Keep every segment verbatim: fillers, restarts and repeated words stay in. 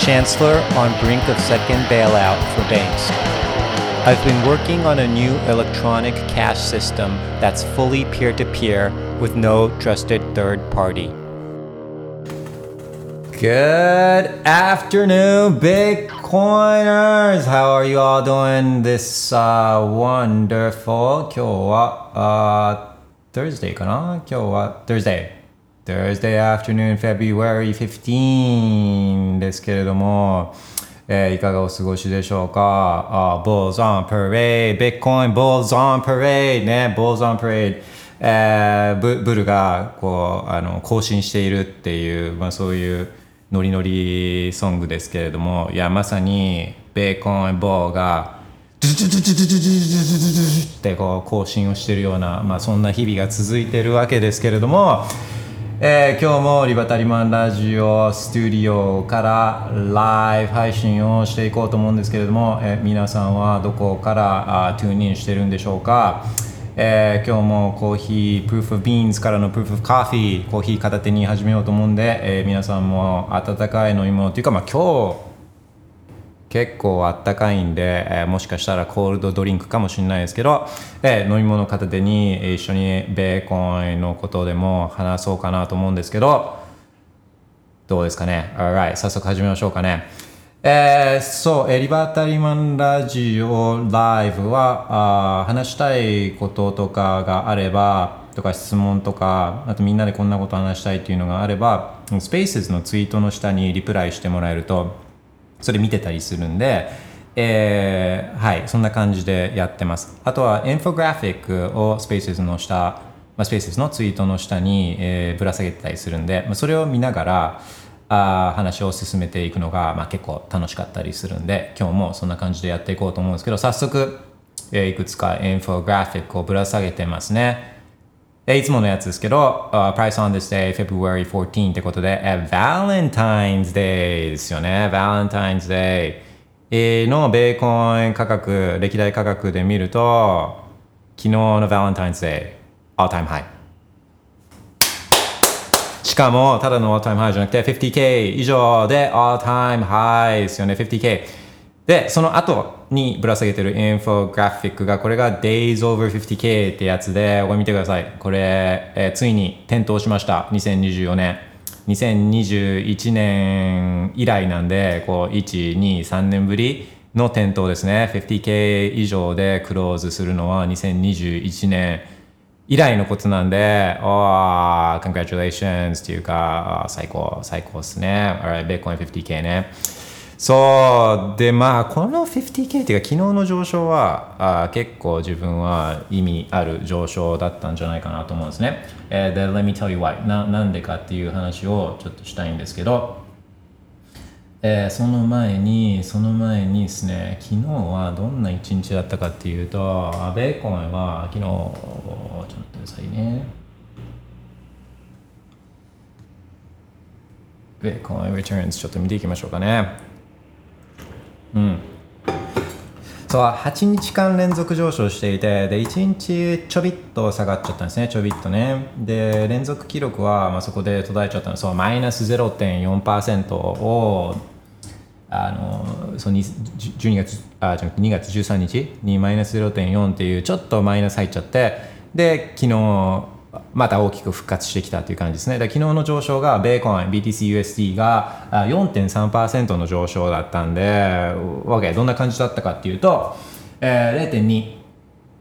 Chancellor on brink of second bailout for banks. I've been working on a new electronic cash system that's fully peer-to-peer with no trusted third party. Good afternoon, Bitcoiners! How are you all doing this uh, wonderful 今日は、uh,Thursday かな今日は Thursday Thursday afternoon February fifteenth ですけれども、えー、いかがお過ごしでしょうか。あ Bulls on Parade Bitcoin Bulls on Parade ね Bulls on Parade、えー、ブ, ブルがこうあの更新しているっていう、まあ、そういうノリノリソングですけれども、いやまさに Bitcoin Bull がってこう更新をしているような、まあ、そんな日々が続いているわけですけれども、えー、今日もリバタリマンラジオスタジオからライブ配信をしていこうと思うんですけれども、えー、皆さんはどこからあートゥーンインしているんでしょうか。えー、今日もコーヒー Proof of Beans からの Proof of Coffee コーヒー片手に始めようと思うんで、えー、皆さんも温かい飲み物というか、まあ、今日結構あったかいんで、えー、もしかしたらコールドドリンクかもしれないですけど、えー、飲み物片手に一緒にベーコンのことでも話そうかなと思うんですけど、どうですかね。 Alright、 早速始めましょうかね。えー、そう、リバタリマンラジオライブはあ話したいこととかがあればとか質問とか、あとみんなでこんなこと話したいっていうのがあれば、スペースのツイートの下にリプライしてもらえるとそれ見てたりするんで、えー、はい、そんな感じでやってます。あとはインフォグラフィックをスペースの下、まあ、スペースのツイートの下に、えー、ぶら下げてたりするんで、まあ、それを見ながらあ話を進めていくのが、まあ、結構楽しかったりするんで、今日もそんな感じでやっていこうと思うんですけど、早速、えー、いくつかインフォグラフィックをぶら下げてますね。いつものやつですけど、uh, Price on this day February fourteenth ってことで、uh, Valentine's day ですよね。 Valentine's day のベーコン価格、歴代価格で見ると昨日の Valentine's day all time high しかもただの all time high じゃなくて fifty thousand 以上で all time high ですよね。 fifty thousand で、その後にぶら下げてるインフォグラフィックが、これが Days over フィフティーケー ってやつで、これ見てください。これ、えー、ついに点灯しました。にせんにじゅうよねんにせんにじゅういちねん以来なんで、こういち、に、さんねんぶりの点灯ですね。 フィフティーケー 以上でクローズするのはにせんにじゅういちねん以来のことなんで、あー Congratulations っていうか、最高最高ですね。 Alright、 Bitcoin フィフティーケー ね。そうで、まあこの フィフティーケー っていうか昨日の上昇はあ結構自分は意味ある上昇だったんじゃないかなと思うんですね。えー、で Let me tell you why な, なんでかっていう話をちょっとしたいんですけど、えー、その前にその前にですね、昨日はどんな一日だったかっていうと、ベーコンは昨日ちょっと待ってくださいね。ベーコン returns ちょっと見ていきましょうかね。うん、そう、はちにちかん連続上昇していて、でいちにちちょびっと下がっちゃったんですね。ちょびっとね。で連続記録は、まあ、そこで途絶えちゃったの。そうマイナス ゼロてんよんパーセント をあのそうじゅうにがつあじゃにがつじゅうさんにちにマイナス ゼロてんよん っていうちょっとマイナス入っちゃって、で昨日また大きく復活してきたという感じですね。だ昨日の上昇がベーコン ビーティーシーユーエスディー が よんてんさんパーセント の上昇だったんで、okay、どんな感じだったかっていうと、えー、ゼロてんに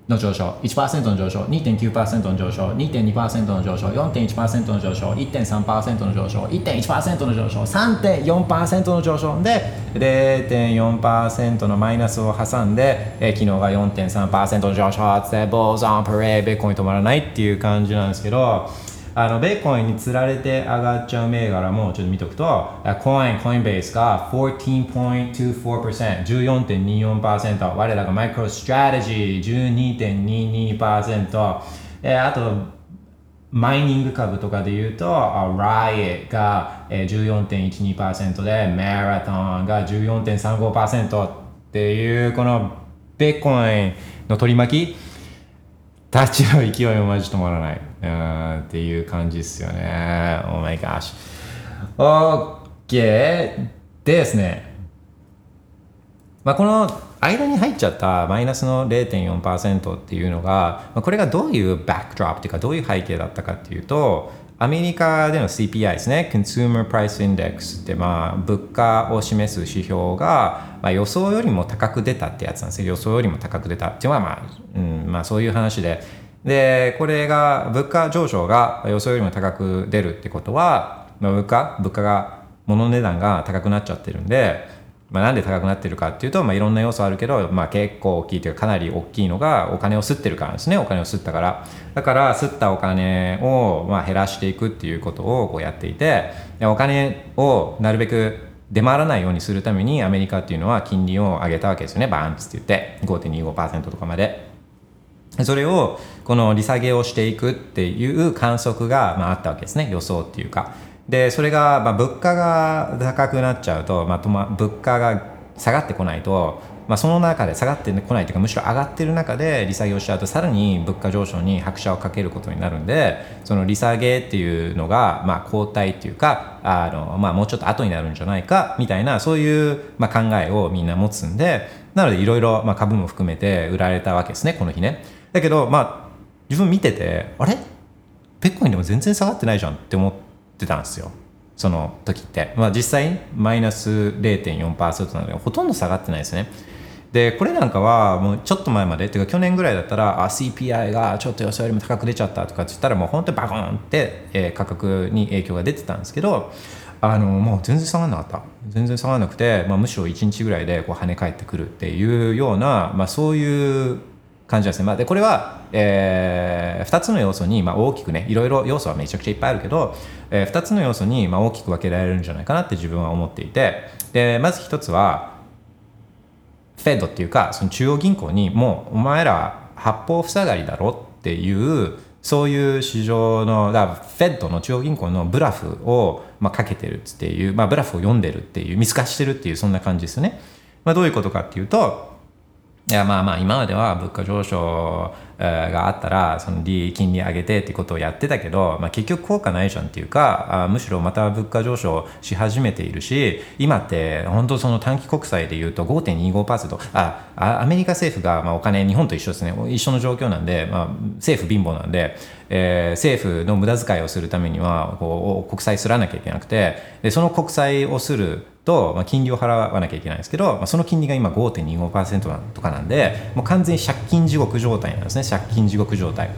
の上昇 いちパーセント の上昇 にてんきゅうパーセント の上昇 にてんにパーセント の上昇 よんてんいちパーセント の上昇 いってんさんパーセント の上昇 いってんいちパーセント の上昇 さんてんよんパーセント の上昇で ゼロてんよんパーセント のマイナスを挟んで、えー、昨日が よんてんさんパーセント の上昇って、ボーズオンパレー、ベーコンに止まらないっていう感じなんですけど、あのベーコインに釣られて上がっちゃう銘柄もちょっと見とくと、コイン、コインベースが じゅうよんてんにじゅうよんパーセント、じゅうよんてんにじゅうよんパーセント、我らがマイクロストラテジー じゅうにてんにじゅうにパーセント、えー、あとマイニング株とかで言うと、ライエットが じゅうよんてんいちにパーセント で、マラソンが じゅうよんてんさんごパーセント っていう、このベーコインの取り巻きたちの勢いもマジ止まらない、うん、っていう感じですよね。Oh my gosh。OK。でですね、まあ、この間に入っちゃったマイナスの れいてんよんパーセント っていうのが、これがどういうバックドロップっていうか、どういう背景だったかっていうと、アメリカでの シーピーアイ ですね、 Consumer Price Index って、まあ、物価を示す指標が、まあ、予想よりも高く出たってやつなんですよ。予想よりも高く出たっていうのは、まあうんまあ、そういう話で、でこれが物価上昇が予想よりも高く出るってことは、まあ、物価物価が物の値段が高くなっちゃってるんで、まあ、なんで高くなってるかっていうと、まあ、いろんな要素あるけど、まあ、結構大きいというか、かなり大きいのがお金を吸ってるからですね。お金を吸ったからだから吸ったお金をまあ減らしていくっていうことをこうやっていて、お金をなるべく出回らないようにするためにアメリカっていうのは金利を上げたわけですよね。バーンって言って ごてんにじゅうごパーセント とかまで、それをこの利下げをしていくっていう観測がまああったわけですね。予想っていうかで、それが、まあ、物価が高くなっちゃうと、まあ、とま物価が下がってこないと、まあ、その中で下がってこないというか、むしろ上がってる中で利下げをしちゃうと、さらに物価上昇に拍車をかけることになるんで、その利下げっていうのが、まあ、後退っていうか、あの、まあ、もうちょっと後になるんじゃないかみたいな、そういう、まあ、考えをみんな持つんで、なのでいろいろ株も含めて売られたわけですね、この日ね。だけど、まあ、自分見てて、あれベッコインでも全然下がってないじゃんって思ってたんですよ、その時って、まあ、実際マイナス れいてんよんパーセント なのでほとんど下がってないですね。でこれなんかはもうちょっと前までっていうか、去年ぐらいだったら、あ シーピーアイ がちょっと予想よりも高く出ちゃったとかって言ったら、もう本当にバコンって、えー、価格に影響が出てたんですけど、あのもう全然下がらなかった、全然下がらなくて、まあ、むしろいちにちぐらいでこう跳ね返ってくるっていうような、まあ、そういう感じなんですね。まあ、でこれは、えー、ふたつの要素に、まあ、大きくね、いろいろ要素はめちゃくちゃいっぱいあるけど、えー、ふたつの要素に、まあ、大きく分けられるんじゃないかなって自分は思っていて、でまずひとつはフェドっていうか、その中央銀行にもうお前ら八方塞がりだろっていう、そういう市場のだからフェドの中央銀行のブラフを、まあ、かけてるっていう、まあ、ブラフを読んでるっていう、見透かしてるっていう、そんな感じですよね。まあ、どういうことかっていうと、いやまあまあ今までは物価上昇があったらその利金利上げてってことをやってたけど、まあ、結局効果ないじゃんっていうか、むしろまた物価上昇し始めているし、今って本当その短期国債でいうと ごてんにじゅうごパーセント、 ああアメリカ政府がまあお金、日本と一緒ですね、一緒の状況なんで、まあ、政府貧乏なんで、えー、政府の無駄遣いをするためにはこう国債すらなきゃいけなくて、でその国債をすると、まあ、金利を払わなきゃいけないんですけど、まあ、その金利が今 ごてんにじゅうごパーセント とかなんで、もう完全に借金地獄状態なんですね。借金地獄状態。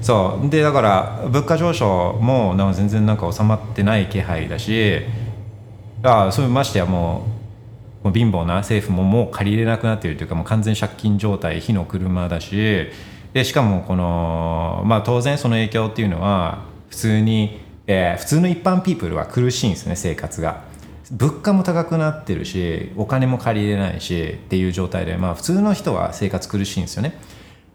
そうで、だから物価上昇もなんか全然なんか収まってない気配だし、あそういうましてやもう、もう貧乏な政府ももう借りれなくなっているというか、もう完全借金状態、火の車だし、でしかもこの、まあ、当然その影響っていうのは普通に、えー、普通の一般ピープルは苦しいんですね、生活が。物価も高くなってるし、お金も借りれないしっていう状態で、まあ普通の人は生活苦しいんですよね。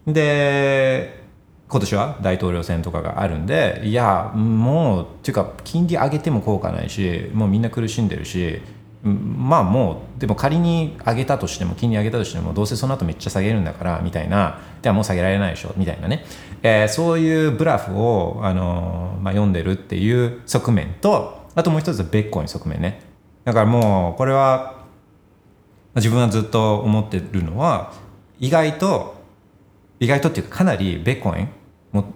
で今年は大統領選とかがあるんで、いやもうっていうか金利上げても効果ないし、もうみんな苦しんでるし、まあもうでも仮に上げたとしても、金利上げたとしてもどうせその後めっちゃ下げるんだからみたいな、ではもう下げられないでしょみたいなね、えー、そういうブラフを、あのーまあ、読んでるっていう側面と、あともう一つはベッコイン側面ね。だからもうこれは自分はずっと思ってるのは、意外と意外とっていうか、かなりベッコインも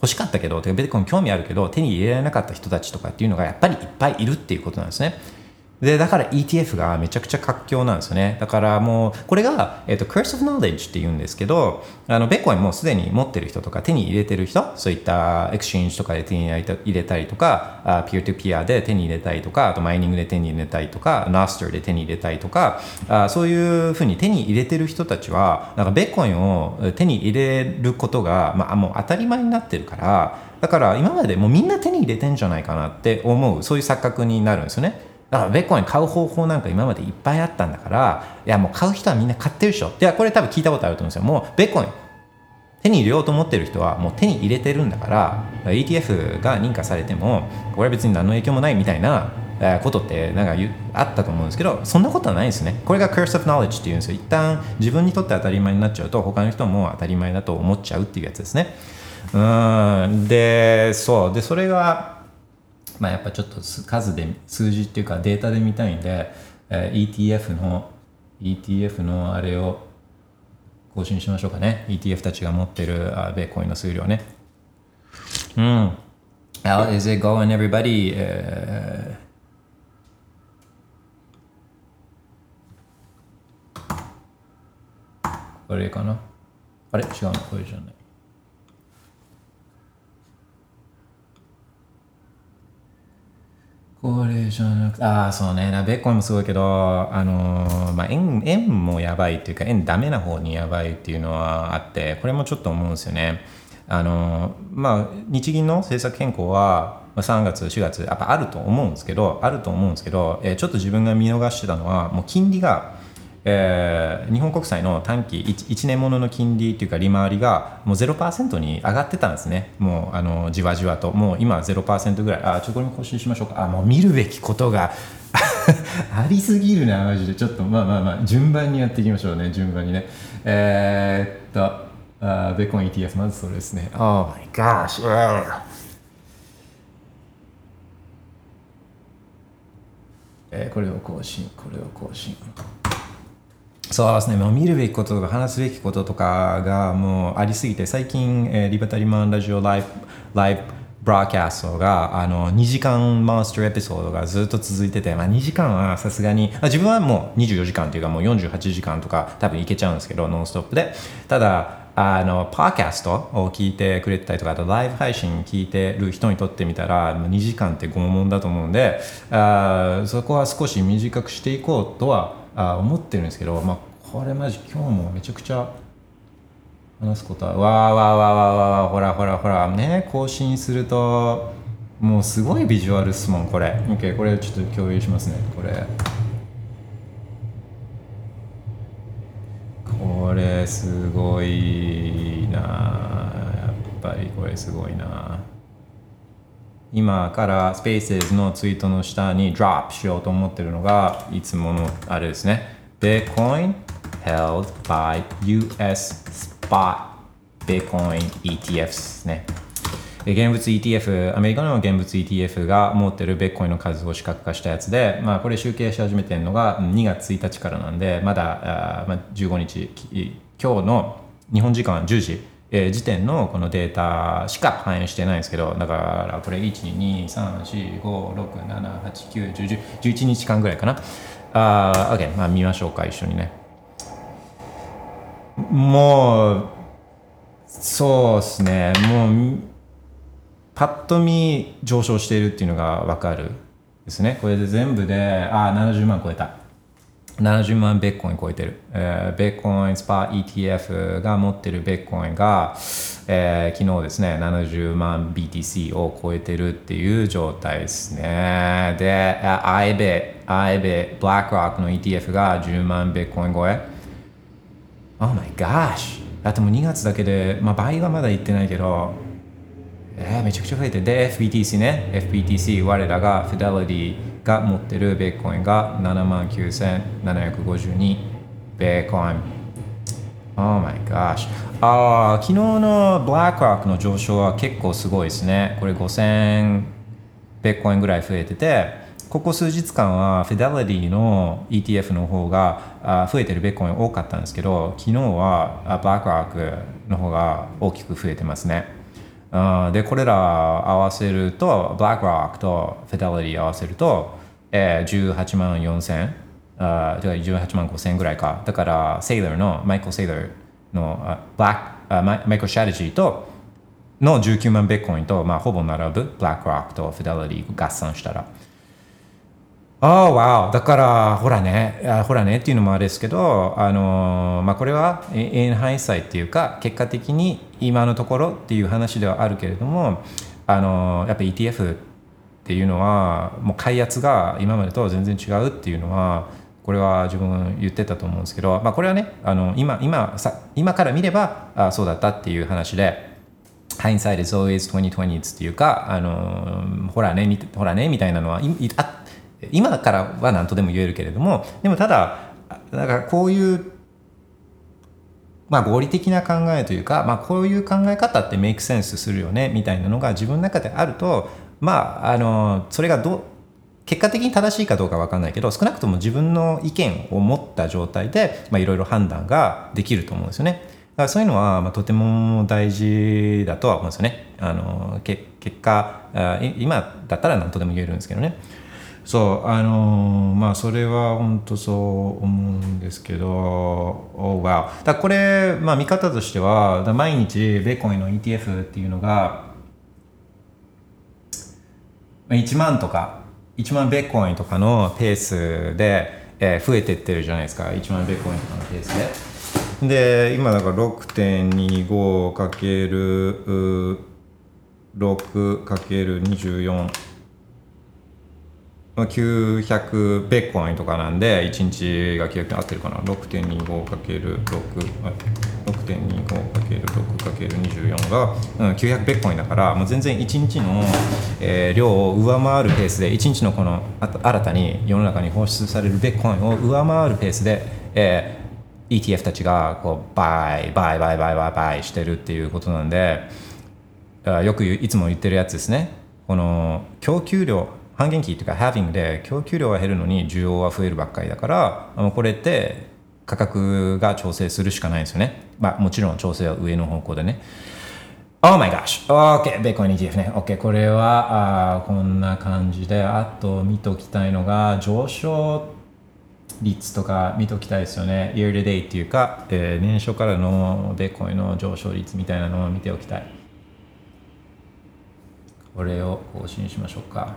欲しかったけど、てかベッコイン興味あるけど手に入れられなかった人たちとかっていうのがやっぱりいっぱいいるっていうことなんですね。でだから イーティーエフ がめちゃくちゃ活況なんですよね。だからもうこれが、えーと、Curse of Knowledge っていうんですけど、あのベッコインもうすでに持ってる人とか手に入れてる人、そういったエクシェンジとかで手に入れたりとか、ピアトゥピアで手に入れたりとか、あとマイニングで手に入れたりとか、 Nostr で手に入れたりとか、あそういうふうに手に入れてる人たちはなんかベッコインを手に入れることが、まあ、もう当たり前になってるから、だから今までもうみんな手に入れてんじゃないかなって思う、そういう錯覚になるんですよね。だからビットコイン買う方法なんか今までいっぱいあったんだから、いやもう買う人はみんな買ってるでしょ。いやこれ多分聞いたことあると思うんですよ。もうビットコイン手に入れようと思ってる人はもう手に入れてるんだから、 イーティーエフ が認可されてもこれは別に何の影響もないみたいなことってなんかあったと思うんですけど、そんなことはないですね。これが Curse of Knowledge っていうんですよ。一旦自分にとって当たり前になっちゃうと他の人も当たり前だと思っちゃうっていうやつですね。うーんでそうでそれが、まあ、やっぱちょっと数で数字っていうかデータで見たいんで、えー、イーティーエフ の イーティーエフ のあれを更新しましょうかね。 イーティーエフ たちが持ってるベーコインの数量ね。うん How is it going everybody?、Uh...これかな？あれ？違うの？これじゃない。これじゃなくて、ああ、そうね。ビットコインもすごいけど、あのー、まあ、円、円もやばいっていうか、円ダメな方にやばいっていうのはあって、これもちょっと思うんですよね。あのー、まあ、日銀の政策変更は、さんがつ、しがつ、やっぱあると思うんですけど、あると思うんですけど、えー、ちょっと自分が見逃してたのは、もう金利が、えー、日本国債の短期 1, いちねんものの金利というか利回りがもう ゼロパーセント に上がってたんですね。もうあのじわじわと、もう今は ゼロパーセント ぐらい。あ、ちょっとこれも更新しましょうか。あ、もう見るべきことがありすぎるなマジで。ちょっとまあまあまあ順番にやっていきましょうね。順番にね。えー、っとあビットコイン イーティーエフ まずそれですね。 Oh my gosh、uh. えー、これを更新これを更新そうですね、もう見るべきこととか話すべきこととかがもうありすぎて、最近、えー、リバタリマンラジオライブ、ライブブローキャストがあのにじかんモンスターエピソードがずっと続いてて、まあ、にじかんはさすがに、まあ、自分はもうにじゅうよじかんというかもうよんじゅうはちじかんとか多分いけちゃうんですけど、ノンストップで。ただあのパーキャストを聞いてくれてたりとか、あとライブ配信聞いてる人にとってみたらにじかんって拷問だと思うんで、あそこは少し短くしていこうとはあ思ってるんですけど、まあ、これマジ今日もめちゃくちゃ話すことはわーわーわーわーわーほらほらほらね、更新するともうすごいビジュアルっすもんこれ。 OK これちょっと共有しますね。これこれすごいな、やっぱりこれすごいな。今からスペースのツイートの下にドロップしようと思ってるのがいつものあれですね。 Bitcoin held by ユーエス Spot Bitcoin イーティーエフ ですね。現物 イーティーエフ、 アメリカの現物 イーティーエフ が持ってるベッコインの数を視覚化したやつで、まあ、これ集計し始めてるのがにがつついたちからなんで、まだじゅうごにち今日の日本時間じゅうじえー、時点のこのデータしか反映してないんですけど、だからこれいち、に、さん、よん、ご、ろく、なな、はち、きゅう、じゅう、じゅういちにちかんぐらいかな。あー、OK、まあ見ましょうか、一緒にね。もう、そうですね、もう、パッと見上昇しているっていうのがわかるですね。これで全部で、あー、ななじゅうまん超えた。ななじゅうまんベッコイン超えてる、えー、ベッコインスパ イーティーエフ が持ってるベッコインが、えー、昨日ですねななじゅうまん ビーティーシー を超えてるっていう状態ですね。で iBit、iBit、BlackRock の イーティーエフ がじゅうまんベッコイン超え。 Oh my gosh、 だってもうにがつだけで、まあ、倍はまだいってないけど、えー、めちゃくちゃ増えてる。で エフビーティーシー ね、 エフビーティーシー 我らが Fidelityが持ってるベーコインが ななまんきゅうせんななひゃくごじゅうに ベーコイン。 Oh my gosh、 あ昨日の BlackRock の上昇は結構すごいですね。これごせんベーコインぐらい増えてて、ここ数日間は Fidelity の イーティーエフ の方が増えてるベーコイン多かったんですけど、昨日は BlackRock の方が大きく増えてますね。でこれら合わせると BlackRock と Fidelity 合わせるとじゅうはちまんよんせん、あじゅうはちまんごせんぐらいか。だからセイラーのマイクル・セイラーのブラックマイクル・ストラテジーとのじゅうきゅうまんベッコインと、まあ、ほぼ並ぶ BlackRock と Fidelity 合算したらあー、わー、だからほらね、あほらねっていうのもあれですけど、あのーまあ、これはエンハイサイっていうか、結果的に今のところっていう話ではあるけれども、あのー、やっぱり イーティーエフ っていうのはもう開発が今までと全然違うっていうのは、これは自分言ってたと思うんですけど、まあ、これはね、あの 今, 今, さ今から見ればあそうだったっていう話で、hindsight is always にせんにじゅうっていうか、あのー、ほらね、ほらねみたいなのは、あ今からは何とでも言えるけれども、でもただなんかこういう、まあ、合理的な考えというか、まあ、こういう考え方ってメイクセンスするよねみたいなのが自分の中であると、まあ、あのそれがど結果的に正しいかどうか分かんないけど、少なくとも自分の意見を持った状態でいろいろ判断ができると思うんですよね。だからそういうのは、まあ、とても大事だとは思うんですよね。あのけ結果あ今だったら何とでも言えるんですけどね。そうあのー、まあそれは本当そう思うんですけど、oh, wow. だこれ、まあ、見方としてはだ毎日ベーコインの イーティーエフ っていうのがいちまんとかいちまんベーコインとかのペースで、えー、増えてってるじゃないですか。いちまんベーコインとかのペースでで今だから ろくてんにごかけるろくかけるにじゅうよんきゅうひゃくベッコインとかなんで、いちにちがきゅうひゃく合ってるかな。 ろくてんにごかけるろくかけるにじゅうよん が、うん、きゅうひゃくベッコインだから、もう全然いちにちの、えー、量を上回るペースで、いちにちのこの新たに世の中に放出されるベッコインを上回るペースで、えー、イーティーエフ たちがこうバイバイバイバイバイバイしてるっていうことなんで、よくいつも言ってるやつですね。この供給量半減期というかハービングで供給量は減るのに需要は増えるばっかりだから、これって価格が調整するしかないんですよね。まあもちろん調整は上の方向でね。 Oh my gosh OK ベーコン イーティーエフ ね OK これはあこんな感じで、あと見ときたいのが上昇率とか見ときたいですよね。 Year to date っていうか、えー、年初からのベーコンの上昇率みたいなのを見ておきたい。これを更新しましょうか。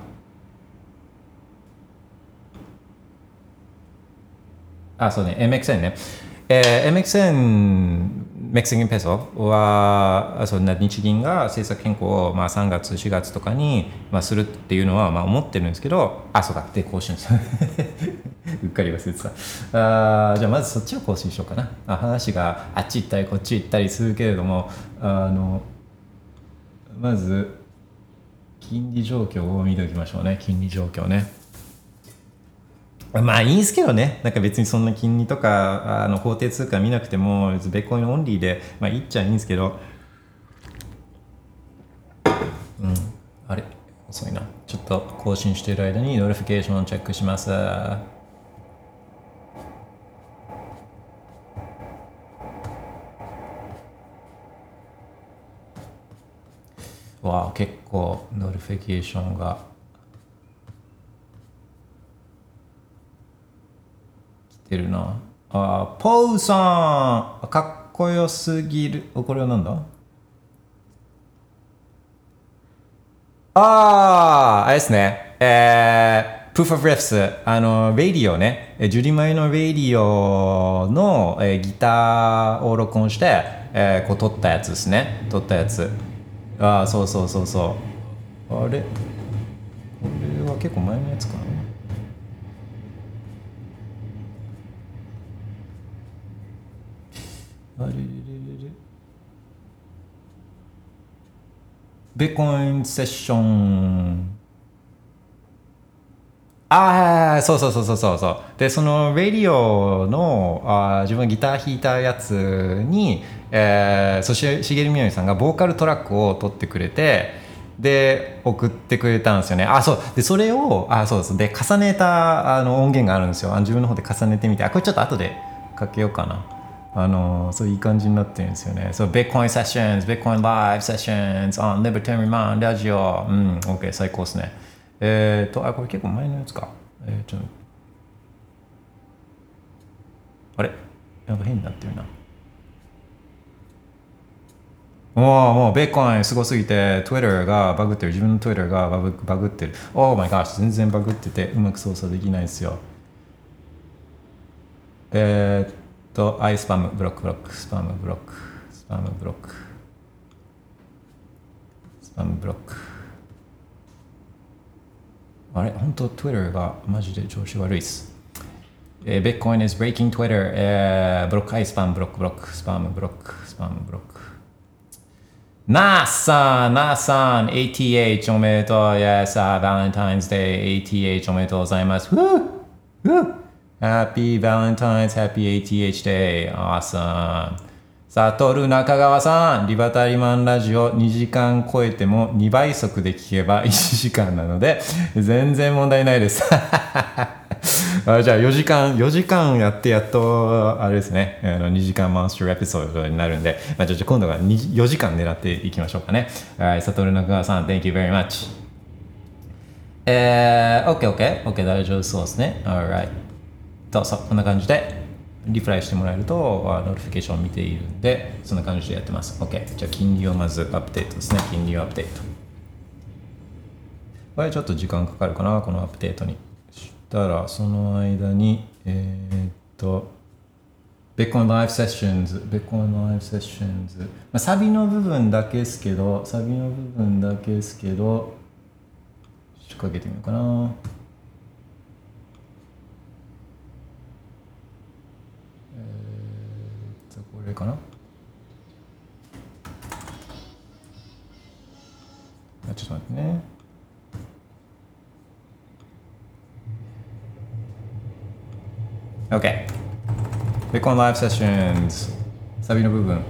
あ、そうね、エムエックスエヌ ね、えー、エムエックスエヌ メキシカンペソはそんな日銀が政策変更を、まあ、さんがつしがつとかに、まあ、するっていうのは、まあ、思ってるんですけど、あそうだって更新したうっかり忘れてた。あじゃあまずそっちを更新しようかな。あ話があっち行ったりこっち行ったりするけれども、あのまず金利状況を見ておきましょうね。金利状況ね、まあいいんですけどね。なんか別にそんな金利とかあの法定通貨見なくても別にベーコインオンリーで、まあ、いいっちゃいいんですけど、うんあれ遅いな。ちょっと更新している間にノリフィケーションをチェックします。わあ結構ノリフィケーションがいるな。あポウさんかっこよすぎる。これはなんだ。あああれですね、えー、Proof of Riffs あのレディオね、ジュリマイのレディオの、えー、ギターを録音して、えー、こう撮ったやつですね。撮ったやつ。ああそうそうそうそう。あれこれは結構前のやつかな。ベーコインセッション。ああそうそうそうそうそうそう。でそのレディオのあ自分がギター弾いたやつに、えー、そしてしげるみのりさんがボーカルトラックを取ってくれて、で送ってくれたんですよね。あそうでそれをあそうそうで重ねたあの音源があるんですよ。あ自分の方で重ねてみて、あこれちょっと後でかけようかな。あのそういい感じになってるんですよね。そう、Bitcoin Sessions、Bitcoin Live Sessions on Libertarian Man Radio。うん、OK、最高ですね。えっと、あ、これ結構前のやつか。えー、ちょっとあれなんか変になってるな。おお、もうビットコインすごすぎて Twitter がバグってる、自分の Twitter がバグ、バグってる、オーマイガーシ全然バグっててうまく操作できないですよ。えー、っとアイスパムブロックブロックスパムブロックスパムブロックスパムブロック、あれ本当 Twitter がマジで調子悪いっす。えー、Bitcoin is breaking Twitter、えー、ブロックアイスパムブロックブロックスパムブロックスパムブロック、ナーさん、ナーさん、エーティーエイチ おめでとう、Yes, Valentine's Day、エーティーエイチ おめでとうございます。Happy Valentine's, Happy エーティーエイチ Day、Awesome。サトル中川さん、リバタリマンラジオにじかん超えてもにばい速で聞けばいちじかんなので、全然問題ないです。あ、じゃあよじかん、よじかんやってやっとあれですね、あのにじかんマンスターエピソードになるんで、まあ、じゃあ今度はよじかん狙っていきましょうかね。はい、サトル中川さん Thank you very much。 えー OKOKOK、OK, OK, 大丈夫そうですね。 Alright、 どうぞこんな感じでリプライしてもらえるとノーティフィケーション見ているんで、そんな感じでやってます。 OK、 じゃあ金利をまずアップデートですね。金利をアップデート、これちょっと時間かかるかな、このアップデートにたら、その間に、えー、っと、Bitcoin Live Sessions、Bitcoin Live Sessions、まあ、サビの部分だけですけど、サビの部分だけですけど、仕掛けてみようかな。えー、っと、これかな。あ、ちょっと待ってね。OK、 Bitcoin Live Sessions サビの部分、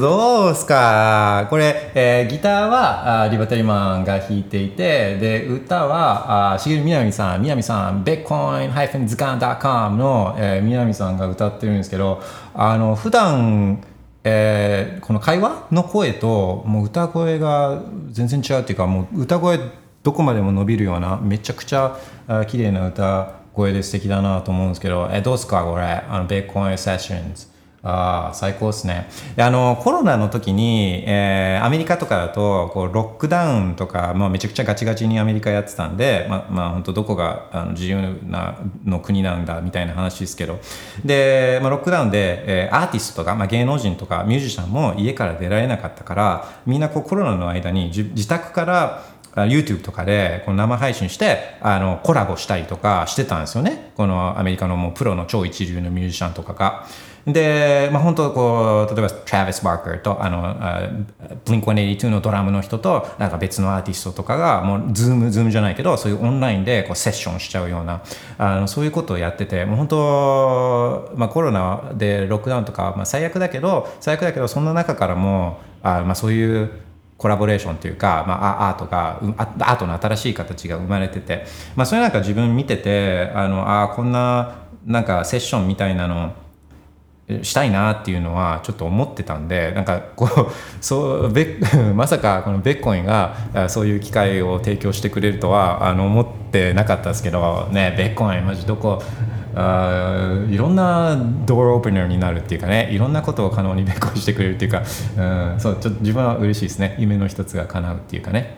どうすかこれ、えー、ギターはあリバタリマンが弾いていて、で歌はあしげるみなみさん、みなみさん bitcoin-zukan ドット コム の、えー、みなみさんが歌ってるんですけど、あの普段、えー、この会話の声ともう歌声が全然違うっていうか、もう歌声どこまでも伸びるようなめちゃくちゃ綺麗な歌声で素敵だなと思うんですけど、えー、どうすかこれあの Bitcoin Sessions、あ最高ですね。であのコロナの時に、えー、アメリカとかだとこうロックダウンとか、まあ、めちゃくちゃガチガチにアメリカやってたんで、まあ、まあ、本当どこがあの自由なの国なんだみたいな話ですけど、で、まあ、ロックダウンで、えー、アーティストとか、まあ、芸能人とかミュージシャンも家から出られなかったから、みんなこうコロナの間に自, 自宅からYouTube とかでこの生配信してあのコラボしたりとかしてたんですよね、このアメリカのもうプロの超一流のミュージシャンとかが。で、まあ、本当こう例えば Travis Barker とあの ブリンク ワンエイティーツー のドラムの人となんか別のアーティストとかがもう Zoom, Zoom じゃないけど、そういうオンラインでこうセッションしちゃうようなあのそういうことをやってて、もう本当、まあ、コロナでロックダウンとか、まあ、最悪だけど最悪だけどそんな中からもあ、まあ、そういうコラボレーションというか、まあ、アートがアートの新しい形が生まれてて、まあ、それなんか自分見てて、あのあこんななんかセッションみたいなのしたいなっていうのはちょっと思ってたんで、なんかこうそうまさかこのビットコインがそういう機会を提供してくれるとはあの思ってなかったですけどね。ビットコインマジどこあいろんなドアオープナーになるっていうかね、いろんなことを可能にビットコインしてくれるっていうか、うん、そうちょっと自分は嬉しいですね。夢の一つが叶うっていうかね。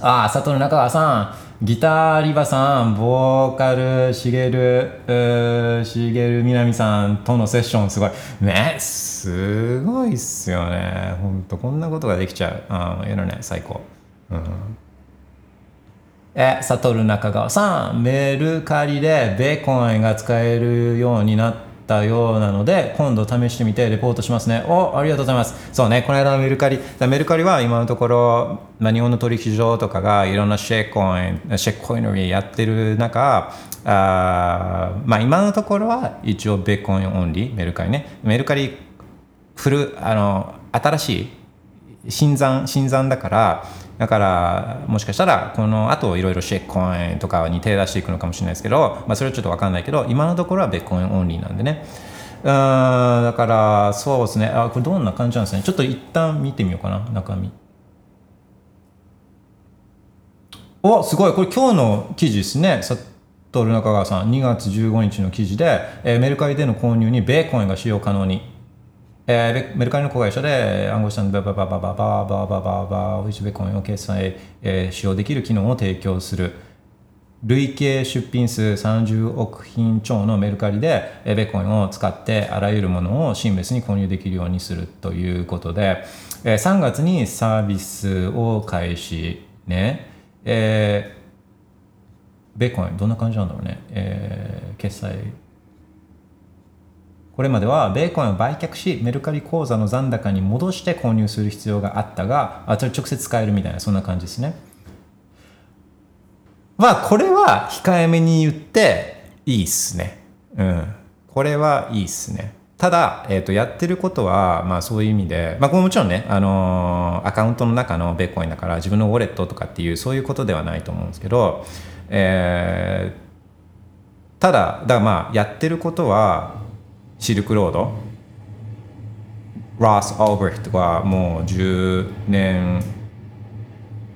ああ、里の中川さん、ギターリバさん、ボーカルしげるしげるみなみさんとのセッションすごいね、すごいっすよね。本当こんなことができちゃう、あインターネット最高。うん、え、サトル中川さん、メルカリでベーコンが使えるようになったようなので、今度試してみてレポートしますね。お、ありがとうございます。そうね、この間のメルカリメルカリは今のところ、まあ、日本の取引所とかがいろんなシェーコインシェーコインをやってる中、あ、まあ、今のところは一応ビットコインオンリー、メルカリね、メルカリ古あの新しい新参新参だからだからもしかしたらこの後いろいろシェックコインとかに手出していくのかもしれないですけど、まあ、それはちょっと分かんないけど、今のところはビットコインオンリーなんでね。うーん、だからそうですね、あ、これどんな感じなんですね。ちょっと一旦見てみようかな、中身。お、すごい、これ今日の記事ですね、さとる中川さんにがつじゅうごにちの記事で、えー、メルカリでの購入にビットコインが使用可能に。えー、メルカリの子会社で暗号資産バババババババババババフィッシュベコンを決済、えー、使用できる機能を提供する。累計出品数さんじゅうおくひん超のメルカリで、えー、ベコインを使ってあらゆるものをシームレスに購入できるようにするということで、えー、さんがつにサービスを開始ね。えー、ベコインどんな感じなんだろうね、えー、決済。これまではベーコンを売却しメルカリ口座の残高に戻して購入する必要があったが、あ、直接使えるみたいな、そんな感じですね。まあこれは控えめに言っていいっすね。うん、これはいいっすね。ただ、えーと、やってることは、まあ、そういう意味で、まあ、これもちろんね、あのー、アカウントの中のベーコンだから自分のウォレットとかっていうそういうことではないと思うんですけど、えー、ただ、だからまあやってることはシルクロード、ロス・オーブリットはもうじゅうねん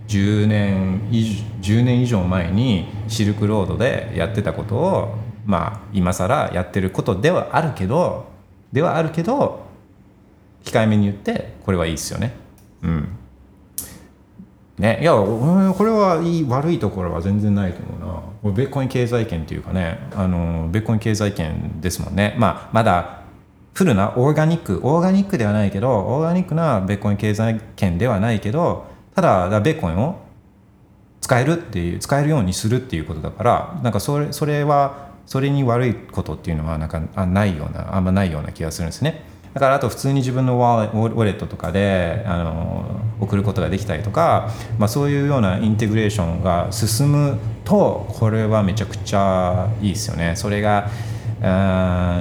じゅうねん以上前にシルクロードでやってたことを、まあ今更やってることではあるけどではあるけど控えめに言ってこれはいいですよね。うん。ね、いや、これはいい、悪いところは全然ないと思うな。これベッコイン経済圏というかね、あのベッコイン経済圏ですもんね。まあまだフルなオーガニックオーガニックではないけど、オーガニックなベッコイン経済圏ではないけど、ただベッコインを使えるっていう使えるようにするっていうことだから、なんかそれそれはそれに悪いことっていうのはなんかあないようなあんまないような気がするんですね。だからあと普通に自分のワーレ、ウォレットとかであの送ることができたりとか、まあ、そういうようなインテグレーションが進むとこれはめちゃくちゃいいですよね。それが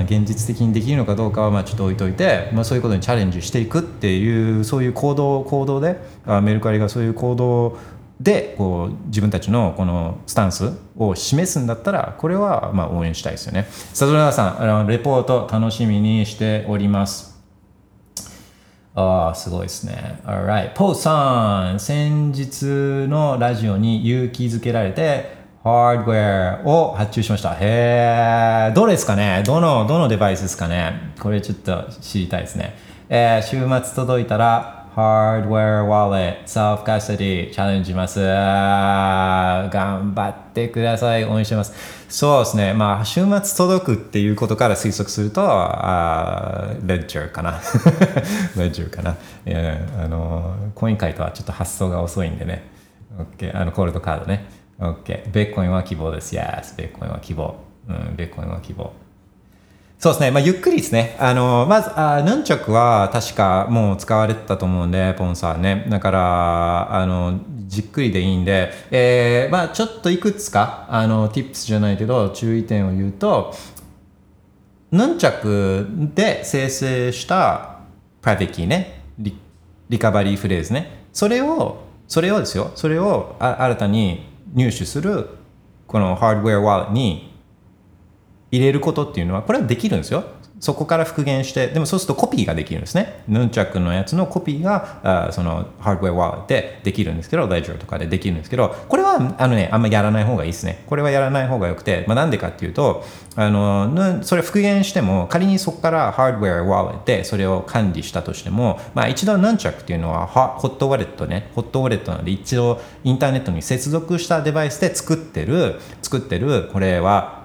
現実的にできるのかどうかはまあちょっと置いといて、まあ、そういうことにチャレンジしていくっていうそういう行動行動でメルカリがそういう行動でこう自分たちのこのスタンスを示すんだったら、これはまあ応援したいですよね。さとるさん、あのレポート楽しみにしております。ああ、すごいですね。 Alright、 ポーさん、先日のラジオに勇気づけられてハードウェアを発注しました。へえ、どれですかね、どのどのデバイスですかね、これちょっと知りたいですね。えー、週末届いたらハードウェアワレット、サーフカスティチャレンジします。頑張ってください。応援してます。そうですね。まあ、週末届くっていうことから推測すると、あレッジャーかな。レッジャーかな。あの、コイン界とはちょっと発想が遅いんでね。OK。あの、コールドカードね。OK。ベッコインは希望です。Yes。ベッコインは希望。うん、ベッコインは希望。そうですね、まあ、ゆっくりですね。あのまずあヌンチョクは確かもう使われてたと思うんで、ポンさんね、だからあのじっくりでいいんで、えーまあ、ちょっといくつかあの tips じゃないけど注意点を言うと、ヌンチョクで生成したプライベートキーね、 リ, リカバリーフレーズね、それをそれをですよそれを新たに入手するこのハードウェアワレットに入れることっていうのはこれはできるんですよ。そこから復元して、でもそうするとコピーができるんですね。ヌンチャクのやつのコピーがあーそのハードウェアワレットでできるんですけど、レジャーとかでできるんですけど、これはあのねあんまやらない方がいいですね。これはやらない方がよくて、まあ、なんでかっていうと、あのそれ復元しても仮にそこからハードウェアワレットでそれを管理したとしても、まあ、一度ヌンチャクっていうのはホットウォレットねホットウォレットなので一度インターネットに接続したデバイスで作ってる作ってるこれは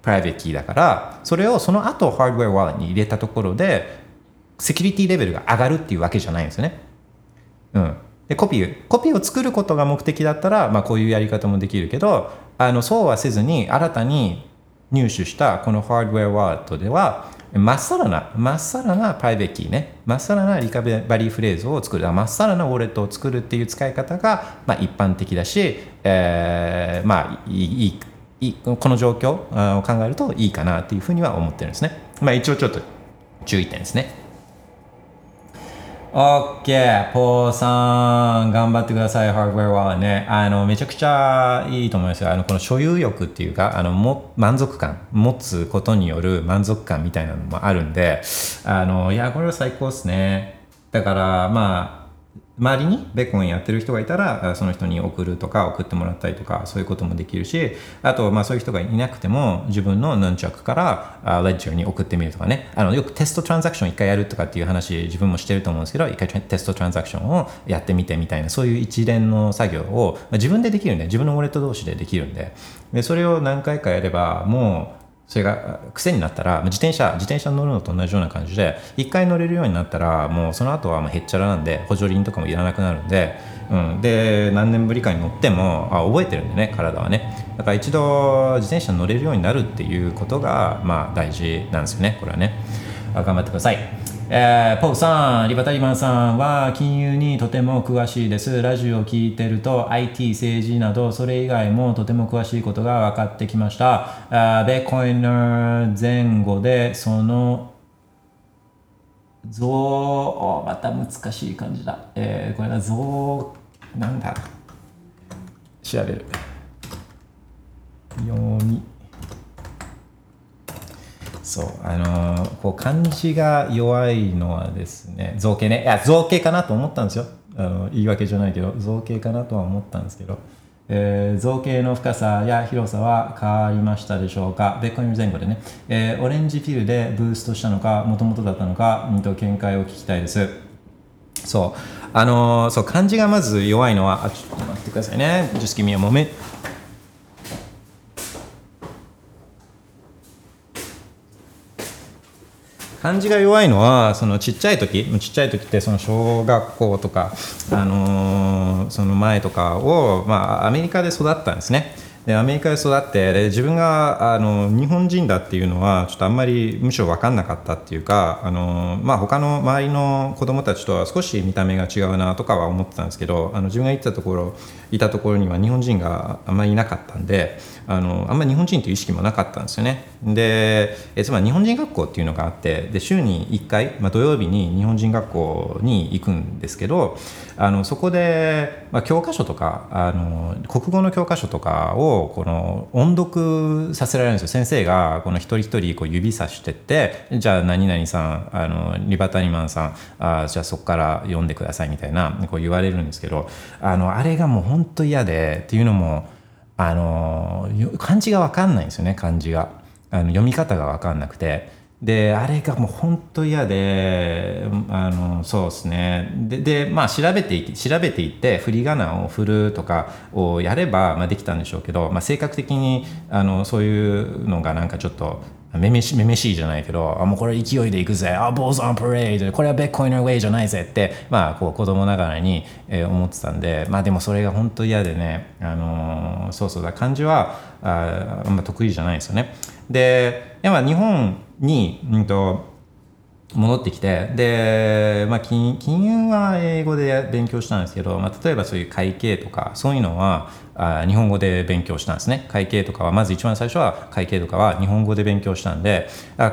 プライベートキーだから、それをその後ハードウェアワレットに入れたところでセキュリティレベルが上がるっていうわけじゃないんですよね。うん、でコピーコピーを作ることが目的だったら、まあ、こういうやり方もできるけど、あのそうはせずに新たに入手したこのハードウェアワードでは、まっさらな、まっさらなプライベートキーね、まっさらなリカバリーフレーズを作る、まっさらなウォレットを作るっていう使い方が、まあ、一般的だし、えー、まあいい、いい、この状況を考えるといいかなっていうふうには思ってるんですね。まあ一応ちょっと注意点ですね。OK、ポーさん、頑張ってください、ハードウェアはね、あの、めちゃくちゃいいと思いますよ。あの、この所有欲っていうか、あの、も、満足感、持つことによる満足感みたいなのもあるんで、あの、いや、これは最高ですね。だから、まあ、周りにベーコンやってる人がいたら、その人に送るとか、送ってもらったりとか、そういうこともできるし、あと、まあ、そういう人がいなくても、自分のヌンチャクからレッジャーに送ってみるとかね、あの、よくテストトランザクション一回やるとかっていう話、自分もしてると思うんですけど、一回テストトランザクションをやってみてみたいな、そういう一連の作業を、まあ、自分でできるんで、自分のウォレット同士でできるんで、で、それを何回かやれば、もう、それが癖になったら、自転車、自転車乗るのと同じような感じで、一回乗れるようになったら、もうその後はもうへっちゃらなんで、補助輪とかもいらなくなるんで、うん、で、何年ぶりかに乗っても、あ、覚えてるんでね、体はね。だから一度、自転車乗れるようになるっていうことが、まあ、大事なんですよね、これはね。頑張ってください。えー、ポーさん、リバタリマンさんは金融にとても詳しいです。ラジオを聞いてると アイティー、政治などそれ以外もとても詳しいことが分かってきました。ベーコイン前後でその増、また難しい感じだ。えー、これが増、なんだ調べる。読み。そう、あのー、こう漢字が弱いのはですね、造形ね、いや造形かなと思ったんですよ、あの言い訳じゃないけど造形かなとは思ったんですけど、えー、造形の深さや広さは変わりましたでしょうか。ベッコイン前後でね、えー、オレンジピルでブーストしたのかもともとだったのか、うん、と見解を聞きたいです。そう、あのー、そう漢字がまず弱いのは、あ、ちょっと待ってくださいね、 Just give me a moment。漢字が弱いのは、そのちっちゃい時、ちっちゃい時ってその小学校とか、あのー、その前とかを、まあ、アメリカで育ったんですね。で、アメリカで育って、で、自分があの日本人だっていうのはちょっとあんまりむしろ分かんなかったっていうか、あの、まあ、他の周りの子どもたちとは少し見た目が違うなとかは思ってたんですけど、あの自分が行ったところいたところには日本人があんまりいなかったんで、あのあんまり日本人という意識もなかったんですよね。で、えつまり日本人学校っていうのがあって、で週にいっかい、まあ、土曜日に日本人学校に行くんですけど、あのそこで、まあ、教科書とか、あの国語の教科書とかをこの音読させられるんですよ。先生がこの一人一人こう指さしてって、じゃあ何々さん、あのリバタリマンさん、あ、じゃあそこから読んでくださいみたいなこう言われるんですけど、 あのあれがもう本当嫌で、っていうのもあの漢字が分かんないんですよね。漢字が、あの読み方が分かんなくて、であれがもう本当嫌で、あのそうですね、で、でまあ調べていき調べていって振り仮名を振るとかをやれば、まあ、できたんでしょうけど、まあ、性格的にあのそういうのがなんかちょっとめめしめめしいじゃないけど、あ、もうこれ勢いでいくぜ、あ、ボーズオンパレード、これはベッコインのウェイじゃないぜって、まあ、こう子供ながらに、えー、思ってたんで、まあでもそれが本当嫌でね、あのー、そうそうだ、漢字はあんま得意じゃないですよね。で、やっぱ日本に、うん、と戻ってきて、で、まあ、金, 金融は英語で勉強したんですけど、まあ、例えばそういう会計とかそういうのはあ日本語で勉強したんですね。会計とかはまず一番最初は会計とかは日本語で勉強したんで、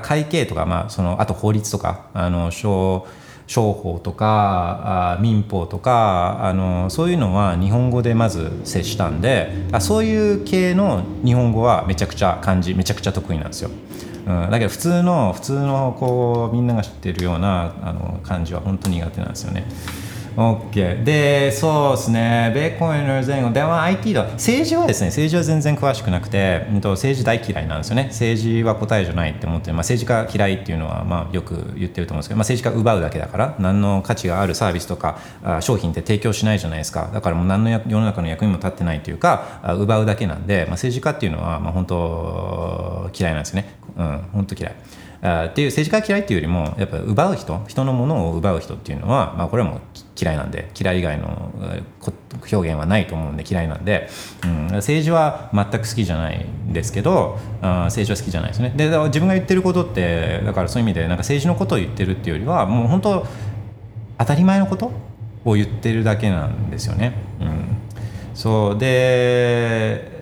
会計とか、まあ、そのあと法律とか、あの商商法とか民法とか、あのそういうのは日本語でまず接したんで、あ、そういう系の日本語はめちゃくちゃ漢字めちゃくちゃ得意なんですよ。うん、だけど普通の普通のこうみんなが知ってるようなあの漢字は本当に苦手なんですよね。OK。で、そうですね。ベーコインの前後では アイティー だ。政治はですね、政治は全然詳しくなくて、政治大嫌いなんですよね。政治は答えじゃないって思って、まあ、政治家嫌いっていうのはまあよく言ってると思うんですけど、まあ、政治家奪うだけだから、何の価値があるサービスとか商品って提供しないじゃないですか。だからもう何の世の中の役にも立ってないというか、奪うだけなんで、まあ、政治家っていうのはまあ本当嫌いなんですよね。うん、本当嫌い。っていう、政治家が嫌いっていうよりもやっぱ奪う人、人のものを奪う人っていうのは、まあ、これはもう嫌いなんで、嫌い以外の表現はないと思うんで嫌いなんで、うん、政治は全く好きじゃないんですけど、あ、政治は好きじゃないですね。で、自分が言ってることってだからそういう意味でなんか政治のことを言ってるっていうよりはもう本当当たり前のことを言ってるだけなんですよね。うん、そうで。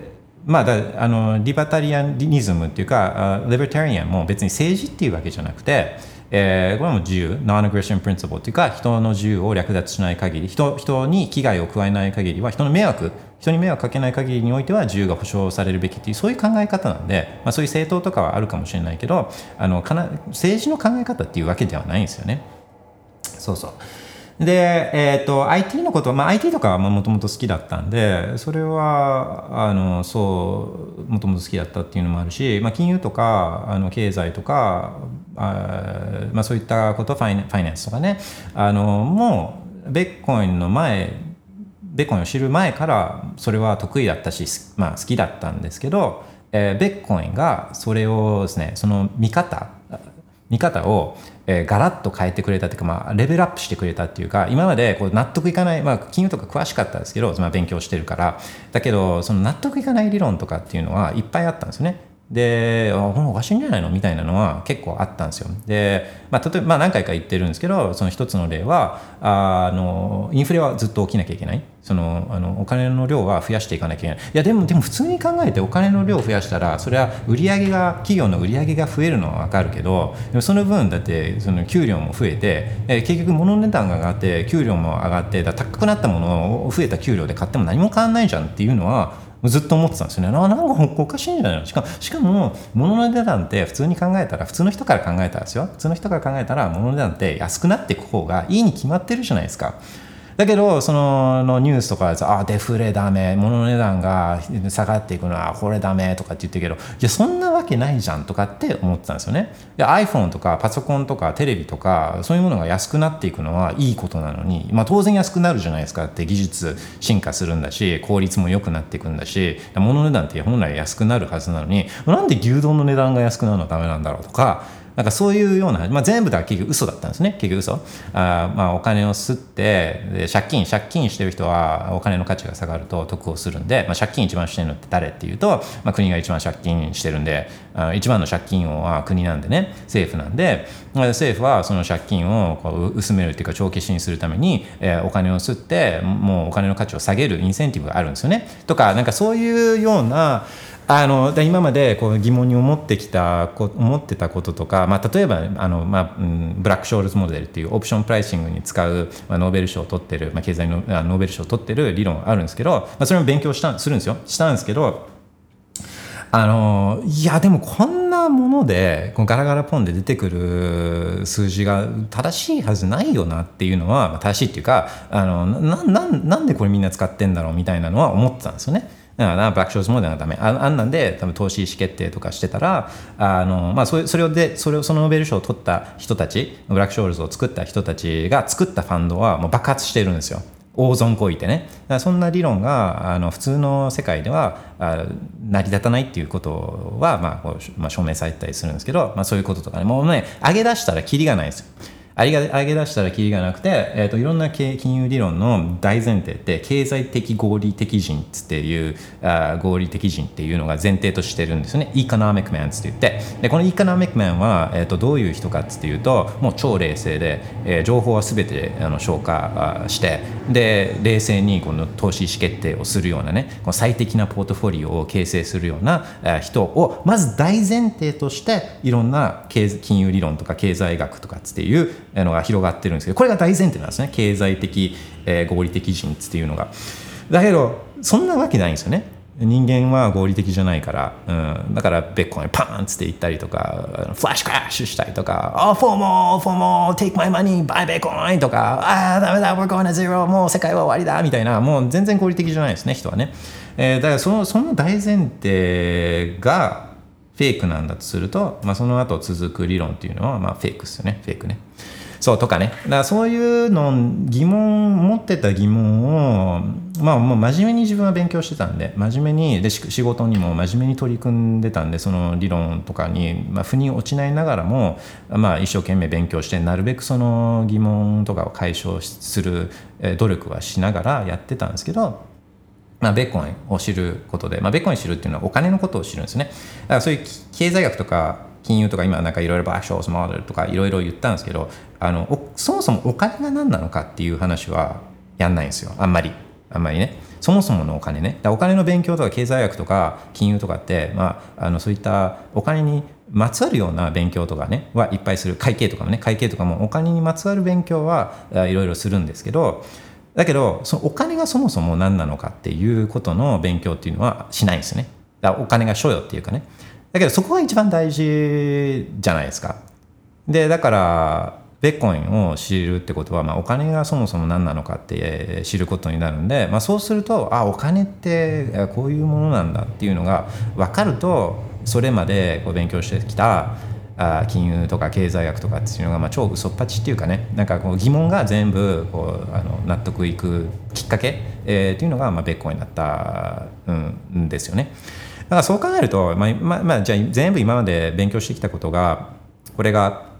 まあ、だあのリバタリアニズムっていうか、リバタリアンも別に政治っていうわけじゃなくて、えー、これも自由、ノンアグレッションプリンシプルっていうか、人の自由を略奪しない限り、人、人に危害を加えない限りは、人の迷惑、人に迷惑かけない限りにおいては自由が保障されるべきっていう、そういう考え方なんで、まあ、そういう政党とかはあるかもしれないけど、あのかな政治の考え方っていうわけではないんですよね。そうそう。で、えーと、アイティー のことは、まあ、アイティー とかはもともと好きだったんで、それはあのそうもともと好きだったっていうのもあるし、まあ、金融とかあの経済とかあ、まあ、そういったこと、ファイナ、ファイナンスとかね、あのもうビットコインの前、ビットコインを知る前からそれは得意だったし、まあ、好きだったんですけど、えー、ビットコインがそれをですね、その見方見方をガラッと変えてくれたというか、まあ、レベルアップしてくれたっていうか、今までこう納得いかない、まあ、金融とか詳しかったですけど、まあ、勉強してるからだけど、その納得いかない理論とかっていうのはいっぱいあったんですよね。で、あ、これおかしいんじゃないのみたいなのは結構あったんですよ。で、まあ、例えば、まあ、何回か言ってるんですけど、その一つの例はあのインフレはずっと起きなきゃいけない、そのあのお金の量は増やしていかなきゃいけない。いやでもでも普通に考えてお金の量を増やしたら、それは売上が企業の売上が増えるのは分かるけど、でもその分だってその給料も増えて、え結局物の値段が上がって給料も上がって、だ高くなったものを増えた給料で買っても何も変わんないじゃんっていうのはずっと思ってたんですよね。なんかおかしいんじゃないの。しかも、しかも物の値段って普通に考えたら、普通の人から考えたらですよ、普通の人から考えたら物の値段って安くなっていく方がいいに決まってるじゃないですか。だけどそののニュースとかでさ、あ、デフレダメ、物の値段が下がっていくのはこれダメとかって言ってるけど、いやそんなわけないじゃんとかって思ってたんですよね。で iPhone とかパソコンとかテレビとかそういうものが安くなっていくのはいいことなのに、まあ、当然安くなるじゃないですか。って技術進化するんだし、効率も良くなっていくんだし、物の値段って本来安くなるはずなのに、なんで牛丼の値段が安くなるのはダメなんだろうとか、なんかそういうような、まあ、全部だから結局嘘だったんですね。結局嘘、あ、まあ、お金を吸って、で借金借金してる人はお金の価値が下がると得をするんで、まあ、借金一番してるのって誰っていうと、まあ、国が一番借金してるんで、あ、一番の借金王は国なんでね、政府なんで、政府はその借金をこう薄めるっていうか帳消しにするために、えー、お金を吸ってもうお金の価値を下げるインセンティブがあるんですよね、とか、なんかそういうような、あの今までこう疑問に思ってきた思ってたこととか、まあ、例えばあの、まあ、ブラック・ショールズモデルっていうオプションプライシングに使う、まあ、ノーベル賞を取ってる、まあ、経済のノーベル賞を取ってる理論あるんですけど、まあ、それも勉強したするんですよしたんですけど、あのいやでもこんなものでこのガラガラポンで出てくる数字が正しいはずないよなっていうのは、まあ、正しいっていうか、あの な, な, なんでこれみんな使ってんだろうみたいなのは思ってたんですよね。だからブラックショーズモデルはダメ、 あ, あんなんで多分投資意思決定とかしてたら、あの、まあ、そ, れそれをでそれをそのノーベル賞を取った人たち、ブラックショールズを作った人たちが作ったファンドはもう爆発してるんですよ、大損こいてね。だからそんな理論があの普通の世界ではあ成り立たないっていうことは、まあこうまあ、証明されたりするんですけど、まあ、そういうこととかね、もうね、上げ出したらキリがないですよ。上げ出したらキリがなくて、えー、といろんな金融理論の大前提って経済的合理的人っていうあ合理的人っていうのが前提としてるんですよね。イコノミックマンって言って、でこのイコノミックマンは、えー、とどういう人かっていうと、もう超冷静で、えー、情報は全てあの消化して、で冷静にこの投資意思決定をするようなね、この最適なポートフォリオを形成するような、えー、人をまず大前提として、いろんな金融理論とか経済学とかっていうのが広がってるんですけど、これが大前提なんですね。経済的、えー、合理的人っていうのが。だけどそんなわけないんですよね。人間は合理的じゃないから、うん、だからビットコインパーンって言ったりとか、フラッシュクラッシュしたりとか、oh, for more, for more, take my money, buy Bitcoin とか、ああダメだ we're going to zero もう世界は終わりだみたいな、もう全然合理的じゃないですね、人はね、えー、だからそのその大前提がフェイクなんだとすると、まあ、その後続く理論っていうのはまあフェイクですよね。フェイクね。そうとかね、だからそういうの疑問持ってた疑問を、まあ、もう真面目に自分は勉強してたんで、真面目にで仕事にも真面目に取り組んでたんで、その理論とかに、まあ、腑に落ちないながらも、まあ、一生懸命勉強して、なるべくその疑問とかを解消する努力はしながらやってたんですけど、まあ、ベーコンを知ることで、まあ、ベーコンを知るっていうのはお金のことを知るんですね。だからそういう経済学とか金融とか今なんかいろいろアクションズモデルとかいろいろ言ったんですけど、あのそもそもお金が何なのかっていう話はやんないんですよ、あんまりあんまりね。そもそものお金ね、だお金の勉強とか経済学とか金融とかって、まあ、あのそういったお金にまつわるような勉強とかねはいっぱいする、会計とかもね、会計とかもお金にまつわる勉強はいろいろするんですけど、だけどそのお金がそもそも何なのかっていうことの勉強っていうのはしないんですね。だからお金が所有っていうかね、だけどそこが一番大事じゃないですか。でだからベッコインを知るってことは、まあ、お金がそもそも何なのかって知ることになるんで、まあ、そうするとあお金ってこういうものなんだっていうのが分かると、それまでこう勉強してきたあ金融とか経済学とかっていうのが、まあ超嘘っぱちっていうかね、なんかこう疑問が全部こうあの納得いくきっかけ、えー、っていうのがまあベッコインだったんですよね。だからそう考えると、まあまあまあ、じゃあ全部今まで勉強してきたことがこれが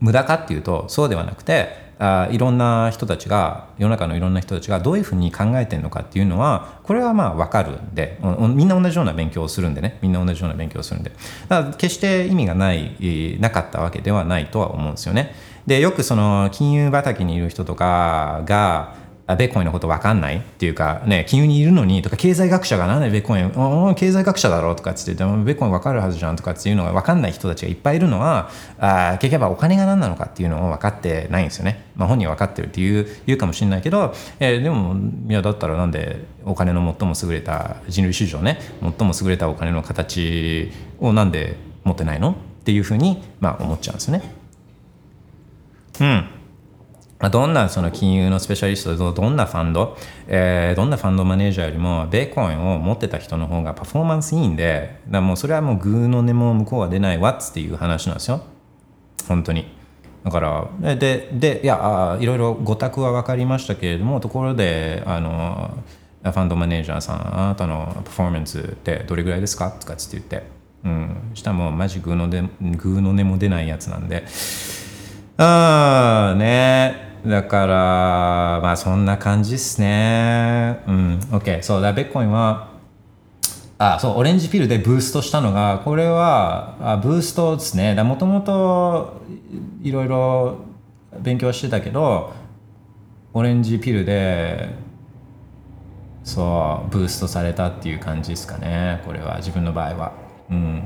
無駄かっていうとそうではなくて、あいろんな人たちが世の中のいろんな人たちがどういうふうに考えてるのかっていうのはこれはまあ分かるんで、みんな同じような勉強をするんでね、みんな同じような勉強をするんで、だから決して意味がないなかったわけではないとは思うんですよね。でよくその金融畑にいる人とかがベッコインのこと分かんないっていうかね、金融にいるのにとか、経済学者がなんでベッコイン経済学者だろうとかって言ってベッコイン分かるはずじゃんとかっていうのが分かんない人たちがいっぱいいるのは、あ結局お金が何なのかっていうのを分かってないんですよね。まあ、本人は分かってるっていう言うかもしれないけど、えー、でもいやだったらなんでお金の最も優れた人類史上ね最も優れたお金の形をなんで持ってないのっていうふうに、まあ、思っちゃうんですよね。うん。どんなその金融のスペシャリスト、どんなファンド、えー、どんなファンドマネージャーよりもベーコインを持ってた人の方がパフォーマンスいいんで、だからもうそれはもうグーの根も向こうは出ないわっていう話なんですよ、本当に。だからででいやいろいろご託は分かりましたけれども、ところであのファンドマネージャーさん、あなたのパフォーマンスってどれぐらいですかとかつって言って、うん、したらもうマジグーのでグーの根も出ないやつなんで、ああね。だからまあそんな感じですね。うん、OK。そうだ、ベッコインはあそうオレンジピルでブーストしたのが、これはあブーストですね。だもともといろいろ勉強してたけど、オレンジピルでそうブーストされたっていう感じですかね。これは自分の場合は。うん。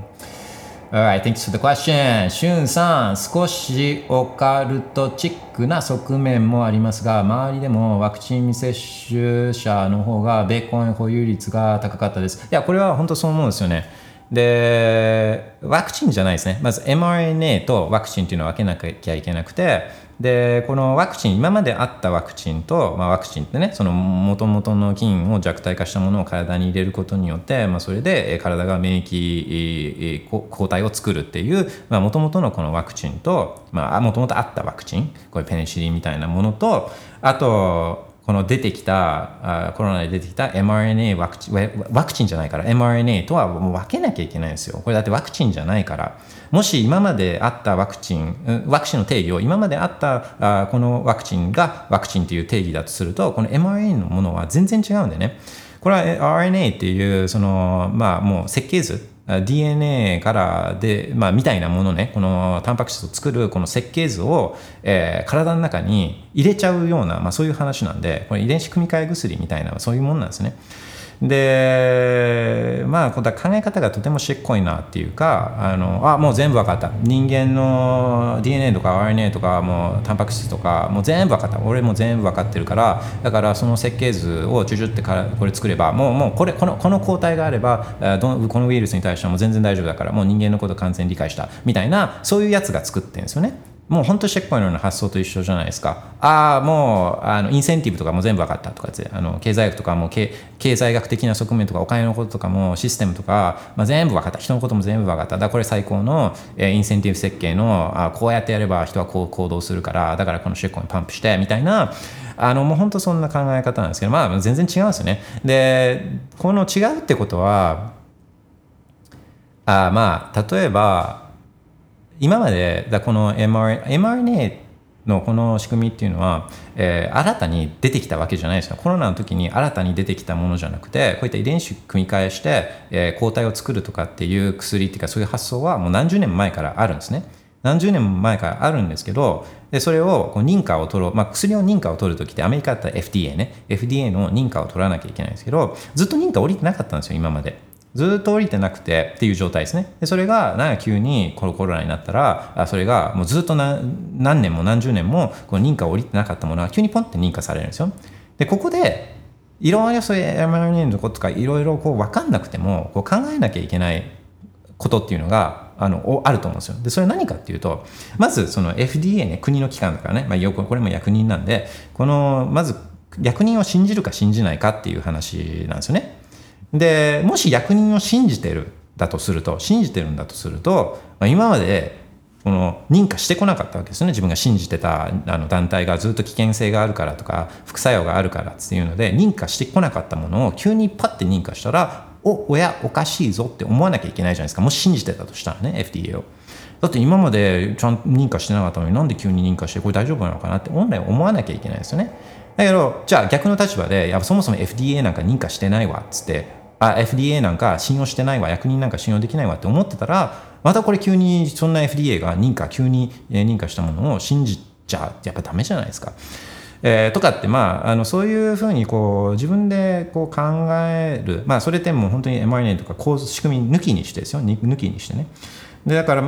Alright, thanks for the question. シュンさん、少しオカルトチックな側面もありますが、周りでもワクチン未接種者の方がベーコン保有率が高かったです。いや、これは本当そう思うんですよね。で、ワクチンじゃないですね。まず エムアールエヌエー とワクチンっていうのを分けなきゃいけなくて、で、このワクチン、今まであったワクチンと、まあ、ワクチンってね、その元々の菌を弱体化したものを体に入れることによって、まあ、それで体が免疫抗体を作るっていう、まあ、元々のこのワクチンと、まあ、元々あったワクチン、こういうペニシリンみたいなものと、あと、この出てきたコロナで出てきた エムアールエヌエー ワクチン、ワクチンじゃないから エムアールエヌエー とはもう分けなきゃいけないんですよ。これだってワクチンじゃないから、もし今まであったワクチンワクチンの定義を今まであったこのワクチンがワクチンという定義だとすると、この エムアールエヌエー のものは全然違うんでね、これは アールエヌエー っていうそのまあもう設計図、ディーエヌエー からで、まあ、みたいなものね、このタンパク質を作るこの設計図を、えー、体の中に入れちゃうような、まあ、そういう話なんで、これ遺伝子組み換え薬みたいなそういうものなんですね。でまあ考え方がとてもしっこいなっていうか、あのあもう全部分かった、人間の ディーエヌエー とか アールエヌエー とかもうタンパク質とかもう全部分かった、俺も全部分かってるから、だからその設計図をチュチュってからこれ作ればもうもうこれこのこの抗体があればどこのウイルスに対してはもう全然大丈夫だから、もう人間のこと完全に理解したみたいな、そういうやつが作ってるんですよね。もう本当にシェックコインのような発想と一緒じゃないですか。ああ、もうあのインセンティブとかも全部分かったとかですね、あの経済学とかも経済学的な側面とかお金のこととかもシステムとか、まあ、全部分かった、人のことも全部分かった、だからこれ最高の、えー、インセンティブ設計の、あこうやってやれば人はこう行動するからだからこのシェックコインパンプしてみたいな、あのもう本当そんな考え方なんですけど、まあ全然違うんですよね。でこの違うってことは、あまあ例えば今までだこの エムアールエヌエー のこの仕組みっていうのは、えー、新たに出てきたわけじゃないですよ。コロナの時に新たに出てきたものじゃなくて、こういった遺伝子を組み換えして、えー、抗体を作るとかっていう薬っていうか、そういう発想はもう何十年前からあるんですね。何十年も前からあるんですけど、でそれをこう認可を取ろう、まあ、薬の認可を取るときってアメリカだったら エフディーエー ね、エフディーエー の認可を取らなきゃいけないんですけど、ずっと認可降りてなかったんですよ、今まで。ずっと降りてなくてっていう状態ですね。でそれがなんか急にコロコロナになったら、それがもうずっと 何, 何年も何十年もこう認可を降りてなかったものが急にポンって認可されるんですよ。でここでいろいろそういう エムアールエヌエー のこととかいろいろこう分かんなくてもこう考えなきゃいけないことっていうのが あ, のあると思うんですよ。でそれ何かっていうと、まずその エフディーエー ね、国の機関だからね、まあ、よくこれも役人なんで、このまず役人を信じるか信じないかっていう話なんですよね。でもし役人を信じてるだとすると信じてるんだとすると、まあ、今までこの認可してこなかったわけですよね。自分が信じてたあの団体がずっと危険性があるからとか副作用があるからっていうので認可してこなかったものを急にパッて認可したら、お、おや、おかしいぞって思わなきゃいけないじゃないですか、もし信じてたとしたらね、 エフディーエー を。だって今までちゃんと認可してなかったのに、なんで急に認可して、これ大丈夫なのかなって本来思わなきゃいけないですよね。だけどじゃあ逆の立場で、いやそもそも エフディーエー なんか認可してないわっつって、あ エフディーエー なんか信用してないわ、役人なんか信用できないわって思ってたら、またこれ急にそんな エフディーエー が認可急に認可したものを信じちゃやっぱダメじゃないですか、えー、とかって、まあ、あのそういうふうにこう自分でこう考える、まあ、それってもう本当に エムアールエヌエー とか構造仕組み抜きにしてですよ、抜きにしてね。でだから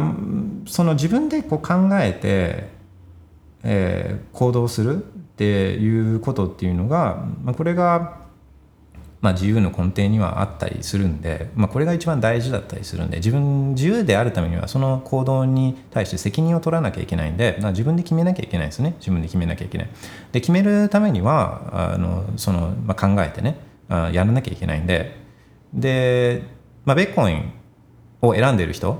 その自分でこう考えて、えー、行動するっていうことっていうのが、まあ、これがまあ、自由の根底にはあったりするんで、まあ、これが一番大事だったりするんで、自分自由であるためにはその行動に対して責任を取らなきゃいけないんで、自分で決めなきゃいけないですね。自分で決めなきゃいけない。で決めるためにはあのその、まあ、考えてね、あやらなきゃいけないんで、で、まあ、ベッコインを選んでる人っ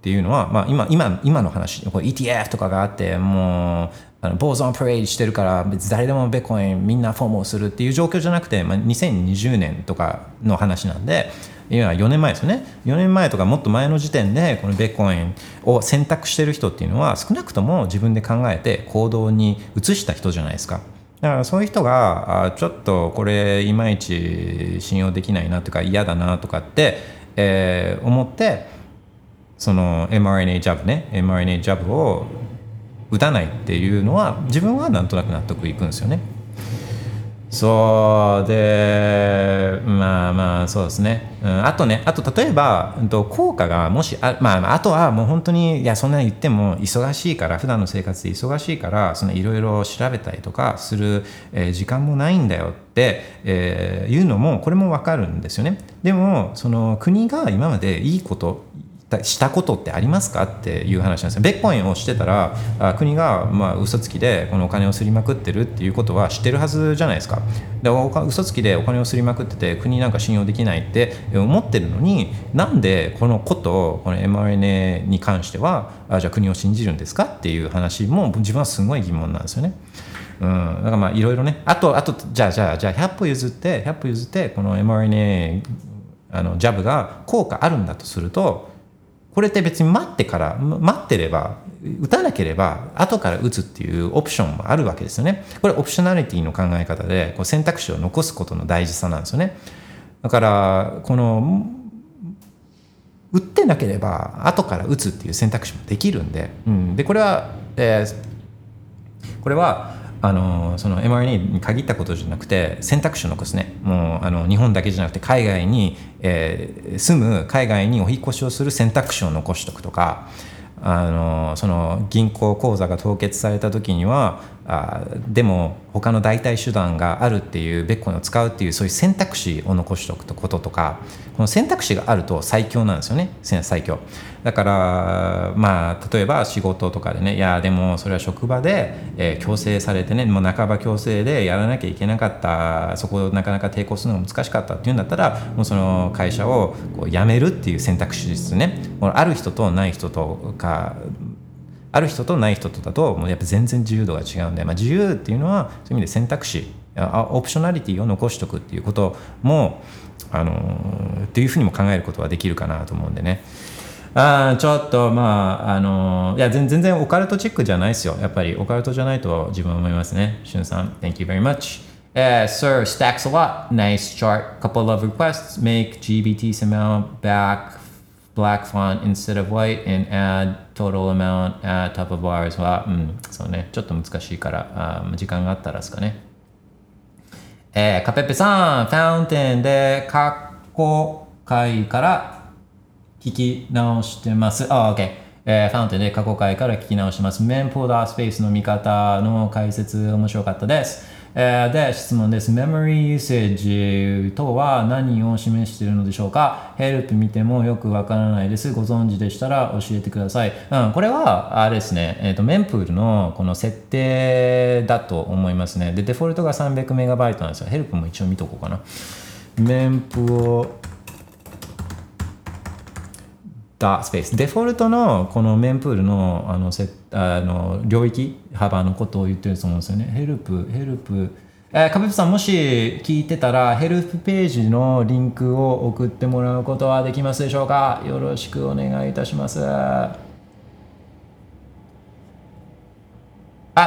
ていうのは、まあ、今, 今, 今の話、これ イーティーエフ とかがあってもうボーゾンパレードしてるから誰でもベッコインみんなフォローするっていう状況じゃなくて、まあ、にせんにじゅうねんとかの話なんで、今よねんまえですよね。よねんまえとかもっと前の時点でこのベッコインを選択してる人っていうのは少なくとも自分で考えて行動に移した人じゃないですか。だからそういう人がちょっとこれいまいち信用できないなとか嫌だなとかって、えー、思ってその エムアールエヌエー ジャブね エムアールエヌエー ジャブを打たないっていうのは自分はなんとなく納得いくんですよね。そうでまあまあそうですね、うん、あとねあと例えば、うん、と効果がもし あ,、まあ、あとはもう本当にいやそんな言っても忙しいから普段の生活で忙しいからいろいろ調べたりとかする、えー、時間もないんだよって、えー、いうのもこれも分かるんですよね。でもその国が今までいいことしたことってありますかっていう話なんですよ。ベッコインをしてたら国がまあ嘘つきでこのお金をすりまくってるっていうことは知ってるはずじゃないですか。で嘘つきでお金をすりまくってて国なんか信用できないって思ってるのに、なんでこのことをこの エムアールエヌエー に関してはじゃあ国を信じるんですかっていう話も自分はすごい疑問なんですよね。うん、だからまあいろいろね、あとあとじゃあじゃあじゃあひゃく歩譲ってひゃく歩譲ってこの エムアールエヌエー あのジャブが効果あるんだとすると、これって別に待ってから待ってれば打たなければ後から打つっていうオプションもあるわけですよね。これオプショナリティの考え方で、こう選択肢を残すことの大事さなんですよね。だからこの打ってなければ後から打つっていう選択肢もできるんで、うん、でこれは、えー、これはあのその エムアールエヌエー に限ったことじゃなくて選択肢を残すね、もうあの日本だけじゃなくて海外に、えー、住む海外にお引越しをする選択肢を残しておくとか、あのその銀行口座が凍結された時にはあでも他の代替手段があるっていうベッコンを使うっていうそういう選択肢を残しておくこととか、この選択肢があると最強なんですよね。最強だから、まあ、例えば仕事とかでね、いやでもそれは職場で、えー、強制されてね、もう半ば強制でやらなきゃいけなかった、そこをなかなか抵抗するのが難しかったっていうんだったら、もうその会社をこう辞めるっていう選択肢ですね。ある人とない人とか、ある人とない人とだともうやっぱ全然自由度が違うんで、まあ、自由っていうのはそういう意味で選択肢、オプショナリティを残しておくっていうことも、あのー、っていうふうにも考えることはできるかなと思うんでね。あちょっとまああのー、いや 全, 全然オカルトチックじゃないですよ。やっぱりオカルトじゃないと自分は思いますね。しゅんさん Thank you very much、uh, Sir stacks a lot Nice chart Couple of requests Make ジービーティー somehow back black font instead of white and add total amount at top of bars は、うん、そうね、ちょっと難しいから、あ時間があったらですかね。えー、カペペさん、ファウンテンで過去回から聞き直してます。あ、OK、えー。ファウンテンで過去回から聞き直してます。メンポーダースペースの見方の解説、面白かったです。で質問です。メモリーユセージとは何を示しているのでしょうか。ヘルプ見てもよくわからないです。ご存知でしたら教えてください。うん、これはあれですね、えーと、メンプールのこの設定だと思いますね。でデフォルトが さんびゃくメガバイト なんですよ。ヘルプも一応見とこうかな。メンプをだスペースデフォルトのこのメンプールのあの設定あの領域幅のことを言ってると思うんですよね。ヘルプヘルプ、えー、カペプさんもし聞いてたらヘルプページのリンクを送ってもらうことはできますでしょうか。よろしくお願いいたします。あ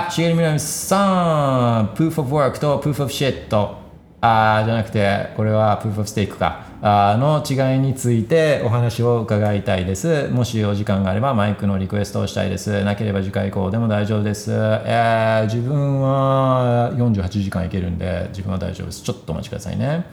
シエルミラミさん Proof of Work と Proof of Shit あじゃなくてこれは Proof of Stake かあの違いについてお話を伺いたいです。もしお時間があればマイクのリクエストをしたいです。なければ次回以降でも大丈夫です。えー、自分はよんじゅうはちじかんいけるんで自分は大丈夫です。ちょっとお待ちくださいね。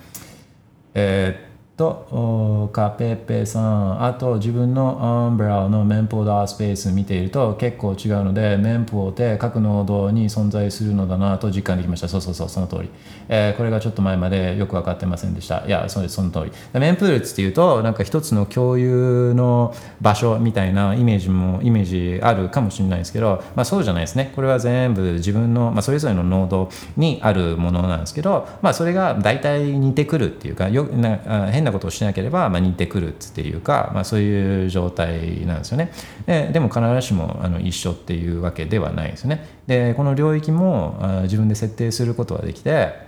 えー、っとカペペさんあと自分のアンブラのメンポーダースペース見ていると結構違うのでメンポーって各ノードに存在するのだなと実感できました。そうそうそうその通り。えー、これがちょっと前までよく分かってませんでした。いやそうですその通り。メンプールっていうとなんか一つの共有の場所みたいなイメージもイメージあるかもしれないですけど、まあ、そうじゃないですね。これは全部自分の、まあ、それぞれのノードにあるものなんですけど、まあ、それが大体似てくるっていうかよな変なことをしなければ、まあ、似てくるっていうか、まあ、そういう状態なんですよね。 で, でも必ずしもあの一緒っていうわけではないですよね。でこの領域も自分で設定することはできて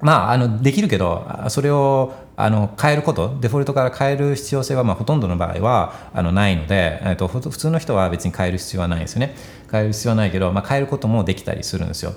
まあ、あのできるけどそれをあの変えることデフォルトから変える必要性は、まあ、ほとんどの場合はあのないので、えっと、普通の人は別に変える必要はないですよね。変える必要はないけど、まあ、変えることもできたりするんですよ。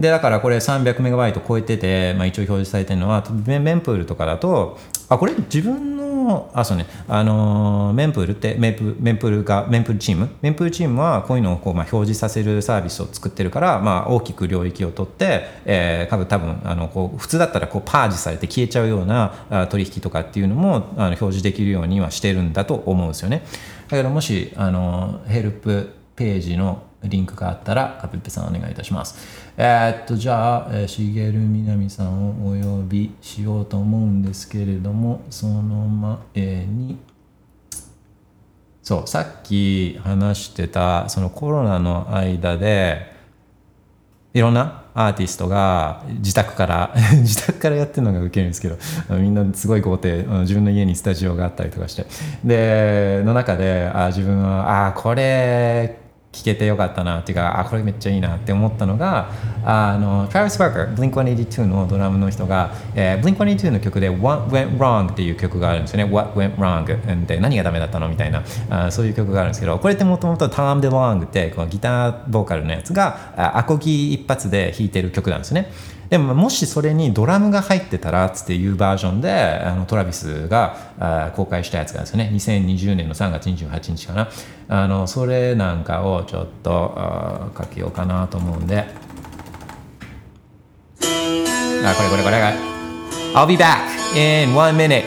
でだからこれさんびゃくメガバイト超えてて、まあ、一応表示されてるのはメンプールとかだとあこれ自分のあそうねあのメンプールってメンプメンプールがメンプールチームメンプールチームはこういうのをこう、まあ、表示させるサービスを作ってるから、まあ、大きく領域を取って、えー、多分あのこう普通だったらこうパージされて消えちゃうような取引とかっていうのもあの表示できるようにはしてるんだと思うんですよね。だからもしあのヘルプページのリンクがあったらカペッペさんお願いいたします。えー、っとじゃあしげるみなみさんをお呼びしようと思うんですけれどもその前にそうさっき話してたそのコロナの間でいろんなアーティストが自宅から自宅からやってるのがウケるんですけどみんなすごい豪邸自分の家にスタジオがあったりとかしてでの中であ自分はあこれ聴けてよかったなっていうかあこれめっちゃいいなって思ったのがあの Travis Barkerブリンクワンエイティーツー のドラムの人が、えー、ブリンクワンエイティーツー の曲で What Went Wrong っていう曲があるんですよね。 What Went Wrong で何がダメだったのみたいなあそういう曲があるんですけどこれってもともと Tom DeLonge ってこのギターボーカルのやつがアコギ一発で弾いてる曲なんですね。でももしそれにドラムが入ってたらっていうバージョンであのトラビスが公開したやつがですねにせんにじゅうねんのさんがつにじゅうはちにちかなあのそれなんかをちょっとかけようかなと思うんであこれこれこれが I'll be back in one minute 、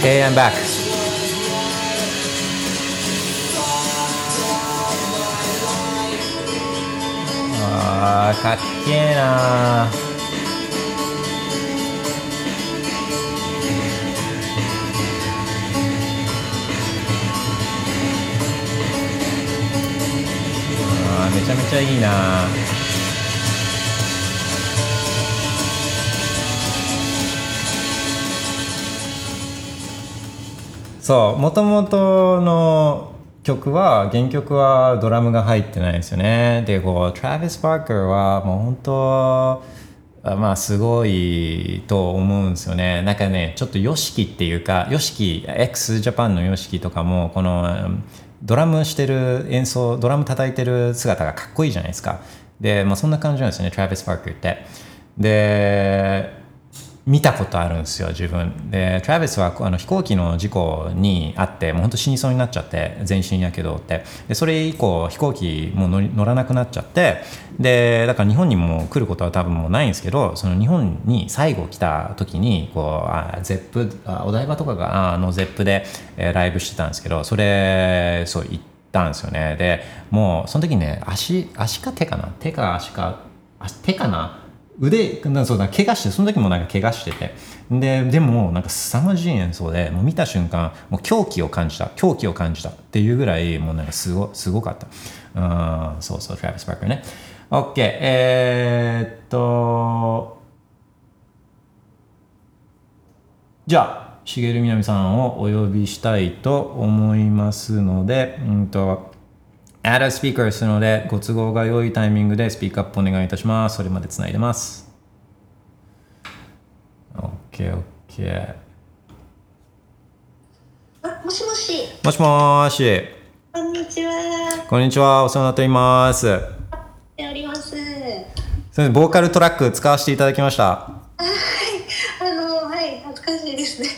Hey, I'm back. Ah, かっけえなー。あー、めちゃめちゃいいなー。そう、もともとの曲は原曲はドラムが入ってないんですよね。で、こうTravis Barkerはもう本当まあすごいと思うんですよね。なんかね、ちょっとYOSHIKIっていうか、YOSHIKI、X JAPANのYOSHIKIとかもこのドラムしてる演奏、ドラム叩いてる姿がかっこいいじゃないですか。で、まあそんな感じなんですよね、Travis Barkerって。で。見たことあるんですよ、自分で。トラビスはあの飛行機の事故にあって、もうほんと死にそうになっちゃって、全身やけどって。でそれ以降飛行機もう 乗, 乗らなくなっちゃって、でだから日本にも来ることは多分もうないんですけど、その日本に最後来た時にこうあゼップあお台場とかがあのゼップで、えー、ライブしてたんですけど、それそう行ったんですよね。でもうその時ね、足足か手かな手か足か足手かな腕なんそうだ怪我して、その時もなんか怪我してて、ででもなんか凄まじい演奏で、もう見た瞬間もう狂気を感じた狂気を感じたっていうぐらい、もうなんかすごすごかった。うん、そうそう、トラビス・パーカーね。 OK、 えー、っとじゃあ茂みなみさんをお呼びしたいと思いますので、うんとAdd a speaker ですので、ご都合が良いタイミングでスピークアップお願いいたします。それまでつないでます。OK、OK。あ、もしもし。もしもし。こんにちは。こんにちは。お世話になっております。やっております。ボーカルトラック使わせていただきました。はい、あのはい、恥ずかしいですね。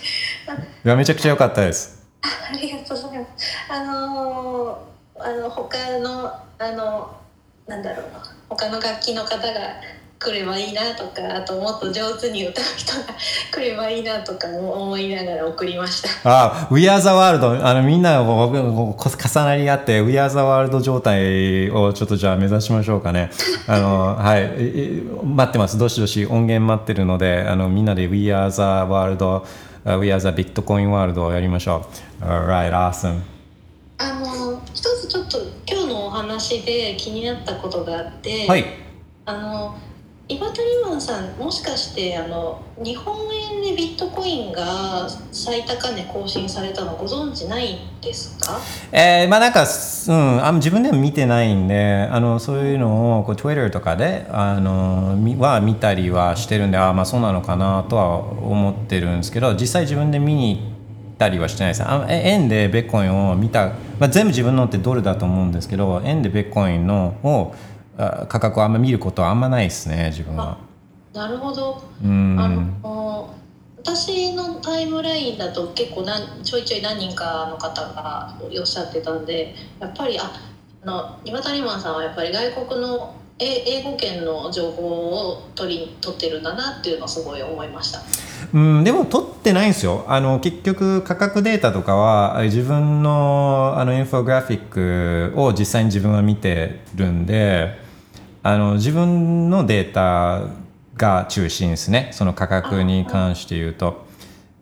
いや、めちゃくちゃ良かったです。あ、ありがとうございます。あのー。あの他のあのなんだろうな、他の楽器の方が来ればいいなとか、あともっと上手に歌う人が来ればいいなとか思いながら送りました。ああ、We Are the World、 あのみんなこう重なり合って We Are the World 状態をちょっとじゃあ目指しましょうかね。あのはい、待ってます。どしどし音源待ってるので、あのみんなで We Are the World、 We Are the Bitcoin World をやりましょう。Alright, awesome。あの一つちょっと今日のお話で気になったことがあって、はい、あのリバタリーマンさん、もしかしてあの日本円でビットコインが最高値更新されたのご存知ないんですか？えー、まあなんか、うん、あ自分では見てないんで、あのそういうのをこう Twitter とかであのは見たりはしてるんで、あまあそうなのかなとは思ってるんですけど、実際自分で見に行ってたりはしてないです。あの円でビットコインを見た、まあ、全部自分のってドルだと思うんですけど、円でビットコインのを価格をあんま見ることはあんまないですね、自分は。なるほど。うん、あの私のタイムラインだと結構なんちょいちょい何人かの方がおっしゃってたんで、やっぱりああの岩谷マンさんはやっぱり外国の英語圏の情報を取り取ってるんだなっていうのはすごい思いました。うん、でも取ってないんですよ。あの結局価格データとかは自分 の, あのインフォグラフィックを実際に自分は見てるんで、あの自分のデータが中心ですね。その価格に関して言うと。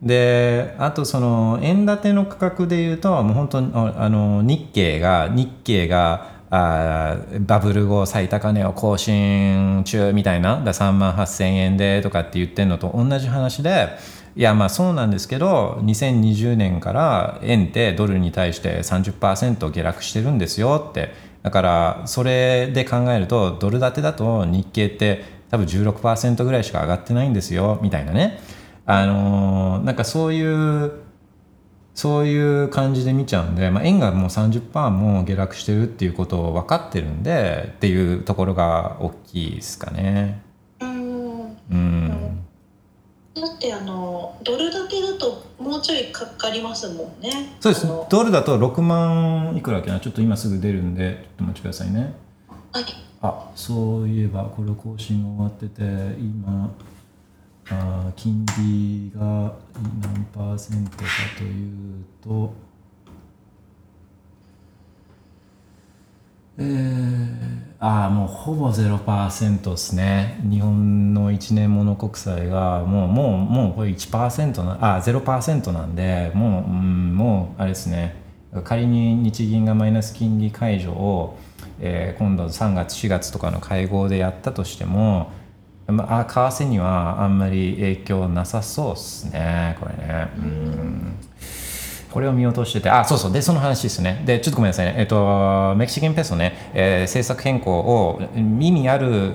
で、あとその円建ての価格で言うと、もう本当にあの日経が日経があバブル後最高値を更新中みたいなださんまんはっせんえんでとかって言ってるのと同じ話で、いやまあそうなんですけどにせんにじゅうねんから円ってドルに対して さんじゅっパーセント 下落してるんですよって。だからそれで考えるとドル建てだと日経って多分 じゅうろくパーセント ぐらいしか上がってないんですよみたいなね、あのー、なんかそういうそういう感じで見ちゃうんで、まあ、円がもう さんじゅっパーセント も下落してるっていうことを分かってるんでっていうところが大きいですかね。うん、うん、だってあのドルだけだともうちょいかかりますもんね。そうです。ドルだとろくまんいくらだっけな、ちょっと今すぐ出るんでちょっとお待ちくださいね。はい。あ、そういえばこれ更新が終わってて今あ金利が何パーセントかというと、えー、ああもうほぼ ゼロパーセント ですね。日本のいちねんもの国債がもうもうもうこれ いちパーセント なあ ゼロパーセント なんで、もう、うん、もうあれですね。仮に日銀がマイナス金利解除を、えー、今度さんがつしがつとかの会合でやったとしても。まあ、為替にはあんまり影響なさそうですねこれね。うん、これを見落としてて、あそうそうでその話ですね。でちょっとごめんなさいね、えっとメキシカンペソね、えー、政策変更を意味ある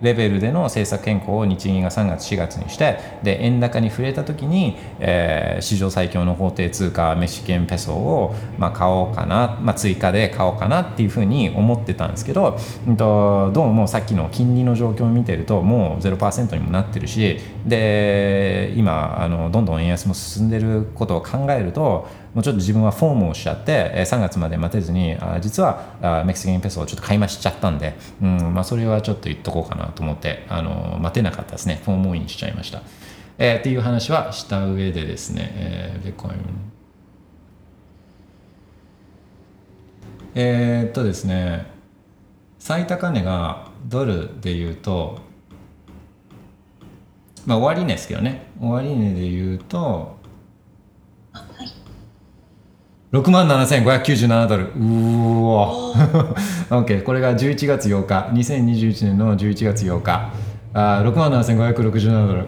レベルでの政策変更を日銀がさんがつしがつにして、で円高に触れた時に、えー、史上最強の法定通貨メキシカンペソを、まあ、買おうかな、まあ、追加で買おうかなっていうふうに思ってたんですけど、えっと、どうもさっきの金利の状況を見てるともう ゼロパーセント にもなってるし、で今あのどんどん円安も進んでることを考えるともうちょっと自分はフォームをしちゃってさんがつまで待てずに実はメキシカンペソをちょっと買い増しちゃったんで、うんまあ、それはちょっと言っとこうかなと思ってあの待てなかったですね。フォームインしちゃいました、えー、っていう話はした上でですね、えー、ビットコインえー、っとですね最高値がドルでいうと、まあ、終値ですけどね、終値でいうとろくまんななせんごひゃくきゅうじゅうななドル。うーおー。OK。これがじゅういちがつようか。にせんにじゅういちねんのじゅういちがつようか。あー、ろくまんななせんごひゃくろくじゅうななドル。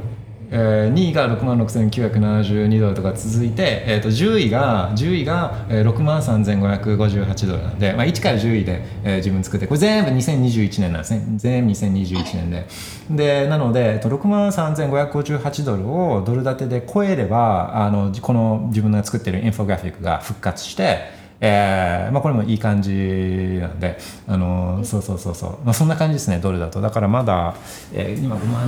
えー、にいがろくまんろくせんきゅうひゃくななじゅうにドルとか続いて、えー、とじゅういがじゅういがろくまんさんぜんごひゃくごじゅうはちドルなんで、まあ、いちからじゅういで、えー、自分作ってこれ全部にせんにじゅういちねんなんですね。全部にせんにじゅういちねんででなので、えー、とろくまんさんぜんごひゃくごじゅうはちドルをドル建てで超えればあのこの自分が作ってるインフォグラフィックが復活して。えーまあ、これもいい感じなんで、あのー、そうそうそうそう、まあ、そんな感じですねドルだと。だからまだ、えー、今ごま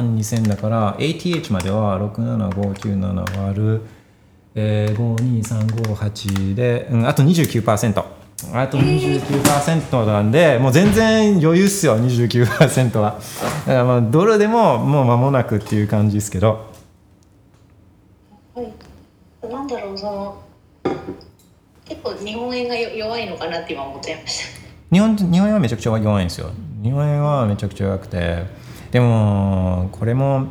んにせんだから、エーティーエイチ まではろくまんななせんごひゃくきゅうじゅうなな割る、えー、ごまんにせんさんびゃくごじゅうはちで、うん、あと にじゅうきゅうパーセント。あと にじゅうきゅうパーセント なんで、もう全然余裕っすよ にじゅうきゅうパーセント は。だからまあドルでももう間もなくっていう感じですけど。はい。なんだろうその。結構日本円が弱いのかなって今思っちゃいました。日本、日本円はめちゃくちゃ弱いんですよ。日本円はめちゃくちゃ弱くて、でもこれも、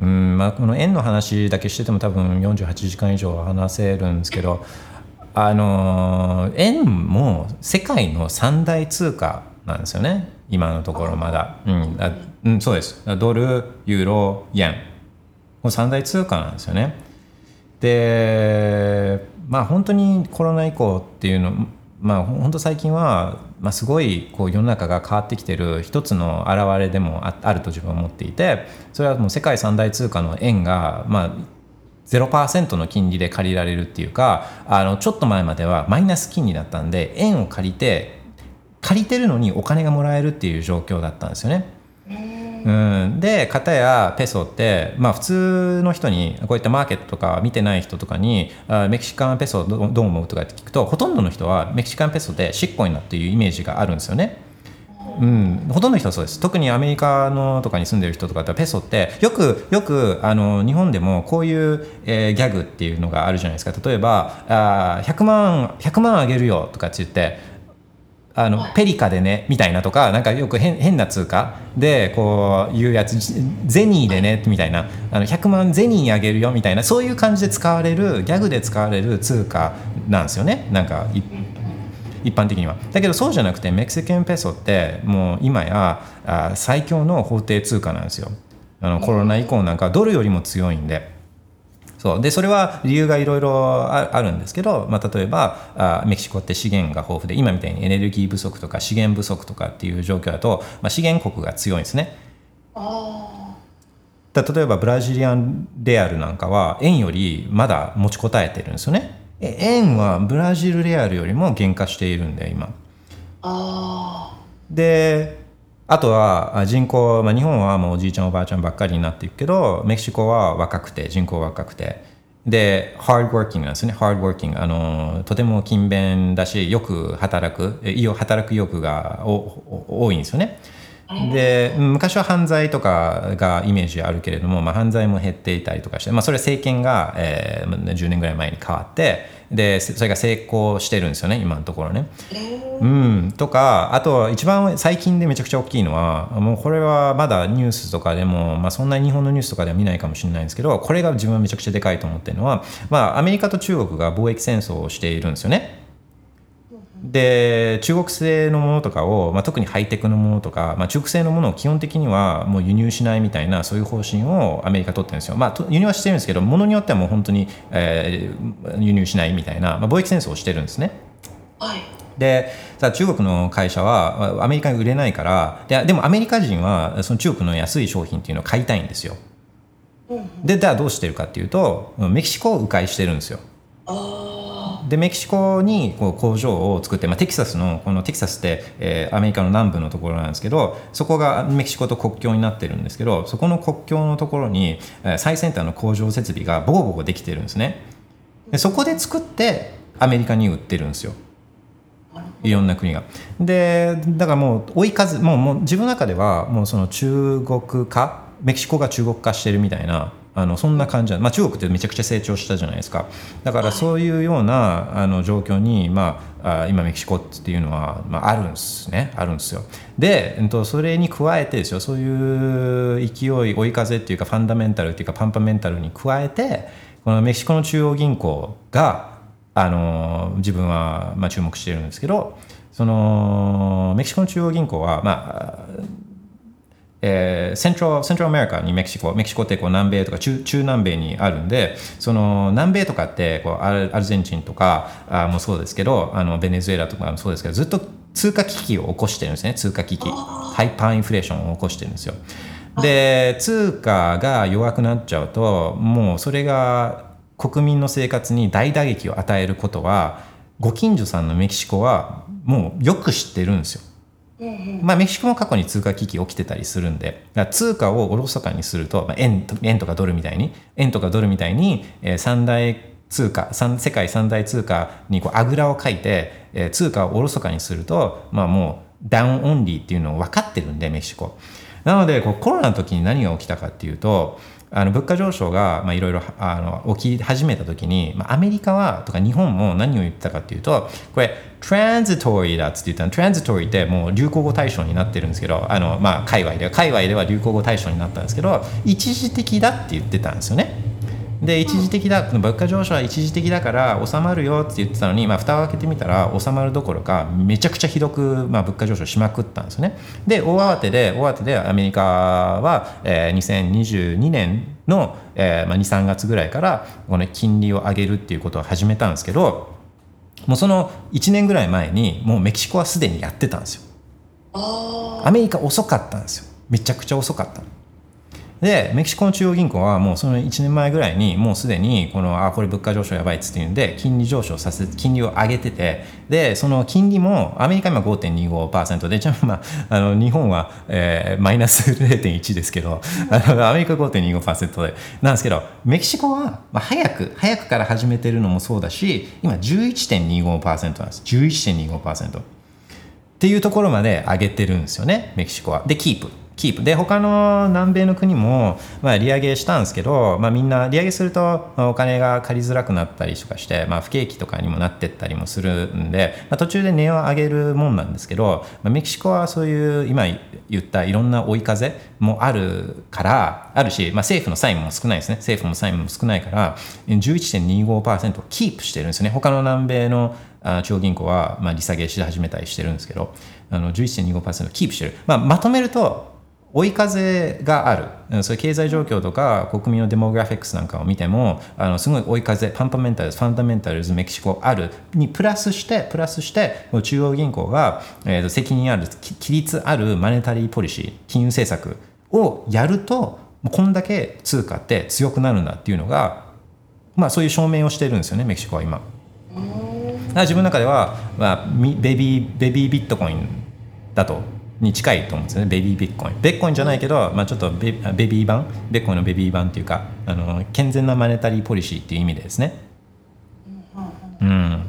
うんまあ、この円の話だけしてても多分よんじゅうはちじかん以上は話せるんですけど、あの円も世界の三大通貨なんですよね。今のところまだ、うんあうん、そうです。ドル、ユーロ、円、この三大通貨なんですよね。でまあ、本当にコロナ以降っていうの、まあ、本当最近は、まあ、すごいこう世の中が変わってきてる一つの表れでも あ, あると自分は思っていて、それはもう世界三大通貨の円が、まあ、ゼロパーセント の金利で借りられるっていうか、あのちょっと前まではマイナス金利だったんで円を借りて借りてるのにお金がもらえるっていう状況だったんですよね。うん、で片やペソって、まあ、普通の人にこういったマーケットとか見てない人とかにあメキシカンペソどう思うとかって聞くと、ほとんどの人はメキシカンペソでシッコインだっていうイメージがあるんですよね。うん、ほとんどの人はそうです。特にアメリカのとかに住んでる人とかってペソってよくよくあの日本でもこういう、えー、ギャグっていうのがあるじゃないですか。例えばあひゃくまんひゃくまんあげるよとかって言ってあのペリカでねみたいなとか、なんかよく 変, 変な通貨でこういうやつゼニーでねみたいな、あのひゃくまんゼニーあげるよみたいな、そういう感じで使われるギャグで使われる通貨なんですよね、なんか一般的には。だけどそうじゃなくてメキシカンペソってもう今やあ最強の法定通貨なんですよ。あのコロナ以降なんかドルよりも強いんで。そうでそれは理由がいろいろあるんですけど、まあ、例えばあメキシコって資源が豊富で今みたいにエネルギー不足とか資源不足とかっていう状況だと、まあ、資源国が強いんですね。あだ例えばブラジリアンレアルなんかは円よりまだ持ちこたえてるんですよね。円はブラジルレアルよりも減価しているんで今。あであとは人口、まあ、日本はもうおじいちゃんおばあちゃんばっかりになっていくけど、メキシコは若くて人口若くてでハードワーキングなんですね。ハードワーキングあのとても勤勉だしよく働く働く意欲が多いんですよね。で昔は犯罪とかがイメージあるけれども、まあ、犯罪も減っていたりとかして、まあ、それは政権が、えー、じゅうねんぐらい前に変わってでそれが成功してるんですよね今のところね、うん、とかあと一番最近でめちゃくちゃ大きいのはもうこれはまだニュースとかでも、まあ、そんなに日本のニュースとかでは見ないかもしれないんですけど、これが自分はめちゃくちゃでかいと思ってるのは、まあ、アメリカと中国が貿易戦争をしているんですよね。で中国製のものとかを、まあ、特にハイテクのものとか、まあ、中国製のものを基本的にはもう輸入しないみたいなそういう方針をアメリカ取ってるんですよ。まあ、輸入はしてるんですけどものによってはもう本当に、えー、輸入しないみたいな、まあ、貿易戦争をしてるんですね、はい、で中国の会社はアメリカに売れないから で, でもアメリカ人はその中国の安い商品っていうのを買いたいんですよ。でじゃあどうしてるかっていうとメキシコを迂回してるんですよ。でメキシコにこう工場を作って、まあ、テキサスのこのテキサスって、えー、アメリカの南部のところなんですけど、そこがメキシコと国境になってるんですけど、そこの国境のところに、えー、最先端の工場設備がボコボコできてるんですね。でそこで作ってアメリカに売ってるんですよいろんな国が。でだからもう追い風もうもう自分の中ではもうその中国化メキシコが中国化してるみたいなあのそんな感じな、まあ、中国ってめちゃくちゃ成長したじゃないですか。だからそういうようなあの状況に、まあ、今メキシコっていうのは、まあ、あるんですねあるんですよ。でそれに加えてですよ、そういう勢い追い風っていうかファンダメンタルっていうかパンパメンタルに加えてこのメキシコの中央銀行があの自分は、まあ、注目しているんですけど、そのメキシコの中央銀行はまあえー、セントラル、セントラルアメリカにメキシコメキシコってこう南米とか 中, 中南米にあるんで、その南米とかってこうアルゼンチンとかあもそうですけどあのベネズエラとかもそうですけどずっと通貨危機を起こしてるんですね。通貨危機ハイパーインフレーションを起こしてるんですよ。で通貨が弱くなっちゃうともうそれが国民の生活に大打撃を与えることはご近所さんのメキシコはもうよく知ってるんですよ。まあ、メキシコも過去に通貨危機起きてたりするんで、通貨をおろそかにすると、まあ、円, 円とかドルみたいに円とかドルみたいに、えー、三大通貨三世界三大通貨にこうあぐらをかいて、えー、通貨をおろそかにすると、まあ、もうダウンオンリーっていうのを分かってるんでメキシコなので、こうコロナの時に何が起きたかっていうと、あの物価上昇がいろいろ起き始めた時に、まあ、アメリカはとか日本も何を言ってたかっていうと、これトランジトリーだっつって言ったの。トランジトリーってもう流行語大賞になってるんですけど、あのまあ界隈では界隈では流行語大賞になったんですけど、一時的だって言ってたんですよね。で一時的だ、物価上昇は一時的だから収まるよって言ってたのに、まあ、蓋を開けてみたら収まるどころかめちゃくちゃひどく、まあ、物価上昇しまくったんですよね。で大慌てで大慌てでアメリカは、えー、にせんにじゅうにねんの、えーまあ、にさんがつぐらいからこの金利を上げるっていうことを始めたんですけど、もうそのいちねんぐらい前にもうメキシコはすでにやってたんですよ。アメリカ遅かったんですよ。めちゃくちゃ遅かった。でメキシコの中央銀行はもうそのいちねんまえぐらいにもうすでにこのあこれ物価上昇やばいっつっていうんで金利上昇させ金利を上げてて、でその金利もアメリカ今 ごてんにごパーセント で、じゃあまああの日本は、えー、マイナス ゼロてんいち ですけど、あのアメリカ ごてんにごパーセント でなんですけど、メキシコはまあ早く早くから始めてるのもそうだし、今 じゅういちてんにごパーセント なんです。 じゅういちてんにごパーセント っていうところまで上げてるんですよね、メキシコは。でキープキープで他の南米の国もまあ利上げしたんですけど、まあ、みんな利上げするとお金が借りづらくなったりとかして、まあ、不景気とかにもなってったりもするんで、まあ、途中で値を上げるもんなんですけど、まあ、メキシコはそういう今言ったいろんな追い風もあるからあるし、まあ、政府の債務も少ないですね。政府の債務も少ないから じゅういちてんにごパーセント をキープしてるんですね。他の南米の中央銀行はまあ利下げし始めたりしてるんですけど、あの じゅういちてんにごパーセント キープしてる、まあ、まとめると追い風がある。それ経済状況とか国民のデモグラフィックスなんかを見ても、あのすごい追い風、ファンダメンタルズ、ファンダメンタルズメキシコあるにプラスしてプラスして中央銀行が、えー、責任ある規律あるマネタリーポリシー、金融政策をやるとこんだけ通貨って強くなるんだっていうのが、まあそういう証明をしてるんですよね、メキシコは今。だから自分の中では、まあ、ベビーベビービットコインだと。に近いと思うんですよね。ベビービッコイン。ビッコインじゃないけど、まあ、ちょっと ベ, ベビー版、ビッコインのベビー版っていうか、あの健全なマネタリーポリシーっていう意味でですね。うん。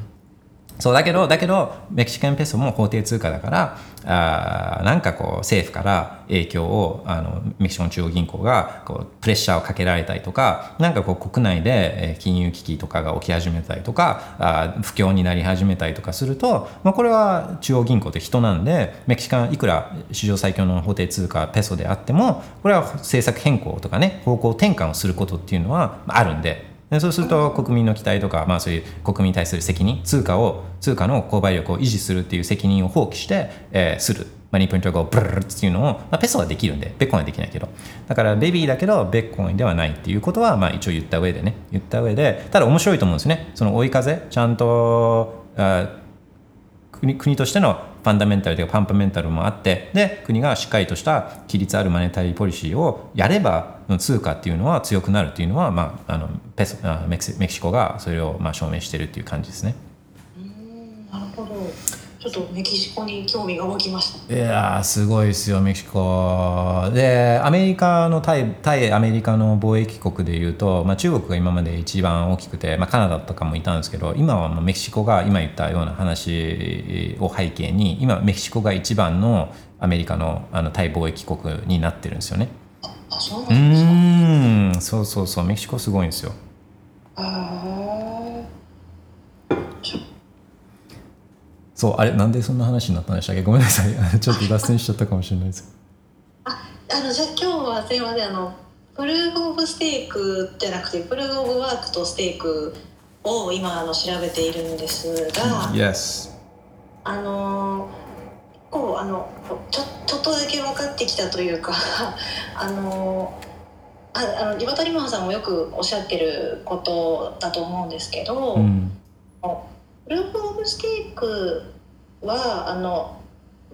そうだけど、だけどメキシカンペソも法定通貨だから、あなんかこう政府から影響をあのメキシコの中央銀行がこうプレッシャーをかけられたりとか、なんかこう国内で金融危機とかが起き始めたりとか、あ不況になり始めたりとかすると、まあ、これは中央銀行って人なんで、メキシカンいくら史上最強の法定通貨ペソであっても、これは政策変更とかね、方向転換をすることっていうのはあるんで。そうすると国民の期待とか、まあ、そういう国民に対する責任、通貨を通貨の購買力を維持するっていう責任を放棄して、えー、する、まあ、にてんご をブルルルっていうのを、まあ、ペソはできるんでベッコインはできないけど、だからベビーだけどベッコインではないっていうことは、まあ、一応言った上でね言った上でただ面白いと思うんですね。その追い風ちゃんとあ 国, 国としてのファンダメンタルというかパンパメンタルもあって、で国がしっかりとした規律あるマネタリーポリシーをやれば通貨っていうのは強くなるっていうのは、まあ、あのペソメキシ、メキシコがそれをまあ証明してるっていう感じですね。うーん、なるほど。ちょっとメキシコに興味が湧きました。いやーすごいですよメキシコで。アメリカの対、対アメリカの貿易国でいうと、まあ、中国が今まで一番大きくて、まあ、カナダとかもいたんですけど、今はもうメキシコが今言ったような話を背景に今メキシコが一番のアメリカの、あの対貿易国になってるんですよね。あ、そうなんですか。うーん、そうそうそう、メキシコすごいんですよ。あそう、あれなんでそんな話になったんでしたっけ、ごめんなさいちょっと脱線しちゃったかもしれないです。ああのじゃあ今日はすいません、あのプルーフ・オブ・ステークじゃなくてプルーフ・オブ・ワークとステークを今あの調べているんですが、 Yes、 あのこうあのち ょ, ちょっとだけ分かってきたというかあのああのリバタリマンさんもよくおっしゃってることだと思うんですけど、うん、プルーフ・オブ・ステークはあの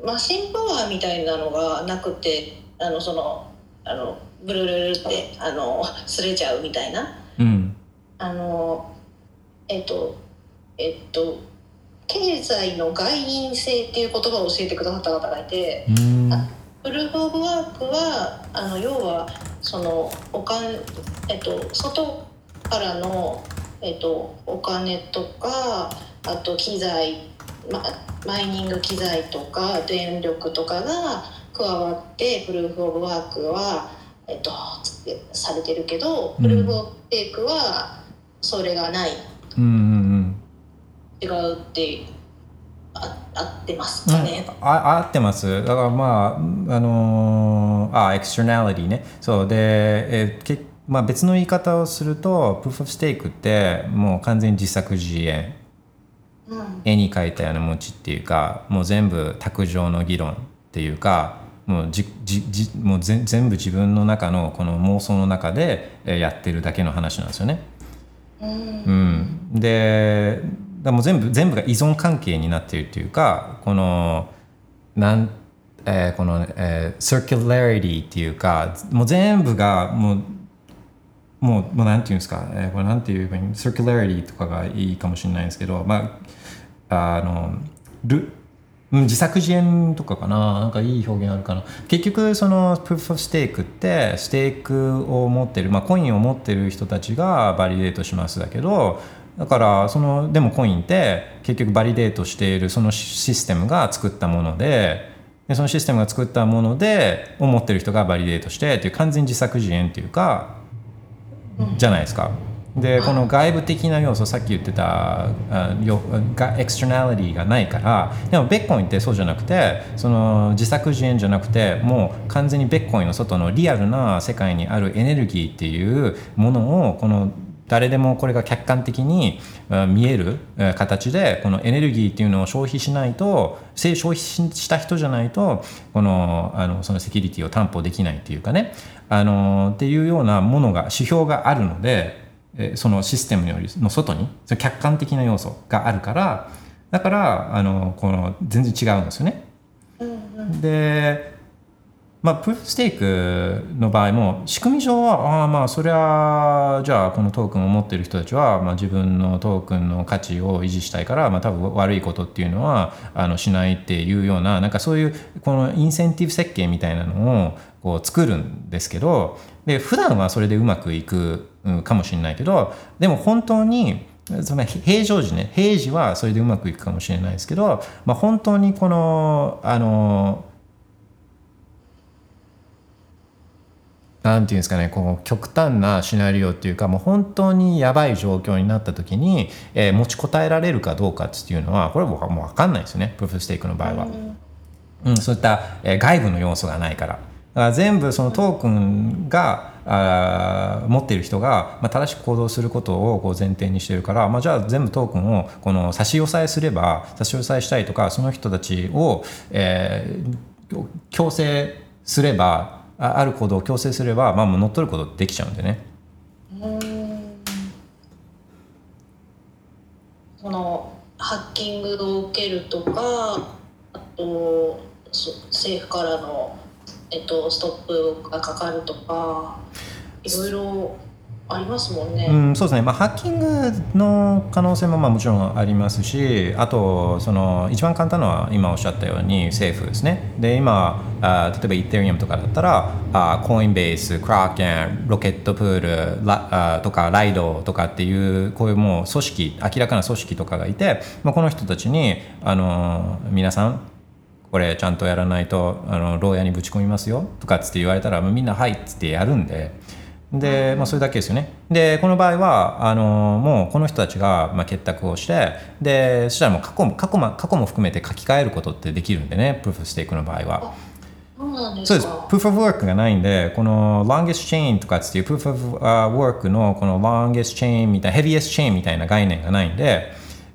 マシンパワーみたいなのがなくて、あのそのあのブルルルってあの擦れちゃうみたいな、うん、あのえっとえっと経済の外因性っていう言葉を教えてくださった方がいて、うん、プルーフ・オブ・ワークはあの要はそのお金、えっと、外からの、えっと、お金とかあと機材、ま、マイニング機材とか電力とかが加わってプルーフ・オブ・ワークは、えっと、されてるけど、うん、プルーフ・オブ・テイクはそれがない、うんうんうん、違うってあ合ってますかね、うん、あ合ってます。だからまああのー、あエクスターナリティね。そうで、えーまあ、別の言い方をするとプーフ・オブ・ステークってもう完全に自作自演、うん、絵に描いたような餅っていうかもう全部卓上の議論っていうかもう、じ、じ、じ、もう全部自分の中のこの妄想の中でやってるだけの話なんですよね、うんうん、でだもう全部全部が依存関係になっているというかこのなんえー、この、えー、サーキュラリティっていうか、もう全部がもうもうもうなんていうんですか、えー、これなんて言えばいい、サーキュラリティとかがいいかもしれないんですけど、まああのル自作自演とかかな、なんかいい表現あるかな。結局その Proof of Stake ってステークを持ってる、まあコインを持ってる人たちがバリデートしますだけど、だからそのでもコインって結局バリデートしているそのシステムが作ったもので。でそのシステムが作ったものでを持ってる人がバリデートしてっていう完全自作自演っていうかじゃないですか。でこの外部的な要素、さっき言ってたエクスターナリティがないから。でもベッコインってそうじゃなくて、その自作自演じゃなくて、もう完全にベッコインの外のリアルな世界にあるエネルギーっていうものを、この誰でもこれが客観的に見える形で、このエネルギーっていうのを消費しないと、消費した人じゃないとこの、あのそのセキュリティを担保できないっていうかね、あのっていうようなものが、指標があるので、そのシステムよりの外に客観的な要素があるから、だからあのこの全然違うんですよね。でまあ、プーフステークの場合も仕組み上は、ああまあそれはじゃあこのトークンを持っている人たちは、まあ自分のトークンの価値を維持したいから、まあ多分悪いことっていうのはあのしないっていうような、なんかそういうこのインセンティブ設計みたいなのをこう作るんですけど、で普段はそれでうまくいくかもしれないけど、でも本当にその平常時ね、平時はそれでうまくいくかもしれないですけど、まあ本当にこのあのなんていうんですかね、こう極端なシナリオっていうか、もう本当にやばい状況になった時に、えー、持ちこたえられるかどうかっていうのは、これは僕はもう分かんないですよね、プーフステークの場合は、うん、そういった、えー、外部の要素がないから、だから全部そのトークンがあ持っている人が、まあ、正しく行動することをこう前提にしてるから、まあ、じゃあ全部トークンをこの差し押さえすれば、差し押さえしたいとか、その人たちを、えー、強制すれば、ある行動を強制すれば、まあ、もう乗っ取ることできちゃうんでね。うーん、そのハッキングを受けるとか、あと政府からの、えっと、ストップがかかるとか、いろいろありますもんね。うん、そうですね、まあ、ハッキングの可能性もまあもちろんありますし、あとその一番簡単なのは今おっしゃったように政府ですね。で今あ例えば Ethereum とかだったら、あコインベース、クラーケン、ロケットプールラあとかライドとかっていうこういうもう組織、明らかな組織とかがいて、まあ、この人たちにあの皆さんこれちゃんとやらないとあの牢屋にぶち込みますよとかっつって言われたら、みんなはいっつってやるんで。でまあ、それだけですよね。でこの場合はあのもうこの人たちが、まあ、結託をして、でそしたらもう過去も過去も過去も含めて書き換えることってできるんでね、プーフステークの場合は。そうなんですか。そうです。プーフオブワークがないんで、このロンゲストチェーンとかっていうプーフオブワークのこのロンゲストチェーンみたいな、ヘビエストチェーンみたいな概念がないんで、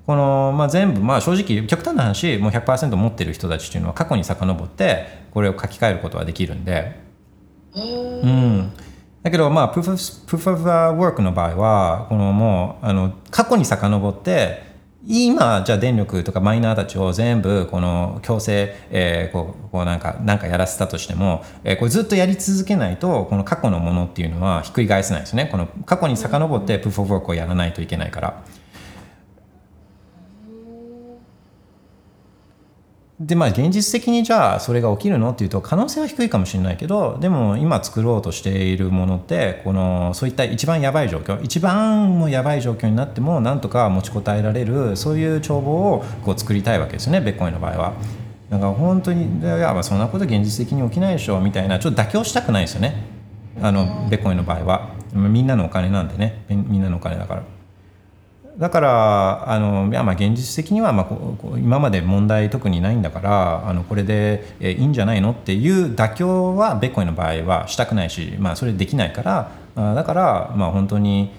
この、まあ、全部、まあ、正直極端な話、もう ひゃくパーセント 持ってる人たちっていうのは過去に遡ってこれを書き換えることはできるんで。へー、うん。だけど、まあ、プーフオブワークの場合は、このもうあの過去に遡って、今、じゃあ電力とかマイナーたちを全部この強制、えー、こうこうなんかなんかやらせたとしても、えー、これずっとやり続けないと、この過去のものっていうのはひっくり返せないですね。この過去に遡ってプーフオブワークをやらないといけないから。でまあ、現実的にじゃあそれが起きるのっていうと、可能性は低いかもしれないけど、でも今作ろうとしているものって、このそういった一番やばい状況、一番もやばい状況になってもなんとか持ちこたえられる、そういう帳簿をこう作りたいわけですよね、ベッコインの場合は。だから本当にいや、まあそんなこと現実的に起きないでしょみたいな、ちょっと妥協したくないですよね、あのベッコインの場合は。みんなのお金なんでね、みんなのお金だから。だからあのいやまあ現実的には、まあ、こう今まで問題特にないんだから、あのこれでいいんじゃないのっていう妥協はベッコインの場合はしたくないし、まあ、それできないから、だからまあ本当に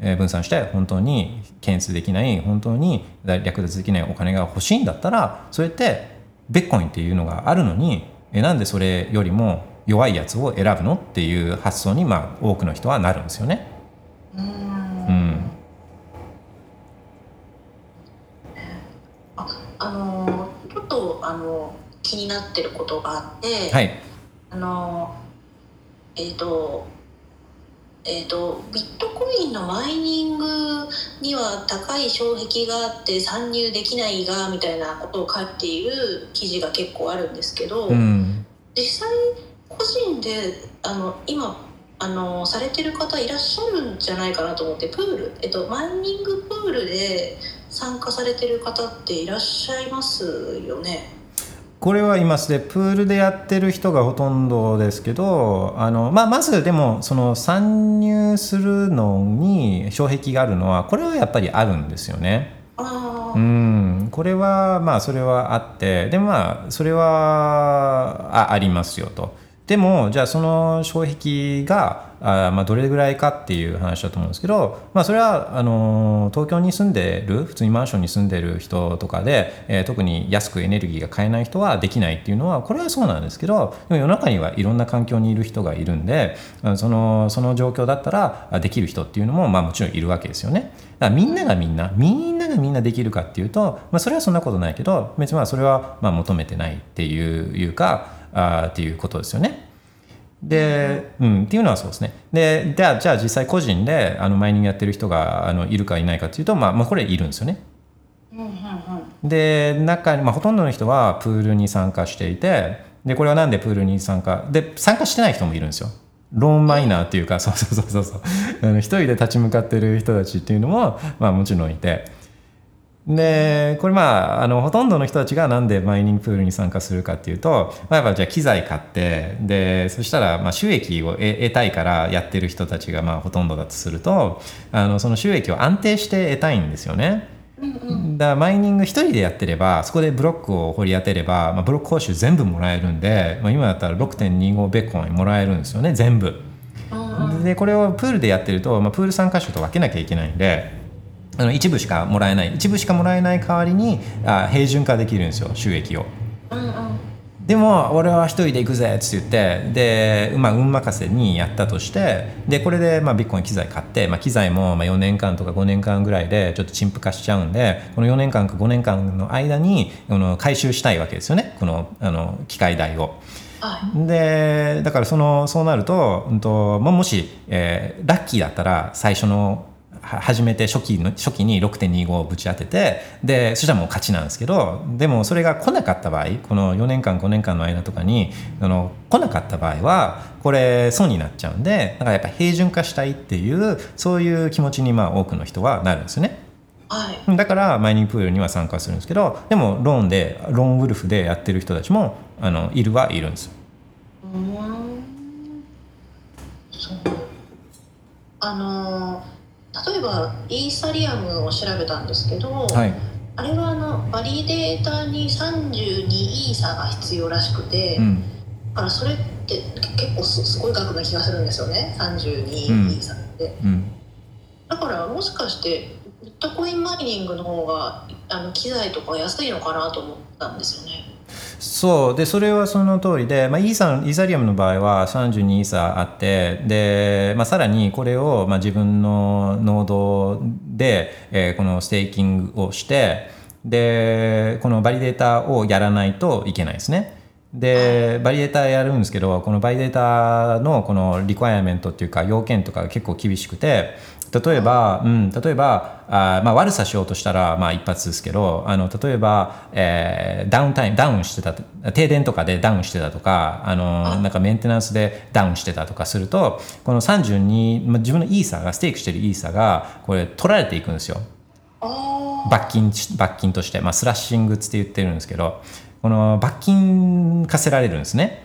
分散して、本当に検出できない、本当に略奪できないお金が欲しいんだったら、それってベッコインっていうのがあるのに、なんでそれよりも弱いやつを選ぶのっていう発想に、まあ多くの人はなるんですよね。うん。あのちょっとあの気にになってることがあって、はい、あのえっとえーと、ビットコインのマイニングには高い障壁があって参入できないがみたいなことを書いている記事が結構あるんですけど、うん、実際個人であの今あのされてる方いらっしゃるんじゃないかなと思って、プール、えっと、マイニングプールで参加されてる方っていらっしゃいますよね。これはいますね。プールでやってる人がほとんどですけど、あの、まあ、まずでもその参入するのに障壁があるのはこれはやっぱりあるんですよね。あ、うん、これはまあそれはあってでまあそれは あ, ありますよと。でもじゃあその障壁があ、まあ、どれぐらいかっていう話だと思うんですけど、まあ、それはあの東京に住んでる普通にマンションに住んでる人とかで、えー、特に安くエネルギーが買えない人はできないっていうのはこれはそうなんですけど、でも世の中にはいろんな環境にいる人がいるんで、その、その状況だったらできる人っていうのも、まあ、もちろんいるわけですよね。だからみんながみんなみんながみんなできるかっていうと、まあ、それはそんなことないけど、別にまあそれはまあ求めてないっていう、いうかあっていうことですよね。で、うん、っていうのはそうですね。で、じゃあ、じゃあ実際個人であのマイニングやってる人があのいるかいないかっていうと、まあ、まあこれいるんですよね。うんうんうん、で中に、まあ、ほとんどの人はプールに参加していて、でこれはなんでプールに参加で参加してない人もいるんですよ。ローンマイナーっていうか、そうそうそうそうあの一人で立ち向かってる人たちっていうのも、まあ、もちろんいて。でこれまあ、あのほとんどの人たちがなんでマイニングプールに参加するかっていうと、まあ、やっぱじゃあ機材買ってでそしたらまあ収益を得たいからやってる人たちがまあほとんどだとすると、あのその収益を安定して得たいんですよね。だからマイニング一人でやってればそこでブロックを掘り当てれば、まあ、ブロック報酬全部もらえるんで、まあ、今だったら ろくてんにご ベッコインもらえるんですよね全部で。これをプールでやってると、まあ、プール参加者と分けなきゃいけないんで、あの一部しかもらえない一部しかもらえない代わりにあ平準化できるんですよ収益を、うんうん、でも俺は一人で行くぜって言ってで、まあ、運任せにやったとして、でこれでまあビットコイン機材買って、まあ、機材もまあよねんかんとかごねんかんぐらいでちょっと陳腐化しちゃうんで、このよねんかんかごねんかんの間にこの回収したいわけですよね、この、あの機械代を。でだからそのそうなると、うんとまあ、もし、えー、ラッキーだったら最初の初めて初期の初期に ろくてんにご をぶち当ててでそしたらもう勝ちなんですけど、でもそれが来なかった場合、このよねんかんごねんかんの間とかにあの来なかった場合はこれ損になっちゃうんで、だからやっぱ平準化したいっていうそういう気持ちにまあ多くの人はなるんですよね。はい、だからマイニングプールには参加するんですけど、でもローンでローンウルフでやってる人たちもあのいるはいるんですよ。うーん、そうあのー例えばイーサリアムを調べたんですけど、はい、あれはあのバリデータにさんじゅうにイーサが必要らしくて、うん、だからそれって結構 す, すごい額な気がするんですよねさんじゅうにイーサって、うんうん、だからもしかしてビットコインマイニングの方があの機材とか安いのかなと思ったんですよね。そうでそれはその通りで、まあ、イーサイーサリアムの場合はさんじゅうにイーサあってで、まあ、さらにこれをまあ自分のノードで、えー、このステーキングをしてでこのバリデータをやらないといけないですね。でバリデータやるんですけど、このバリデータのこのリクワイアメントっていうか要件とか結構厳しくて、例えば、うん、例えばあ、まあ、悪さしようとしたら、まあ、一発ですけど、あの例えば、えー、ダウンタイムダウンしてた停電とかでダウンしてたとか、あのあなんかメンテナンスでダウンしてたとかすると、このさんじゅうに、まあ、自分のイーサがステークしてるイーサがこれ取られていくんですよ。罰金、罰金として、まあ、スラッシングって言ってるんですけど、この罰金課せられるんですね。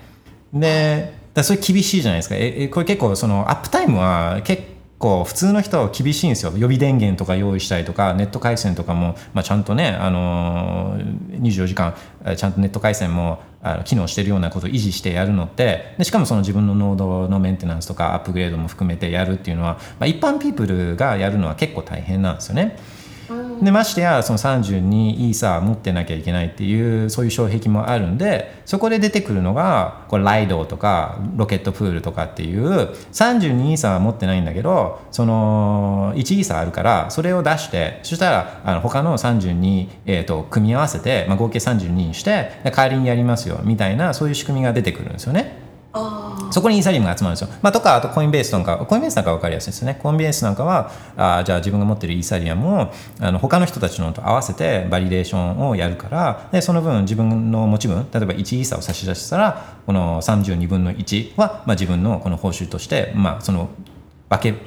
でだそれ厳しいじゃないですか。えこれ結構そのアップタイムは結構こう普通の人は厳しいんですよ。予備電源とか用意したりとかネット回線とかも、まあ、ちゃんとね、あのー、にじゅうよじかんちゃんとネット回線もあの機能してるようなことを維持してやるのってで、しかもその自分のノードのメンテナンスとかアップグレードも含めてやるっていうのは、まあ、一般ピープルがやるのは結構大変なんですよね。でましてやそのさんじゅうにイーサー持ってなきゃいけないっていうそういう障壁もあるんで、そこで出てくるのがこれライドとかロケットプールとかっていうさんじゅうにイーサーは持ってないんだけどそのいちイーサーあるからそれを出して、そしたらあの他のさんじゅうに、えー、と組み合わせて、まあ、合計さんじゅうににして代わりにやりますよみたいなそういう仕組みが出てくるんですよね。そこにイーサリウムが集まるんですよ、まあ、とかあとコインベースなんかコインベースなんか分かりやすいですね。コインベースなんかはあじゃあ自分が持ってるイーサリアムをあの他の人たちのと合わせてバリデーションをやるから、でその分自分の持ち分例えばいちイーサを差し出したらこのさんじゅうにぶんのいちは、まあ、自分のこの報酬として、まあ、その分け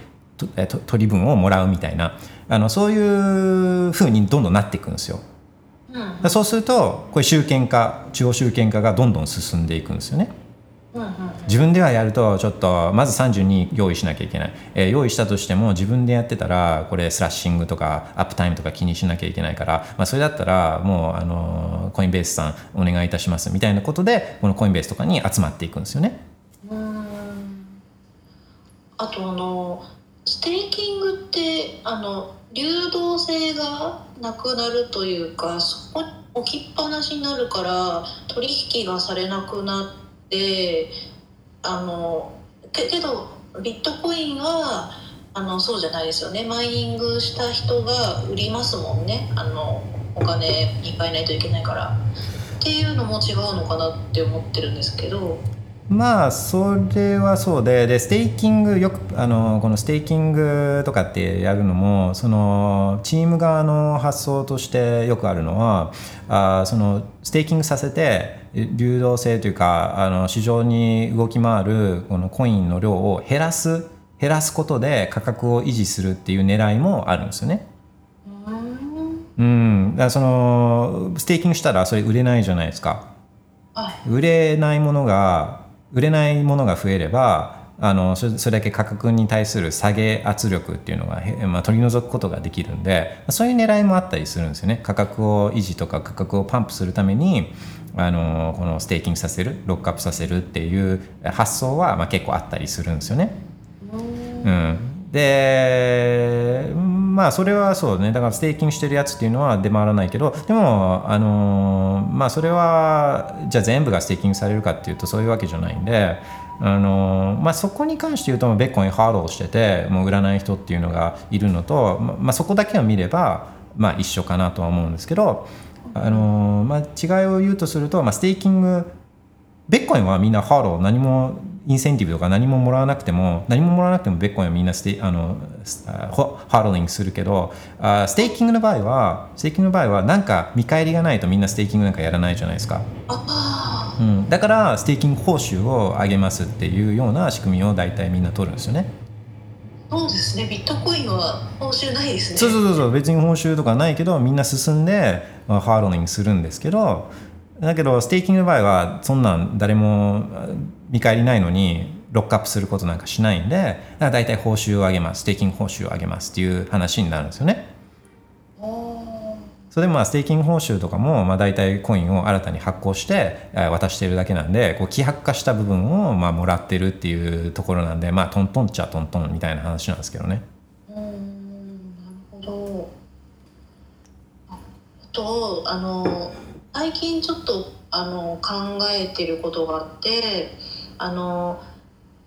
取り分をもらうみたいなあのそういう風にどんどんなっていくんですよ。うん、そうするとこれ集権化中央集権化がどんどん進んでいくんですよね。自分ではやるとちょっとまずさんじゅうに用意しなきゃいけない、えー、用意したとしても自分でやってたらこれスラッシングとかアップタイムとか気にしなきゃいけないから、まあ、それだったらもうあのコインベースさんお願いいたしますみたいなことでこのコインベースとかに集まっていくんですよね。うーんあとあのステーキングってあの流動性がなくなるというかそこ置きっぱなしになるから取引がされなくなってであの け, けどビットコインはあのそうじゃないですよね。マイニングした人が売りますもんね。あのお金に換えないといけないからっていうのも違うのかなって思ってるんですけど、まあそれはそう で, でステーキングよくあのこのステーキングとかってやるのもそのチーム側の発想としてよくあるのはあそのステーキングさせて流動性というかあの市場に動き回るこのコインの量を減らす減らすことで価格を維持するっていう狙いもあるんですよね。うん、だからそのステーキングしたらそれ売れないじゃないですか。売れないものが売れないものが増えればあのそれだけ価格に対する下げ圧力っていうのが、まあ、取り除くことができるんでそういう狙いもあったりするんですよね。価格を維持とか価格をパンプするためにあのこのステーキングさせるロックアップさせるっていう発想は、まあ、結構あったりするんですよね。うん、でまあそれはそうね。だからステーキングしてるやつっていうのは出回らないけどでもあのまあそれはじゃあ全部がステーキングされるかっていうとそういうわけじゃないんであのまあそこに関して言うとベッコインハードをしててもう売らない人っていうのがいるのとまあそこだけを見ればまあ一緒かなとは思うんですけどあのまあ違いを言うとするとまあステーキングベッコインはみんなハード何もインセンティブとか何ももらわなくても何ももらわなくてもベッコインはみんなあのハードリングするけどあステーキングの場合はステーキングの場合はなんか見返りがないとみんなステーキングなんかやらないじゃないですか。うん、だからステーキング報酬を上げますっていうような仕組みを大体みんな取るんですよね。そうですね。ビットコインは報酬ないですね。そうそうそう別に報酬とかないけどみんな進んでハードリングするんですけどだけどステーキングの場合はそんなん誰も見返りないのにロックアップすることなんかしないんでだから大体報酬を上げますステーキング報酬を上げますっていう話になるんですよね。それでまあステーキング報酬とかもまあ大体コインを新たに発行して渡してるだけなんでこう希薄化した部分をまあもらってるっていうところなんでまあトントンっちゃトントンみたいな話なんですけどね。うーんなるほど。あとあの最近ちょっとあの考えてることがあってあの、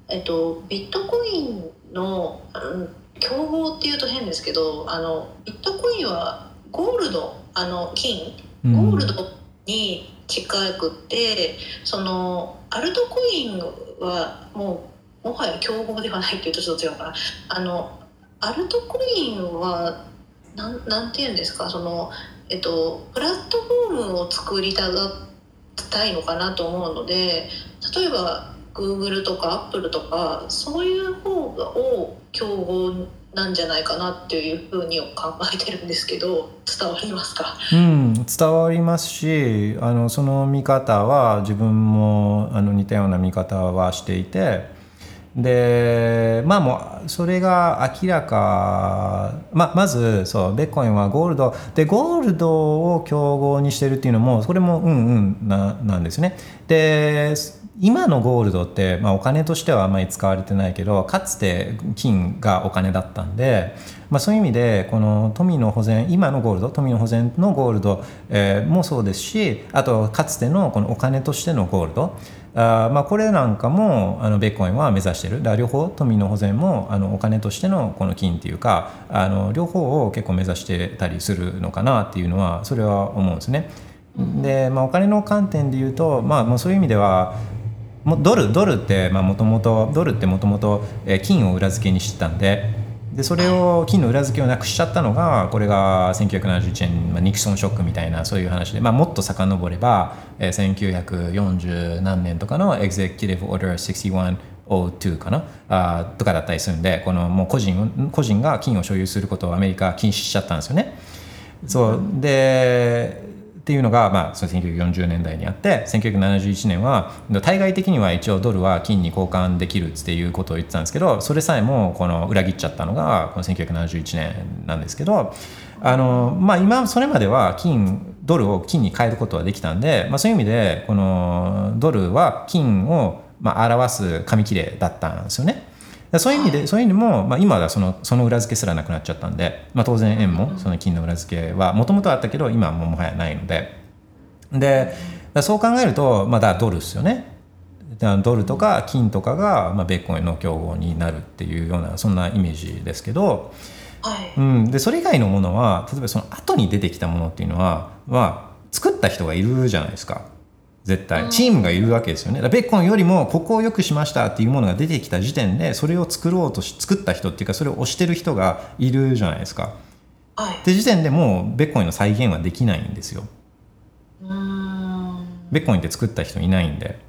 えっと、ビットコインの、うん、競合っていうと変ですけどあのビットコインはゴールドあの金ゴールドに近くて、うん、そのアルトコインはもうもはや競合ではないっていうとちょっと違うからあのアルトコインはなん、なんていうんですかそのえっと、プラットフォームを作りたがたいのかなと思うので例えば Google とか Apple とかそういう方を競合なんじゃないかなっていうふうに考えてるんですけど伝わりますか？うん、伝わりますしあのその見方は自分もあの似たような見方はしていてでまあもうそれが明らか、まあ、まずそうベッコインはゴールドでゴールドを競合にしてるっていうのもこれもうんうん な, なんですね。でイ今のゴールドって、まあ、お金としてはあまり使われてないけど、かつて金がお金だったんで、まあ、そういう意味でこの富の保全、今のゴールド、富の保全のゴールド、えー、もそうですし、あとかつてのこのお金としてのゴールド、あまあこれなんかもあのベッコインは目指してる。だから両方、富の保全もあのお金としてのこの金っていうか、あの両方を結構目指してたりするのかなっていうのは、それは思うんですね。で、まあ、お金の観点で言うと、まあ、もうそういう意味ではもドルドルってもともとドルってもともと金を裏付けにしてたんで。でそれを金の裏付けをなくしちゃったのが、これがせんきゅうひゃくななじゅういちねん、まあ、ニクソンショックみたいなそういう話で、まあ、もっと遡れば、えー、せんきゅうひゃくよんじゅうなんねんとかの Executive Order ろくせんひゃくにかなあとかだったりするんで、このもう個人、個人が金を所有することをアメリカは禁止しちゃったんですよね。そうでっていうのが、まあ、そのせんきゅうひゃくよんじゅうねんだいにあって、せんきゅうひゃくななじゅういちねんは対外的には一応ドルは金に交換できるっていうことを言ってたんですけど、それさえもこの裏切っちゃったのがこのせんきゅうひゃくななじゅういちねんなんですけど、あの、まあ、今それまでは金ドルを金に変えることはできたんで、まあ、そういう意味でこのドルは金をまあ表す紙切れだったんですよね。そういう意味で、そういう意味も、まあ、今はその、その裏付けすらなくなっちゃったんで、まあ、当然円もその金の裏付けはもともとあったけど、今はもうもはやないので、でそう考えると、まあ、だドルですよね。ドルとか金とかが、まあ、ベッコインの競合になるっていうような、そんなイメージですけど、はい、うん、でそれ以外のものは、例えばその後に出てきたものっていうのは、まあ、作った人がいるじゃないですか。絶対チームがいるわけですよね。だからベッコンよりもここを良くしましたっていうものが出てきた時点で、それを作ろうとし作った人っていうか、それを推してる人がいるじゃないですか。はい、って時点でもうベッコインの再現はできないんですよ。うーん、ベッコインって作った人いないんで。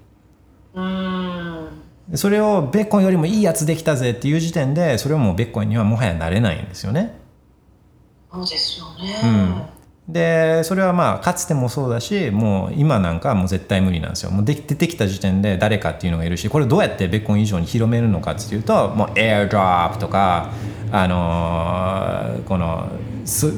うーん、それをベッコインよりもいいやつできたぜっていう時点で、それはもうベッコインにはもはやなれないんですよね。そうですよね。うんでそれはまあかつてもそうだし、もう今なんかはもう絶対無理なんですよ。もうで出てきた時点で誰かっていうのがいるし、これどうやってベッコン以上に広めるのかっていうと、もうエアドロップとか、あのー、このす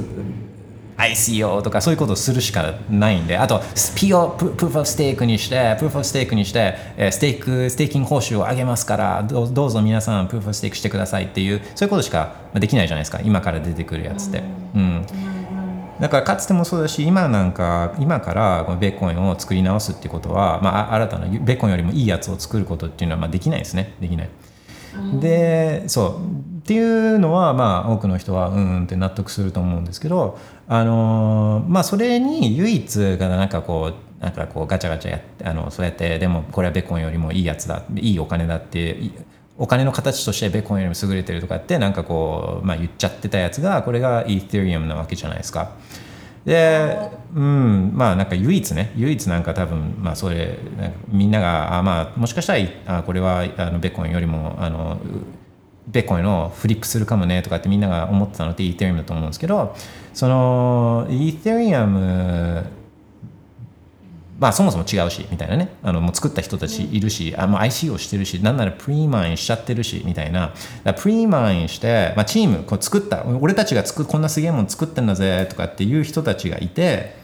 アイシーオー とかそういうことをするしかないんで、あとスピオプ Proof of Stake にして、Proof of Stake にして、ステーク、ステーキング報酬を上げますから、ど, どうぞ皆さん Proof of Stake してくださいっていう、そういうことしかできないじゃないですか、今から出てくるやつって。うんだからかつてもそうだし、今なんか今からこのベッコインを作り直すっていうことは、まあ、新たなベッコインよりもいいやつを作ることっていうのはまあできないですね。できない。でそうっていうのは、まあ多くの人はうんうんって納得すると思うんですけど、あのー、まあそれに唯一がなんかこう。なんかこうガチャガチャやってあのそうやってでもこれはベッコインよりもいいやつだ、いいお金だって。お金の形としてベッコインよりも優れてるとかってなんかこう、まあ、言っちゃってたやつが、これが Ethereum なわけじゃないですか。で、うん、まあなんか唯一ね、唯一なんか多分、まあそれ、みんなが、あまあもしかしたら、あこれはあのベッコインよりも、あの、ベッコインをフリップするかもねとかってみんなが思ってたのって Ethereum だと思うんですけど、その Ethereum、まあ、そもそも違うしみたいなね、あのもう作った人たちいるし、あもう アイシーオー してるし、なんならプリマインしちゃってるしみたいな、プリマインして、まあ、チームこう作った俺たちが作こんなすげえもん作ってんだぜとかっていう人たちがいて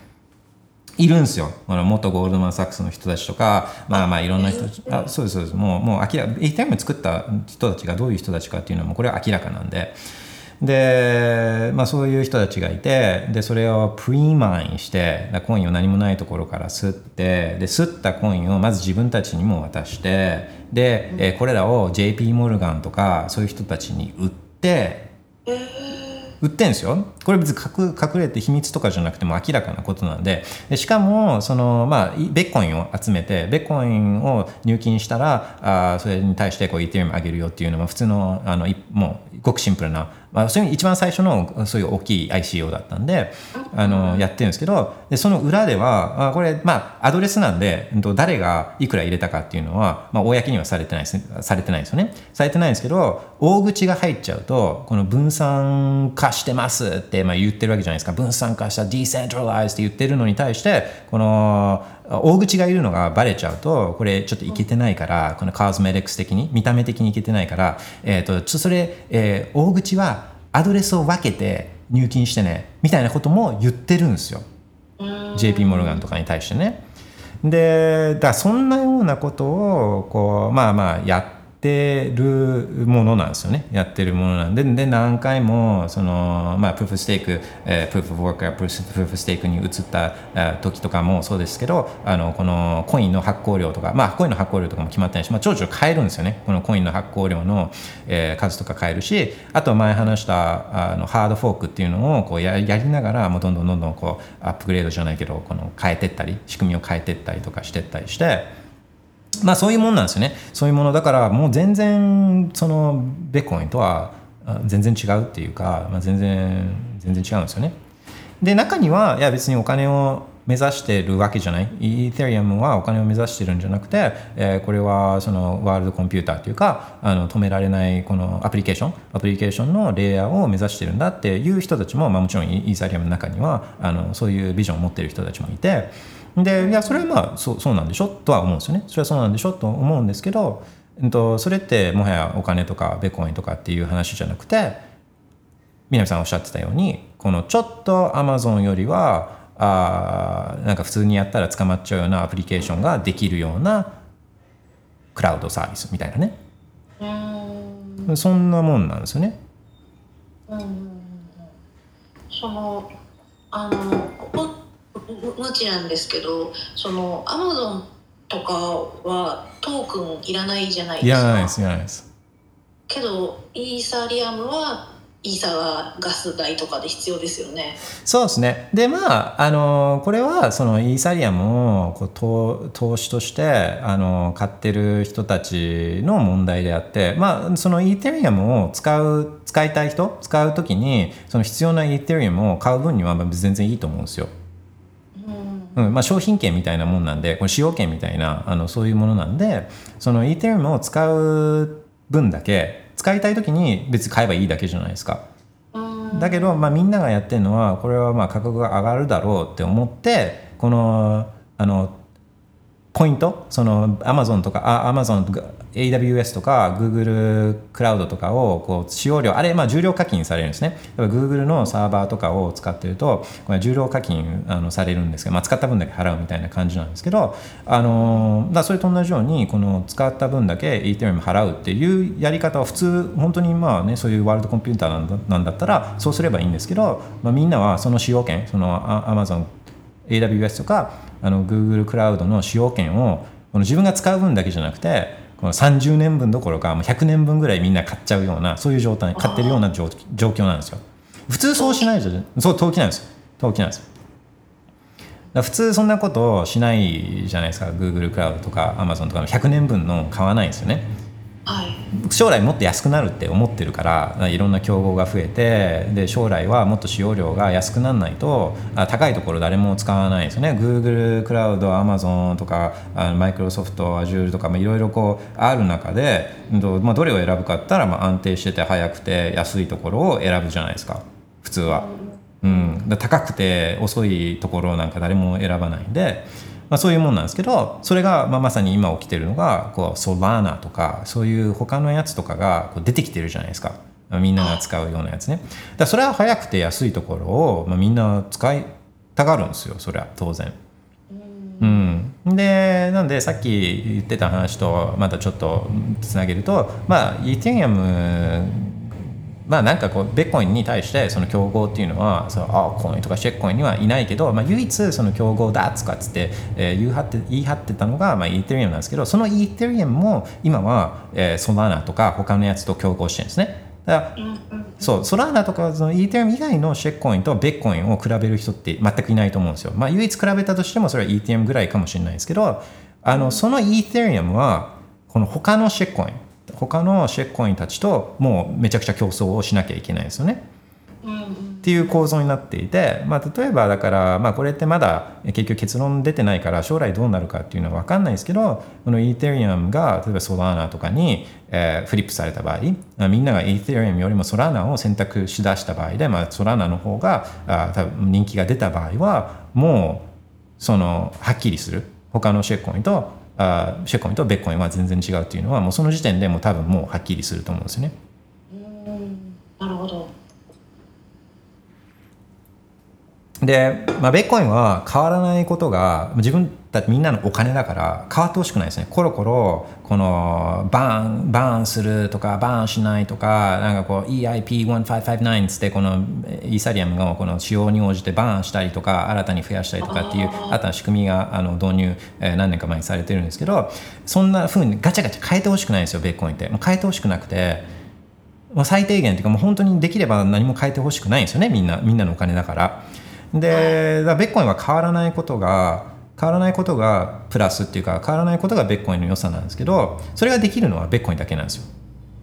いるんですよ。あの元ゴールドマン・サックスの人たちとか、まあまあいろんな人たち、あそうですそうです、もうもう明らかに エーティーエム 作った人たちがどういう人たちかっていうのはもうこれは明らかなんで。でまあ、そういう人たちがいて、でそれをプリマインして、コインを何もないところから吸って、で吸ったコインをまず自分たちにも渡して、でこれらを ジェイピー モルガンとかそういう人たちに売って売ってんですよ。これ別に隠れて秘密とかじゃなくても明らかなことなん で, でしかもその、まあ、ベッコインを集めてベッコインを入金したら、あそれに対してこう Ethereum 上げるよっていうのは普通 の, あのもうごくシンプルな、まあ、そういう一番最初のそういう大きい アイシーオー だったんで、あのやってるんですけど、でその裏ではあこれ、まあ、アドレスなんで誰がいくら入れたかっていうのは、まあ、公にはされてないですされてないですよね。されてないんですけど、大口が入っちゃうとこの分散化してますってまあ言ってるわけじゃないですか。分散化したディセントライズって言ってるのに対して、この大口がいるのがバレちゃうと、これちょっといけてないから、このカーズメディックス的に見た目的にいけてないから、えー、とそれ、えー、大口はアドレスを分けて入金してねみたいなことも言ってるんですよ、 ジェイピー モルガンとかに対してね。でだそんなようなことをこうまあまあやってるものなんですよね。やってるものなんで、で何回もその、まあ、プーフステーク、えー、プーフウォークやプーフステークに移った時とかもそうですけど、あのこのコインの発行量とか、まあ、コインの発行量とかも決まってないし、まあ、ちょろちょろ変えるんですよね。このコインの発行量の、えー、数とか変えるし、あと前話したあのハードフォークっていうのをこう や, やりながらもうどんどんどんどんこうアップグレードじゃないけどこの変えてったり仕組みを変えてったりとかしてったりして。まあそういうもんなんですよね。そういうものだからもう全然そのビットコインとは全然違うっていうか、まあ、全然全然違うんですよね。で中にはいや別にお金を目指してるわけじゃない。Ethereum はお金を目指してるんじゃなくて、えー、これはそのワールドコンピューターというかあの止められないこのアプリケーション、アプリケーションのレイヤーを目指してるんだっていう人たちも、まあ、もちろん Ethereum の中にはあのそういうビジョンを持ってる人たちもいて。でいやそれはまあ そ, そうなんでしょとは思うんですよね。それはそうなんでしょと思うんですけど、えっと、それってもはやお金とかビットコインとかっていう話じゃなくて、南さんおっしゃってたようにこのちょっとアマゾンよりはあなんか普通にやったら捕まっちゃうようなアプリケーションができるようなクラウドサービスみたいなね、うんそんなもんなんですよね。うんそのあのここ無知なんですけど、そのアマゾンとかはトークンいらないじゃないですか。いらないです、いらないです。けどイーサリアムはイーサがガス代とかで必要ですよね。そうですね。でまああのこれはそのイーサリアムをこう 投, 投資としてあの買ってる人たちの問題であって、まあそのイーサリアムを使う使いたい人使うときにその必要なイーサリアムを買う分には全然いいと思うんですよ。うんまあ、商品券みたいなもんなんで、これ使用券みたいなあのそういうものなんで、その Ethereum を使う分だけ使いたいときに別に買えばいいだけじゃないですか。だけど、まあ、みんながやってるのはこれはまあ価格が上がるだろうって思ってこのあのポイントその Amazon とかあ Amazon とか エーダブリューエス とか Google クラウドとかをこう使用料あれまあ重量課金されるんですね。だから Google のサーバーとかを使ってるとこれ重量課金あのされるんですけど、まあ、使った分だけ払うみたいな感じなんですけど、あのだそれと同じようにこの使った分だけ Ethereum 払うっていうやり方は普通本当にまあねそういうワールドコンピューターなんだ、なんだったらそうすればいいんですけど、まあ、みんなはその使用権その Amazon エーダブリューエス とかあの Google クラウドの使用権をこの自分が使う分だけじゃなくてこのさんじゅうねんぶんどころかもうひゃくねんぶんぐらいみんな買っちゃうようなそういう状態買ってるような状況なんですよ。普通そうしないじゃん。そう投機なんですよ。投機なんですよ。普通そんなことをしないじゃないですか。 Google クラウドとか Amazon とかのひゃくねんぶんの買わないんですよね。将来もっと安くなるって思ってるからいろんな競合が増えて、で将来はもっと使用量が安くならないと高いところ誰も使わないですよね。 Google クラウド Amazon とか Microsoft Azure とかいろいろこうある中で ど,、まあ、どれを選ぶかって言ったら、まあ安定してて早くて安いところを選ぶじゃないですか普通は、うん、だ高くて遅いところなんか誰も選ばないんで、まあ、そういうもんなんですけど、それがまあまさに今起きてるのがこうソラーナとかそういう他のやつとかがこう出てきてるじゃないですか。みんなが使うようなやつね。だそれは早くて安いところをまあみんな使いたがるんですよ。それは当然。うん、でなんでさっき言ってた話とまたちょっとつなげると、まあイーテリアムまあなんかこうベッコインに対してその競合っていうのはそのアーコインとかシェッコインにはいないけど、まあ唯一その競合だとかっつって言い張って言い張ってたのがまあイーテリアムなんですけど、そのイーテリアムも今はえソラーナとか他のやつと競合してるんですね。だからそうソラーナとかそのイーテリアム以外のシェッコインとベッコインを比べる人って全くいないと思うんですよ。まあ唯一比べたとしてもそれはイーテリアムぐらいかもしれないですけど、あのそのイーテリアムはこの他のシェッコイン他のシェッコインたちともうめちゃくちゃ競争をしなきゃいけないですよね、うん、っていう構造になっていて、まあ、例えばだから、まあ、これってまだ結局結論出てないから将来どうなるかっていうのは分かんないですけど、このイーテリアムが例えばソラーナとかに、えー、フリップされた場合、みんながイーテリアムよりもソラーナを選択しだした場合で、まあ、ソラーナの方があ多分人気が出た場合はもうそのはっきりする他のシェッコインとあシェコインとベッコインは全然違うっていうのはもうその時点でもう多分もうはっきりすると思うんですよね。うんなるほど。で、まあ、ビットコインは変わらないことが自分だってみんなのお金だから変わってほしくないですね。コロコロこのバーンバーンするとかバーンしないとか、なんかこう イーアイピーせんごひゃくごじゅうきゅう つってこのイーサリアムのこの使用に応じてバーンしたりとか新たに増やしたりとかっていう新たな仕組みがあの導入、えー、何年か前にされてるんですけど、そんな風にガチャガチャ変えてほしくないんですよ。ビットコインってもう変えてほしくなくて。まあ、最低限というかもう本当にできれば何も変えてほしくないんですよね。みんなみんなのお金だから。で、ビットコインは変わらないことが変わらないことがプラスっていうか変わらないことがビットコインの良さなんですけど、それができるのはビットコインだけなんですよ。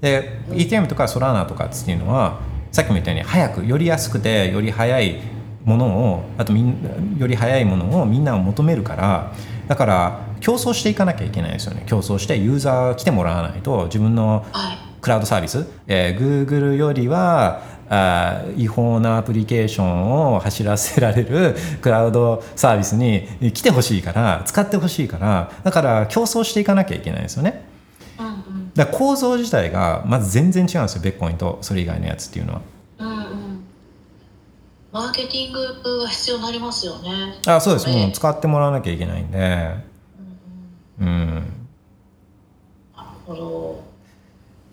で、イーティーエム とかソラーナとかっていうのはさっきも言ったように早くより安くてより早いものをあとみんより早いものをみんなを求めるからだから競争していかなきゃいけないですよね。競争してユーザー来てもらわないと自分の、はいクラウドサービス、えー、Google よりはあ違法なアプリケーションを走らせられるクラウドサービスに来てほしいから使ってほしいからだから競争していかなきゃいけないですよね。うんうん、だから構造自体がまず全然違うんですよ。ビットコインとそれ以外のやつっていうのは。うんうん、マーケティングが必要になりますよね。あそうです、えー、もう使ってもらわなきゃいけないんで。うん、うんうん、なるほど。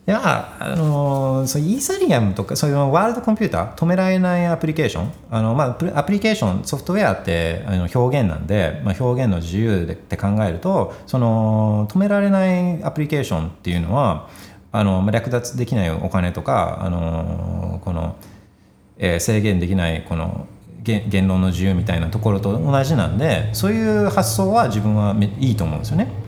いやあのそうイーサリアムとかそういうワールドコンピューター止められないアプリケーションあの、まあ、アプリケーションソフトウェアってあの表現なんで、まあ、表現の自由でって考えるとその止められないアプリケーションっていうのはあの略奪できないお金とかあのこの、えー、制限できないこの言論の自由みたいなところと同じなんでそういう発想は自分はいいと思うんですよね。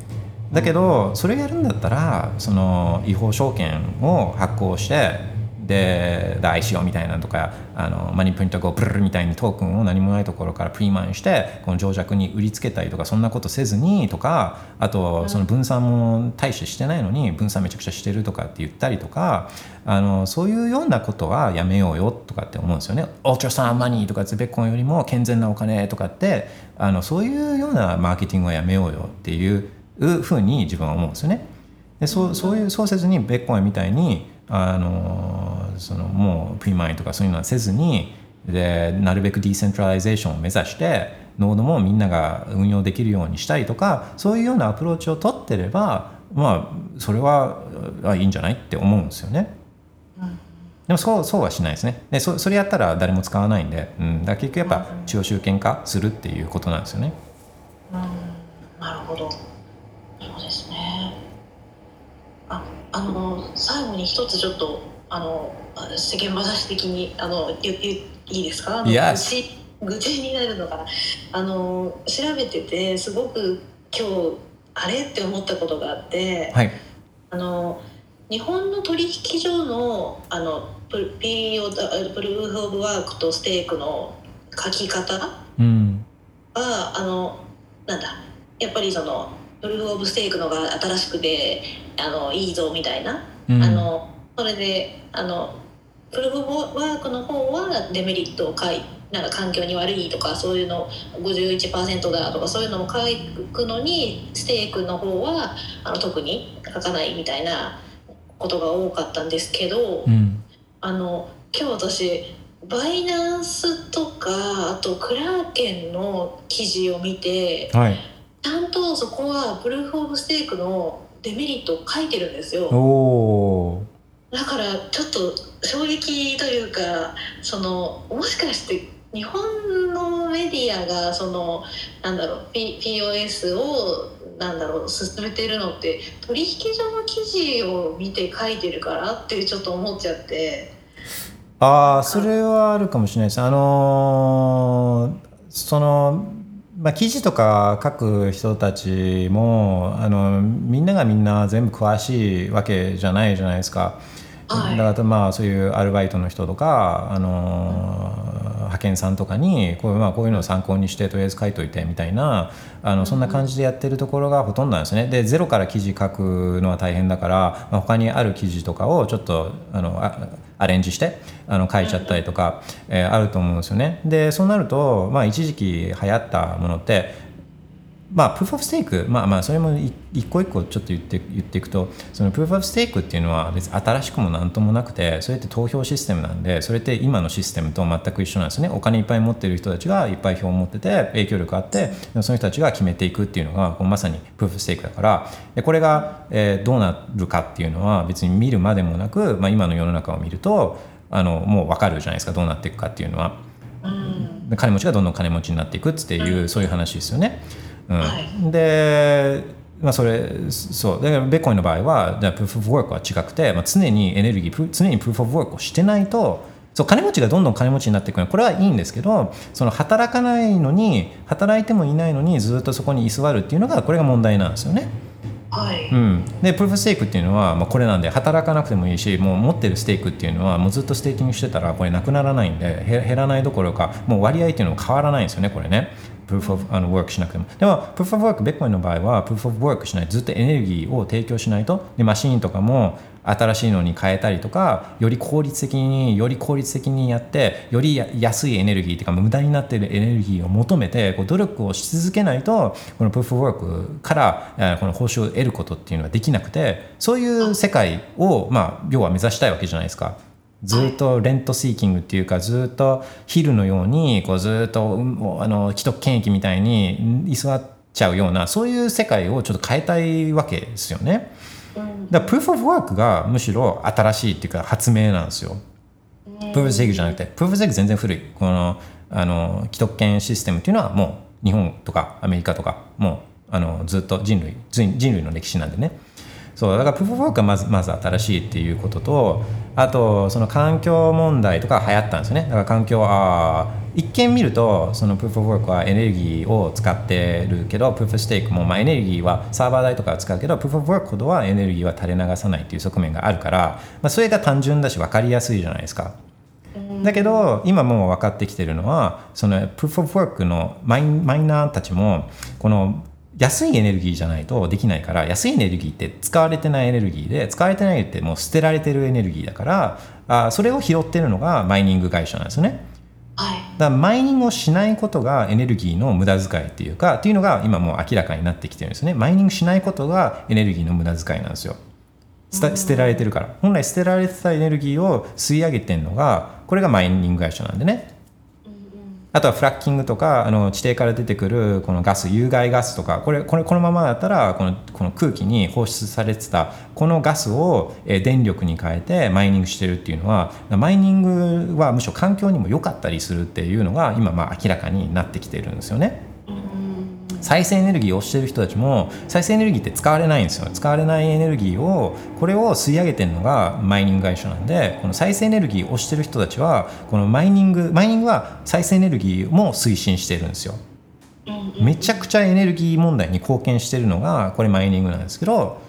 だけどそれやるんだったらその違法証券を発行してで アイシーオー みたいなのとかあのマニープリントゴープルルみたいにトークンを何もないところからプリマインしてこの情弱に売りつけたりとかそんなことせずにとかあとその分散も大してしてないのに分散めちゃくちゃしてるとかって言ったりとかあのそういうようなことはやめようよとかって思うんですよね。オルトラサンマニーとかベッコンよりも健全なお金とかってあのそういうようなマーケティングはやめようよっていうふうに自分は思うんですよね。で そ, そういうそうせずにビットコインみたいにあのそのもうプリマインとかそういうのはせずにでなるべくディセントラリゼーションを目指してノードもみんなが運用できるようにしたりとかそういうようなアプローチを取ってればまあそれはいいんじゃないって思うんですよね。うん、でもそうそうはしないですね。で そ, それやったら誰も使わないんで、うん、だ結局やっぱ中央集権化するっていうことなんですよね。うん、なるほど。そうですね。あ、あの最後に一つちょっとあの世間話的にあの言っていいですか？愚痴愚痴になるのかな。あの調べててすごく今日あれって思ったことがあって、はい、あの日本の取引所のあのプリオプルーフオブワークとステークの書き方が、うん、あのなんだやっぱりそのプルーフオブステークのが新しくてあのいいぞみたいな、うん、あのそれであのプルーフオブワークの方はデメリットを書いなんか環境に悪いとかそういうの ごじゅういちパーセント だとかそういうのを書くのにステークの方はあの特に書かないみたいなことが多かったんですけど、うん、あの今日私バイナンスとかあとクラーケンの記事を見て、はいちゃんとそこはプルーフオブステークのデメリットを書いてるんですよ。おだからちょっと衝撃というかそのもしかして日本のメディアがそのなんだろう ピーオーエス をなんだろう進めてるのって取引所の記事を見て書いてるからってちょっと思っちゃってああそれはあるかもしれないです。あのー、そのまあ、記事とか書く人たちもあのみんながみんな全部詳しいわけじゃないじゃないですか。はい、だからまあそういうアルバイトの人とかあの派遣さんとかにこう、まあ、こういうのを参考にしてとりあえず書いといてみたいなあのそんな感じでやってるところがほとんどなんですね。でゼロから記事書くのは大変だから、まあ、他にある記事とかをちょっとあのあアレンジしてあの書いちゃったりとか、えー、あると思うんですよね。でそうなると、まあ、一時期流行ったものってまあ、プーフ・オブ・ステーク、まあ、まあそれも一個一個ちょっと言って、言っていくと、そのプーフ・オブ・ステークっていうのは別に新しくもなんともなくて、それって投票システムなんで、それって今のシステムと全く一緒なんですね。お金いっぱい持ってる人たちがいっぱい票を持ってて影響力あって、その人たちが決めていくっていうのがこうまさにプーフ・オブ・ステークだから、でこれが、えー、どうなるかっていうのは別に見るまでもなく、まあ、今の世の中を見るとあのもう分かるじゃないですか、どうなっていくかっていうのは。うん、金持ちがどんどん金持ちになっていくっていう、うん、そういう話ですよね。うんはい、で、まあ、それそうだからビットコインの場合はプーフ・オブ・ワークは違くて、まあ、常にエネルギー常にプーフ・オブ・ワークをしてないと、そう金持ちがどんどん金持ちになっていくのはこれはいいんですけど、その働かないのに働いてもいないのにずっとそこに居座るっていうのがこれが問題なんですよね。はいうん、でプルーフステークっていうのは、まあ、これなんで働かなくてもいいし、もう持ってるステークっていうのはもうずっとステーキングしてたらこれなくならないんで、減らないどころかもう割合っていうのも変わらないんですよね、これね。プルーフオブあのワークしなくても。でもプルーフオブワーク、ビットコインの場合はプルーフオブワークしない、ずっとエネルギーを提供しないと、でマシーンとかも新しいのに変えたりとか、より効率的により効率的にやって、より安いエネルギーというか無駄になっているエネルギーを求めてこう努力をし続けないと、このプーフ・オブ・ワークからこの報酬を得ることっていうのはできなくて、そういう世界をまあ要は目指したいわけじゃないですか。ずっとレントシーキングっていうか、ずっとヒルのようにこうずっとあの既得権益みたいに居座っちゃうような、そういう世界をちょっと変えたいわけですよね。だからプーフ・オブ・ワークがむしろ新しいっていうか発明なんですよ。プーフ・オブ・ステークじゃなくて、プーフ・オブ・ステーク全然古い。このあの既得権システムっていうのはもう日本とかアメリカとかもうあのずっと人類人類の歴史なんでね。そうだからプーフ・オブ・ワークがまずまず新しいっていうことと、あとその環境問題とか流行ったんですよね。だから環境は一見見るとそのプーフ・オブ・ワークはエネルギーを使ってるけど、プーフ・ステークもまあエネルギーはサーバー代とかは使うけど、プーフ・オブ・ワークほどはエネルギーは垂れ流さないっていう側面があるから、まあ、それが単純だし分かりやすいじゃないですか。だけど今もう分かってきてるのは、そのプーフ・オブ・ワークのマイナーたちもこの安いエネルギーじゃないとできないから、安いエネルギーって使われてないエネルギーで、使われてないってもう捨てられてるエネルギーだから、あそれを拾ってるのがマイニング会社なんですよね。だからマイニングをしないことがエネルギーの無駄遣いっていうかっていうのが今もう明らかになってきてるんですね。マイニングしないことがエネルギーの無駄遣いなんですよ。捨てられてるから、本来捨てられてたエネルギーを吸い上げてるのが、これがマイニング会社なんでね。あとはフラッキングとか、あの地底から出てくるこのガス、有害ガスとか、これ、これ、このままだったらこの、この空気に放出されてたこのガスを電力に変えてマイニングしてるっていうのは、マイニングはむしろ環境にも良かったりするっていうのが今まあ明らかになってきてるんですよね。再生エネルギーをしてる人たちも、再生エネルギーって使われないんですよ。使われないエネルギーを、これを吸い上げてるのがマイニング会社なんで、この再生エネルギーをしてる人たちはこのマイニングマイニングは再生エネルギーも推進してるんですよ。めちゃくちゃエネルギー問題に貢献してるのがこれマイニングなんですけど、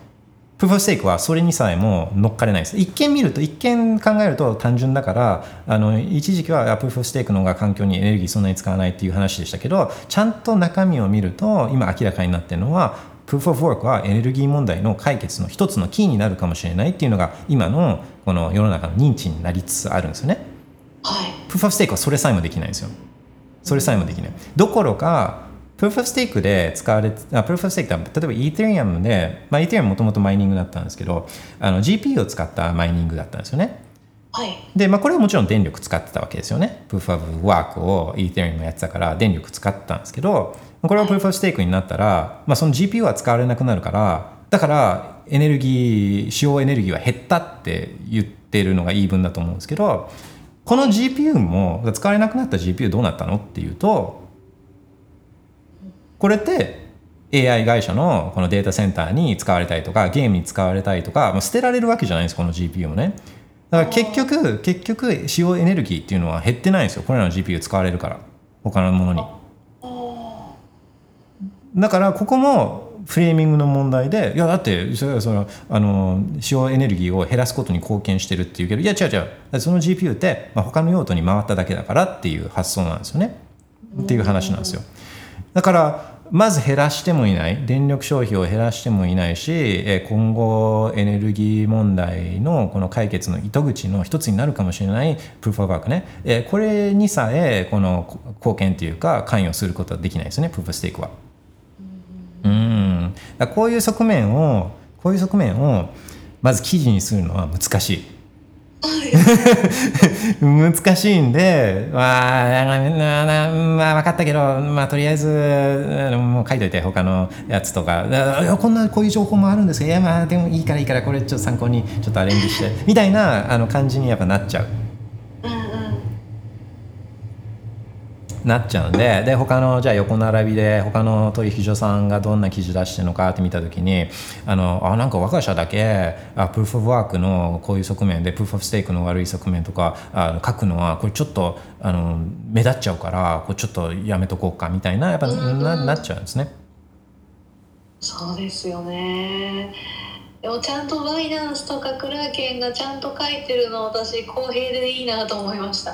プーフ・オブ・ステークはそれにさえも乗っかれないです。一見見ると、一見考えると単純だから、あの一時期はプーフ・オブ・ステークの方が環境にエネルギーそんなに使わないっていう話でしたけど、ちゃんと中身を見ると今明らかになってるのは、プーフ・オブ・ワークはエネルギー問題の解決の一つのキーになるかもしれないっていうのが今のこの世の中の認知になりつつあるんですよね。プーフ・オブ・ステークはそれさえもできないんですよ。それさえもできないどころか、プーフ・オブ・ステークで使われて、プーフ・オブ・ステークって例えば Ethereum で、まあ、Ethereum もともとマイニングだったんですけど、あの ジーピーユー を使ったマイニングだったんですよね。はい。で、まあ、これはもちろん電力使ってたわけですよね。プーフ・オブ・ワークを Ethereum もやってたから電力使ったんですけど、これはプーフ・オブ・ステークになったら、まあ、その ジーピーユー は使われなくなるから、だからエネルギー、使用エネルギーは減ったって言ってるのが言い分だと思うんですけど、この ジーピーユー も、使われなくなった ジーピーユー どうなったのっていうと、これって エーアイ 会社のこのデータセンターに使われたりとか、ゲームに使われたりとか、まあ、捨てられるわけじゃないんです、この ジーピーユー もね。だから結局結局使用エネルギーっていうのは減ってないんですよ、これらの ジーピーユー 使われるから、他のものに。だからここもフレーミングの問題で、いやだってそれはそのあの使用エネルギーを減らすことに貢献してるっていうけど、いや違う違う、その ジーピーユー ってまあ他の用途に回っただけだからっていう発想なんですよね、っていう話なんですよ。だからまず減らしてもいない、電力消費を減らしてもいないし、今後エネルギー問題のこの解決の糸口の一つになるかもしれないプーフ・オブ・ワークね、これにさえこの貢献というか関与することはできないですね、プーフ・ステークは。だこういう側面をこういう側面をまず記事にするのは難しい難しいんで、まあ、まあ分かったけど、まあ、とりあえずもう書いといて他のやつとか、いやこんなこういう情報もあるんですけど、いやまあでもいいからいいからこれちょっと参考にちょっとアレンジしてみたいなあの感じにやっぱなっちゃう。なっちゃうんで、で他のじゃあ横並びで他の取引所さんがどんな記事出してるのかって見たときに、あのあなんか我が社だけあプルーフ・オブ・ワークのこういう側面でプルーフ・オブ・ステークの悪い側面とかあ書くのはこれちょっとあの目立っちゃうからこれちょっとやめとこうかみたいなやっぱ な, なっちゃうんですね。そうですよね。でもちゃんとバイナンスとかクラーケンがちゃんと書いてるの私公平でいいなと思いました。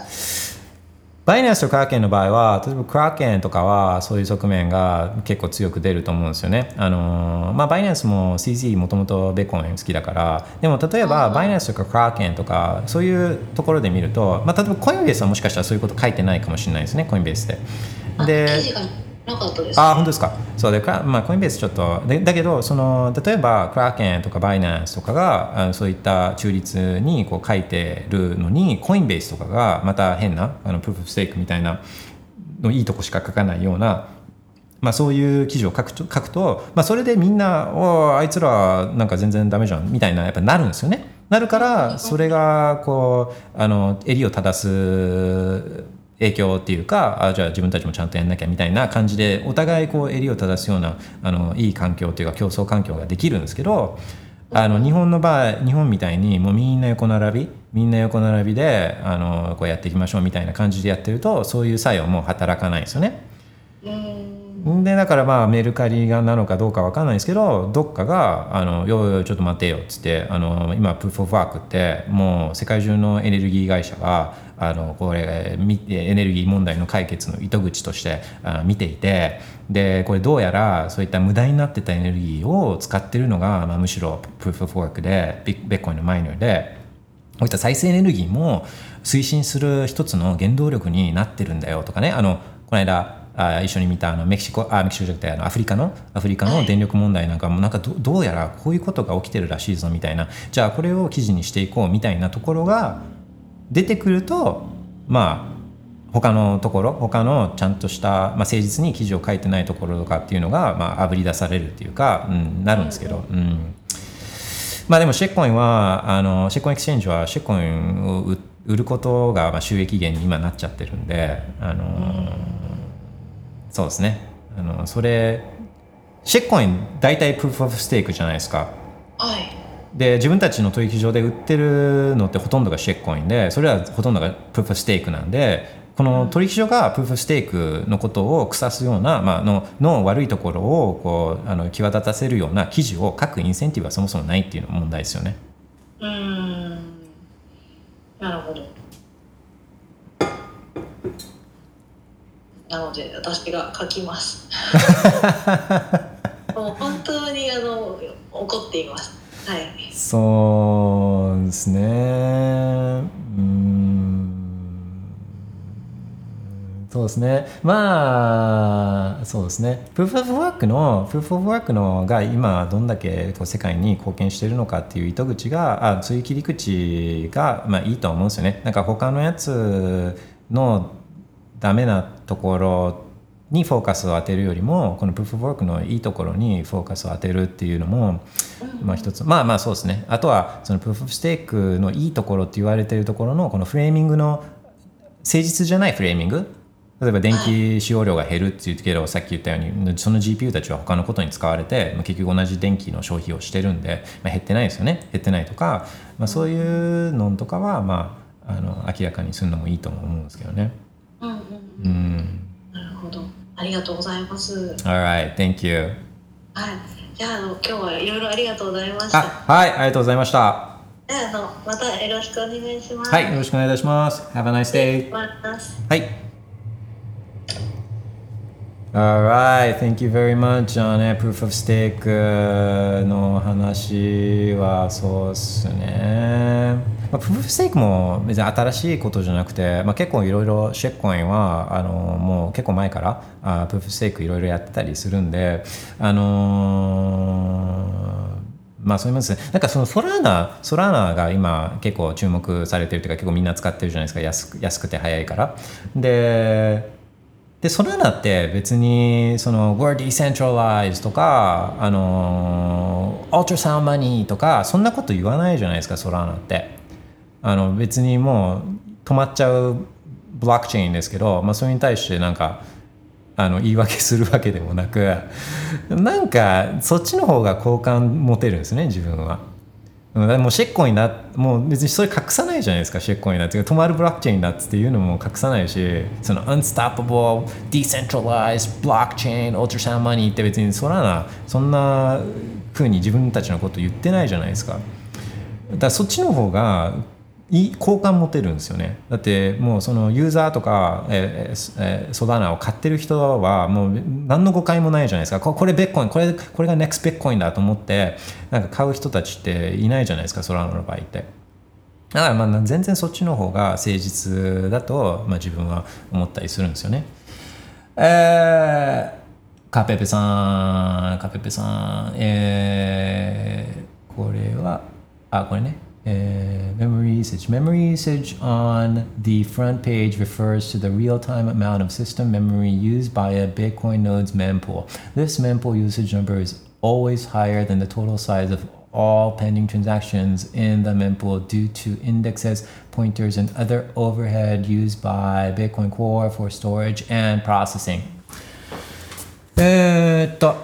バイナンスとクラーケンの場合は、例えばクラーケンとかはそういう側面が結構強く出ると思うんですよね。あのー、まあバイナンスも シージー もともとベーコン好きだから、でも例えばバイナンスとかクラーケンとかそういうところで見ると、まあ例えばコインベースはもしかしたらそういうこと書いてないかもしれないですね、コインベースで。で、記事がなかったです、ね。あ、本当ですか。そうで、まあコインベースちょっとでだけどその例えばクラーケンとかバイナンスとかがあのそういった中立にこう書いてるのにコインベースとかがまた変なあのプーフ・オブ・ステークみたいなのいいとこしか書かないような、まあそういう記事を書くと、書くと、まあそれでみんなおあいつらなんか全然ダメじゃんみたいなやっぱなるんですよね。なるからそれがこうあの襟を正す影響っていうか、あじゃあ自分たちもちゃんとやんなきゃみたいな感じでお互いこう襟を正すようなあのいい環境というか競争環境ができるんですけど、あの日本の場合日本みたいにもうみんな横並びみんな横並びであのこうやっていきましょうみたいな感じでやってるとそういう作用も働かないですよね。でだからまあメルカリがなのかどうか分かんないですけど、どっかがあのよいよいちょっと待てよっつってあの今プーフ・オブ・ワークってもう世界中のエネルギー会社があのこれエネルギー問題の解決の糸口としてあ見ていて、でこれどうやらそういった無駄になってたエネルギーを使ってるのが、まあ、むしろプーフ・オブ・ワークでビッコインのマイナーでこういった再生エネルギーも推進する一つの原動力になってるんだよとかね、あのこの間あ一緒に見たあのメキシコあメキシコじゃなくてあのアフリカのアフリカの電力問題なんかもなんか ど, どうやらこういうことが起きてるらしいぞみたいな、じゃあこれを記事にしていこうみたいなところが出てくると、まあ他のところ他のちゃんとした、まあ、誠実に記事を書いてないところとかっていうのが、まああぶり出されるっていうか、うん、なるんですけど、うん、まあでもシェッコインはあのシェッコインエクスチェンジはシェッコインを 売, 売ることがまあ収益源に今なっちゃってるんで、あのーそうですね、あのそれシェックコイン大体プーフ・オブ・ステークじゃないですか、はい、で自分たちの取引所で売ってるのってほとんどがシェックコインでそれはほとんどがプーフ・オブ・ステークなんで、この取引所がプーフ・オブ・ステークのことを腐すような、まあ、の, の悪いところをこうあの際立たせるような記事を書くインセンティブはそもそもないっていうのが問題ですよね。うーん、なるほど。なので私が書きますもう本当にあの怒っています、はい、そうですね。うーん、そうですね。まあそうですね、プーフ・オブ・ワークのプーフ・オブ・ワークのが今どんだけこう世界に貢献しているのかっていう糸口があそういう切り口が、まあ、いいと思うんですよね。なんか他のやつのダメなところにフォーカスを当てるよりもこのプーフ・オブ・ワークのいいところにフォーカスを当てるっていうのも、まあ一つ、まあまあそうですね。あとはそのプーフ・オブ・ステークのいいところって言われているところのこのフレーミングの誠実じゃないフレーミング、例えば電気使用量が減るっていうけどさっき言ったようにその ジーピーユー たちは他のことに使われて、まあ、結局同じ電気の消費をしてるんで、まあ、減ってないですよね。減ってないとか、まあ、そういうのとかは、まあ、あの明らかにするのもいいと思うんですけどね。うんうんうん、なるほど、ありがとうございます。 Alright, thank you、はい、じゃあ、あの今日はいろいろありがとうございました。あ、はい、ありがとうございました。じゃあ、あのまたよろしくお願いします。はい、よろしくお願いいたします。 Have a nice day。 はい、 Alright, thank you very much、ね、Proof of Stake の話はそうっすね。まあ、プーフ・オブ・ステークも別に新しいことじゃなくて、まあ、結構いろいろシェッコインはあのもう結構前からあプーフ・オブ・ステークいろいろやってたりするんで、あのーまあそう言いますね。なんかそのソラーナ、ソラーナが今結構注目されてるというか結構みんな使ってるじゃないですか。安く、安くて早いから。で、でソラーナって別にその We're decentralized とかあのー、Ultrasound Money とかそんなこと言わないじゃないですか。ソラーナってあの別にもう止まっちゃうブロックチェーンですけど、まあそれに対してなんか。あの言い訳するわけでもなく、なんかそっちの方が好感持てるんですね自分は。もうシェッコインだ、もう別にそれ隠さないじゃないですか。シェッコインだって止まるブロックチェーンだっていうのも隠さないし、その unstoppable decentralized blockchain ultrasound money って別にそらなそんな風に自分たちのこと言ってないじゃないですか。だからそっちの方が好感持てるんですよね。だってもうそのユーザーとか、えーえー、ソラーナを買ってる人はもう何の誤解もないじゃないですか。これビットコイン、これこれがネクストビットコインだと思ってなんか買う人たちっていないじゃないですか、ソラーナの場合って。だからまあ全然そっちの方が誠実だと、まあ、自分は思ったりするんですよね。えー、カペペさんカペペさん、えー、これはあこれねUh, memory usage. Memory usage on the front page refers to the real-time amount of system memory used by a Bitcoin node's mempool. This mempool usage number is always higher than the total size of all pending transactions in the mempool due to indexes, pointers, and other overhead used by Bitcoin Core for storage and processing. えっと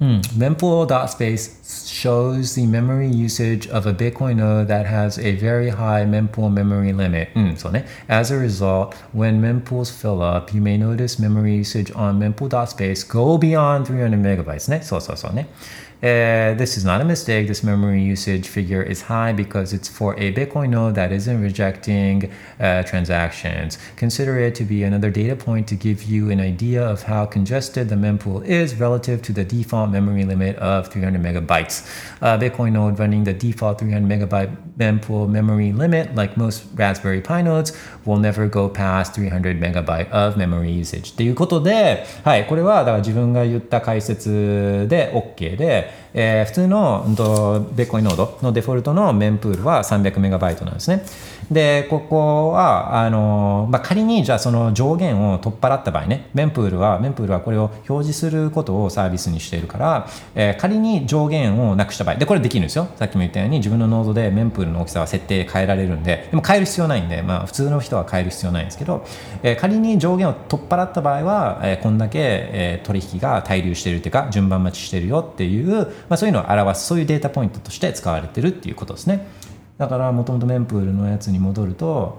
Mm. mempool.space shows the memory usage of a Bitcoin node that has a very high mempool memory limit. Mm, so, as a result, when mempools fill up, you may notice memory usage on mempool.space go beyond three hundred megabytes. So, so, so. Uh, this is not a mistake. This memory usage figure is high because it's for a Bitcoin node that isn't rejecting uh, transactions. Consider it to be another data point to give you an idea of how congested the mempool is relative to the default memory limit of three hundred megabytes. A Bitcoin node running the default three hundred megabyte mempool memory limit, like most Raspberry Pi nodes, will never go past three hundred megabyte of memory usage. ということで、はい、これはだから自分が言った解説で OK で、えー、普通のベッコインノードのデフォルトのメンプールは さんびゃくメガバイト なんですね。でここはあの、まあ、仮にじゃあその上限を取っ払った場合ね、メンプールはメンプールはこれを表示することをサービスにしているから、えー、仮に上限をなくした場合で、これできるんですよ。さっきも言ったように自分のノードでメンプールの大きさは設定変えられるんで、でも変える必要ないんで、まあ、普通の人は変える必要ないんですけど、えー、仮に上限を取っ払った場合は、えー、こんだけ、えー、取引が滞留しているというか順番待ちしているよっていう、まあ、そういうのを表す、そういうデータポイントとして使われてるっていうことですね。だからもともとメンプールのやつに戻ると、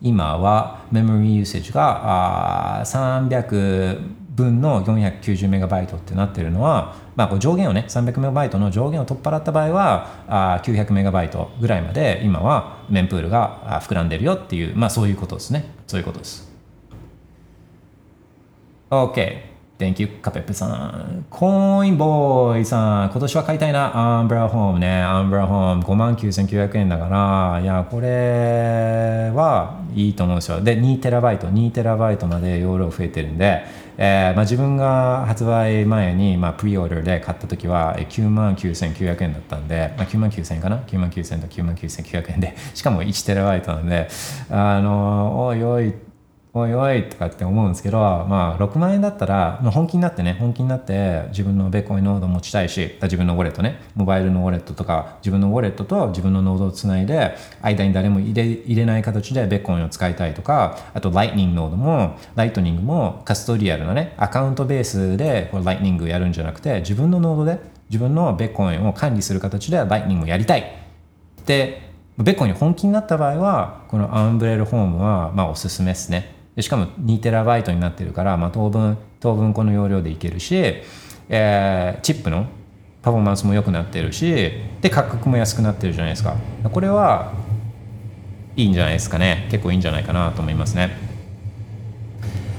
今はメモリーユーセージがさんびゃくぶんのよんひゃくきゅうじゅうメガバイトってなってるのは、まあ、こう上限をね、さんびゃくメガバイトの上限を取っ払った場合はきゅうひゃくメガバイトぐらいまで今はメンプールが膨らんでるよっていう、まあ、そういうことですね。そういうことです。OK。Thank you, カペペさん。コインボーイさん、今年は買いたいな。アンブラホームね。アンブラホーム ごまんきゅうせんきゅうひゃくえんだから、いや、これはいいと思うんですよ。で、にテラバイト、にテラバイトまで容量増えてるんで、えーまあ、自分が発売前に、まあ、プリオーダーで買ったときはきゅうまんきゅうせんきゅうひゃくえんだったんで、まあ、きゅうまんきゅうせんえんかな ?きゅうまんきゅうせん ときゅうまんきゅうせんきゅうひゃくえんで、しかもいちテラバイトなんで、あの、おいおい、おいおいとかって思うんですけど、まあ、ろくまんえんだったら本気になってね、本気になって自分のベッコインノード持ちたいし、自分のウォレットね、モバイルのウォレットとか自分のウォレットと自分のノードをつないで間に誰も入れ、入れない形でベッコインを使いたいとか、あとライトニングノードもライトニングもカストリアルなね、アカウントベースでこれライトニングやるんじゃなくて、自分のノードで自分のベッコインを管理する形でライトニングをやりたいで、ベッコインに本気になった場合はこのアンブレルホームはまあおすすめですね。しかも にテラバイト になってるから、まあ、当分当分この容量でいけるし、えー、チップのパフォーマンスも良くなってるし、で価格も安くなってるじゃないですか。これはいいんじゃないですかね。結構いいんじゃないかなと思いますね。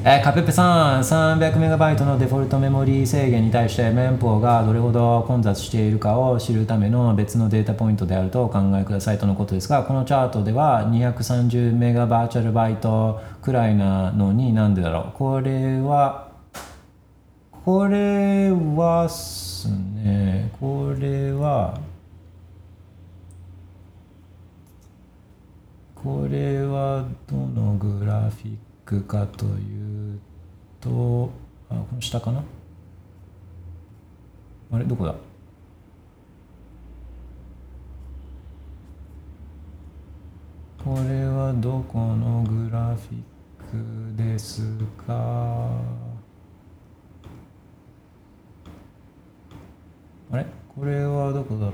えー、カペッペさん、さんびゃくメガバイトのデフォルトメモリー制限に対してMempoolがどれほど混雑しているかを知るための別のデータポイントであるとお考えくださいとのことですが、このチャートではにひゃくさんじゅうメガバーチャルバイトくらいなのになんでだろう。これはこれはっすね、これはこれはどのグラフィックかというと、あ、この下かな、あれどこだ、これはどこのグラフィックですか、あれこれはどこだろう。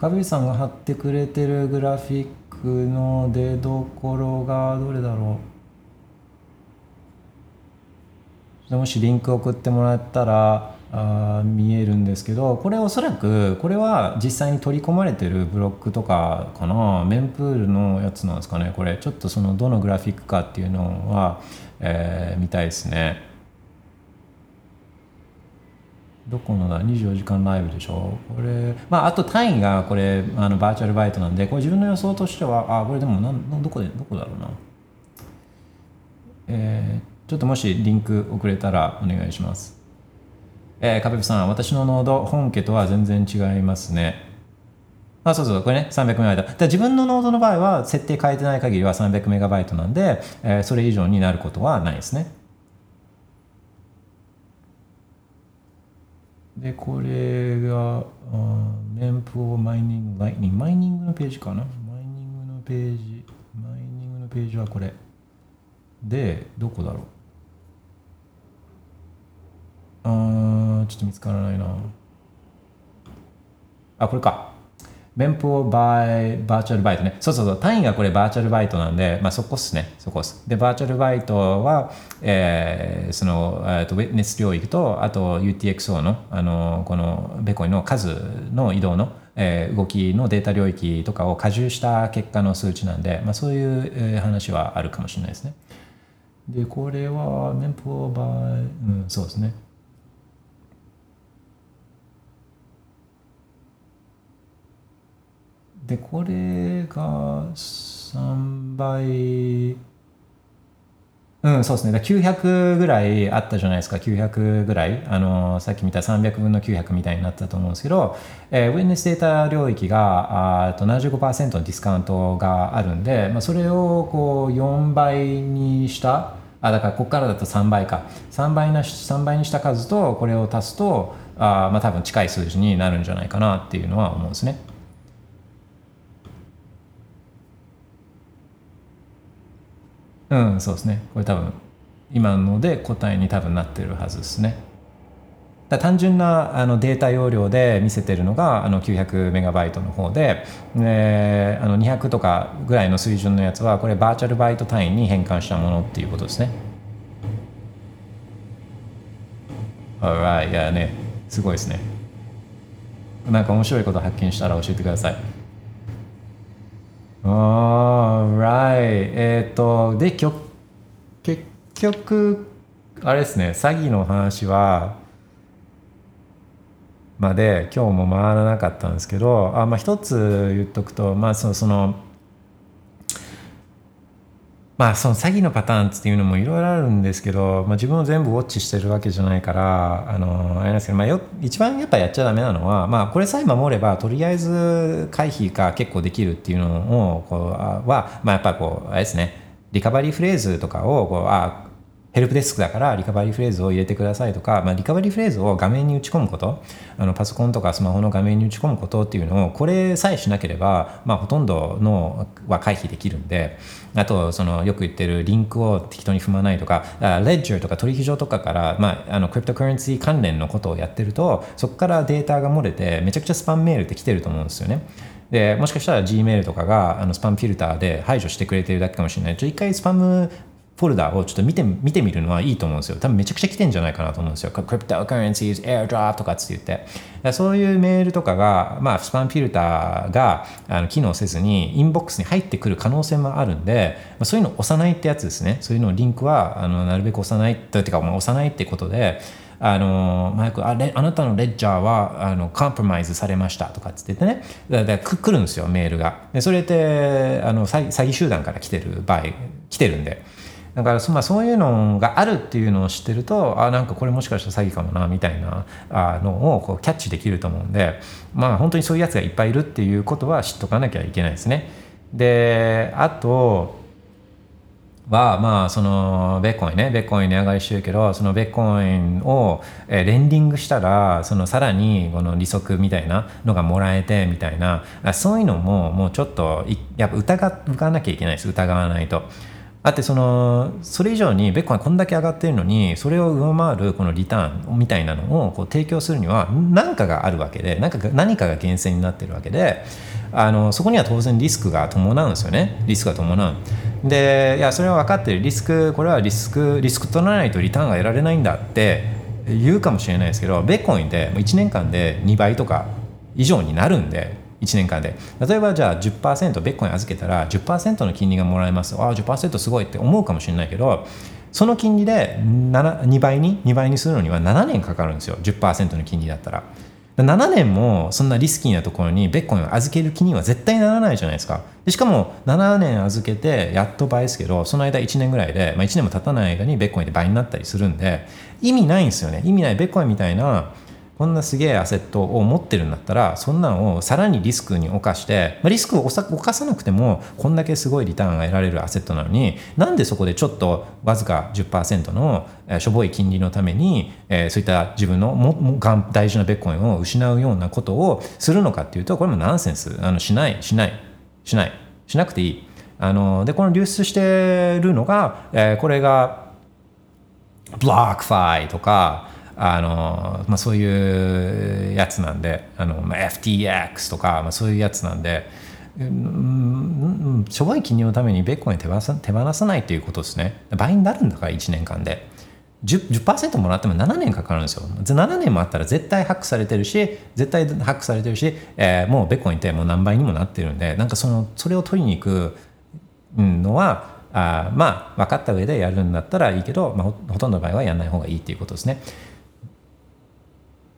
カビさんが貼ってくれてるグラフィックの出どころがどれだろう。もしリンク送ってもらったらあ見えるんですけど、これおそらくこれは実際に取り込まれてるブロックとかかな、メンプールのやつなんですかね。これちょっとそのどのグラフィックかっていうのは、えー、見たいですね。どこのだ、にじゅうよじかんライブでしょこれ、まあ、あと単位がこれあのバーチャルバイトなんで、これ自分の予想としてはあこれでもなんどこでどこだろうな、えーちょっともしリンク送れたらお願いします。えー、カペプさん、私のノード、本家とは全然違いますね。あ、そうそう、これね、さんびゃくメガバイト。だ自分のノードの場合は、設定変えてない限りはさんびゃくメガバイトなんで、えー、それ以上になることはないですね。で、これが、メンプをマイニング、ライニング、マイニングのページかな。マイニングのページ、マイニングのページはこれ。で、どこだろう。あーちょっと見つからないなあ、これかMempool by Virtual Byteね。そうそうそう、単位がこれバーチャルバイトなんで、まあ、そこっすね、そこっす。でバーチャルバイトは、えー、その、えー、とウィッネス領域とあと ユーティーエックスオー の、あのこのベコインの数の移動の、えー、動きのデータ領域とかを加重した結果の数値なんで、まあ、そういう、えー、話はあるかもしれないですね。でこれはMempool by、うん、そうですね。でこれがさんばい、うんそうですね、きゅうひゃくぐらいあったじゃないですか。きゅうひゃくぐらい、あのさっき見たさんびゃくぶんのきゅうひゃくみたいになったと思うんですけど、えー、ウェルネスデータ領域があと ななじゅうごパーセント のディスカウントがあるんで、まあ、それをこうよんばいにしたあだからここからだとさんばいかさんばいなし、さんばいにした数とこれを足すとあ、まあ、多分近い数字になるんじゃないかなっていうのは思うんですね。うん、そうですね。これ多分、今ので答えに多分なってるはずですね。だ単純なあのデータ容量で見せてるのがあのきゅうひゃくメガバイトの方で、えー、あのにひゃくとかぐらいの水準のやつは、これバーチャルバイト単位に変換したものっていうことですね。Alright、いやね、すごいですね。なんか面白いこと発見したら教えてください。Alright. えっと、で、きょ、結局、あれですね、詐欺の話は、まで、今日も回らなかったんですけど、あ、まあ、一つ言っとくと、まあ、その、その、まあ、その詐欺のパターンっていうのもいろいろあるんですけど、まあ、自分を全部ウォッチしてるわけじゃないから、あのあれなんですけど、まあ、よ一番やっぱやっちゃダメなのは、まあ、これさえ守ればとりあえず回避が結構できるっていうのをこうは、まあ、やっぱこうあれですね、リカバリーフレーズとかをこうあヘルプデスクだからリカバリーフレーズを入れてくださいとか、まあ、リカバリーフレーズを画面に打ち込むこと、あのパソコンとかスマホの画面に打ち込むことっていうのをこれさえしなければ、まあ、ほとんどのは回避できるんで、あとそのよく言ってるリンクを適当に踏まないとか、レッジャーとか取引所とかから、まあ、あのクリプトカレンシー関連のことをやってるとそこからデータが漏れてめちゃくちゃスパムメールって来てると思うんですよね。でもしかしたら Gmail とかがあのスパムフィルターで排除してくれてるだけかもしれない。一回スパムフォルダをちょっと見て、見てみるのはいいと思うんですよ。多分めちゃくちゃ来てんじゃないかなと思うんですよ。クリプトカレンシーズ、エアドロップとかって言って。そういうメールとかが、まあ、スパンフィルターがあの機能せずにインボックスに入ってくる可能性もあるんで、そういうのを押さないってやつですね。そういうのをリンクはあのなるべく押さないというか、まあ、押さないってことで、あのマイク あ, あなたのレッジャーはあのコンプロマイズされましたとかって言ってね、だだく来るんですよ、メールが。でそれってあの 詐, 詐欺集団から来てる場合来てるんで。だからそ、まあ、そういうのがあるっていうのを知ってると、あなんかこれもしかしたら詐欺かもなみたいなあのをこうキャッチできると思うんで、まあ、本当にそういうやつがいっぱいいるっていうことは知っとかなきゃいけないですね。であとはまあそのベッコイねベッコイ値上がりしてるけど、そのベッコイをレンディングしたらそのさらにこの利息みたいなのがもらえてみたいな、そういうのももうちょっとやっぱ疑わなきゃいけないです。疑わないと。だってそのそれ以上にベッコインこんだけ上がってるのに、それを上回るこのリターンみたいなのをこう提供するには何かがあるわけで、何かが何かが源泉になってるわけで、あのそこには当然リスクが伴うんですよね。リスクが伴う。でいやそれは分かってる。リスクこれはリスクリスク取らないとリターンが得られないんだって言うかもしれないですけど、ベッコインっていちねんかんでにばいとか以上になるんで。いちねんかんで例えばじゃあ じゅっパーセント ベッコイン預けたら じゅっパーセント の金利がもらえます。ああ じゅっパーセント すごいって思うかもしれないけど、その金利でにばいににばいにするのにはななねんかかるんですよ。 じゅっパーセント の金利だったらななねんもそんなリスキーなところにベッコインを預ける気には絶対ならないじゃないですか。でしかもななねん預けてやっと倍ですけど、その間いちねんぐらいで、まあ、いちねんも経たない間にベッコインで倍になったりするんで意味ないんですよね。意味ない。ベッコインみたいなこんなすげえアセットを持ってるんだったら、そんなのをさらにリスクに侵して、リスクを侵さなくてもこんだけすごいリターンが得られるアセットなのに、なんでそこでちょっとわずか じゅっパーセント のしょぼい金利のためにそういった自分のも大事なベッコインを失うようなことをするのかっていうと、これもナンセンス。あのしないしないしないしなくていい。あのでこの流出してるのが、えー、これがブロックファイとか。あのまあ、そういうやつなんで、あの、まあ、エフティーエックス とか、まあ、そういうやつなんで、うん、しょぼい金利のためにベッコイン手放さ、手放さないということですね。倍になるんだからいちねんかんで 10%, 10% もらってもななねんかかるんですよ。ななねんもあったら絶対ハックされてるし絶対ハックされてるし、えー、もうベッコインってもう何倍にもなってるんで、なんかそのそれを取りに行くのはあまあ分かった上でやるんだったらいいけど、まあ、ほ, ほとんどの場合はやらない方がいいということですね。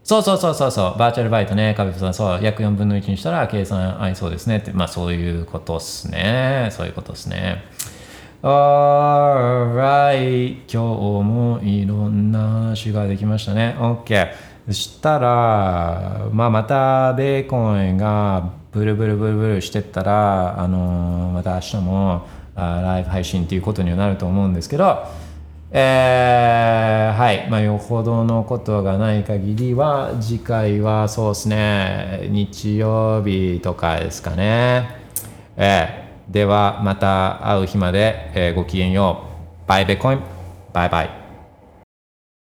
そうそうそうそうそう、バーチャルバイトね、カビフさん、そう、約よんぶんのいちにしたら計算合いそうですねって、まあそういうことっすね、そういうことっすね。Alright、今日もいろんな話ができましたね。OK。そしたら、まあまたベーコンがブルブルブルブルしてったら、あのー、また明日もライブ配信っていうことにはなると思うんですけど、えー、はい、まあ、よほどのことがない限りは次回はそうですね、日曜日とかですかね、えー、ではまた会う日まで、えー、ごきげんよう。バイベコイン、バイバイ。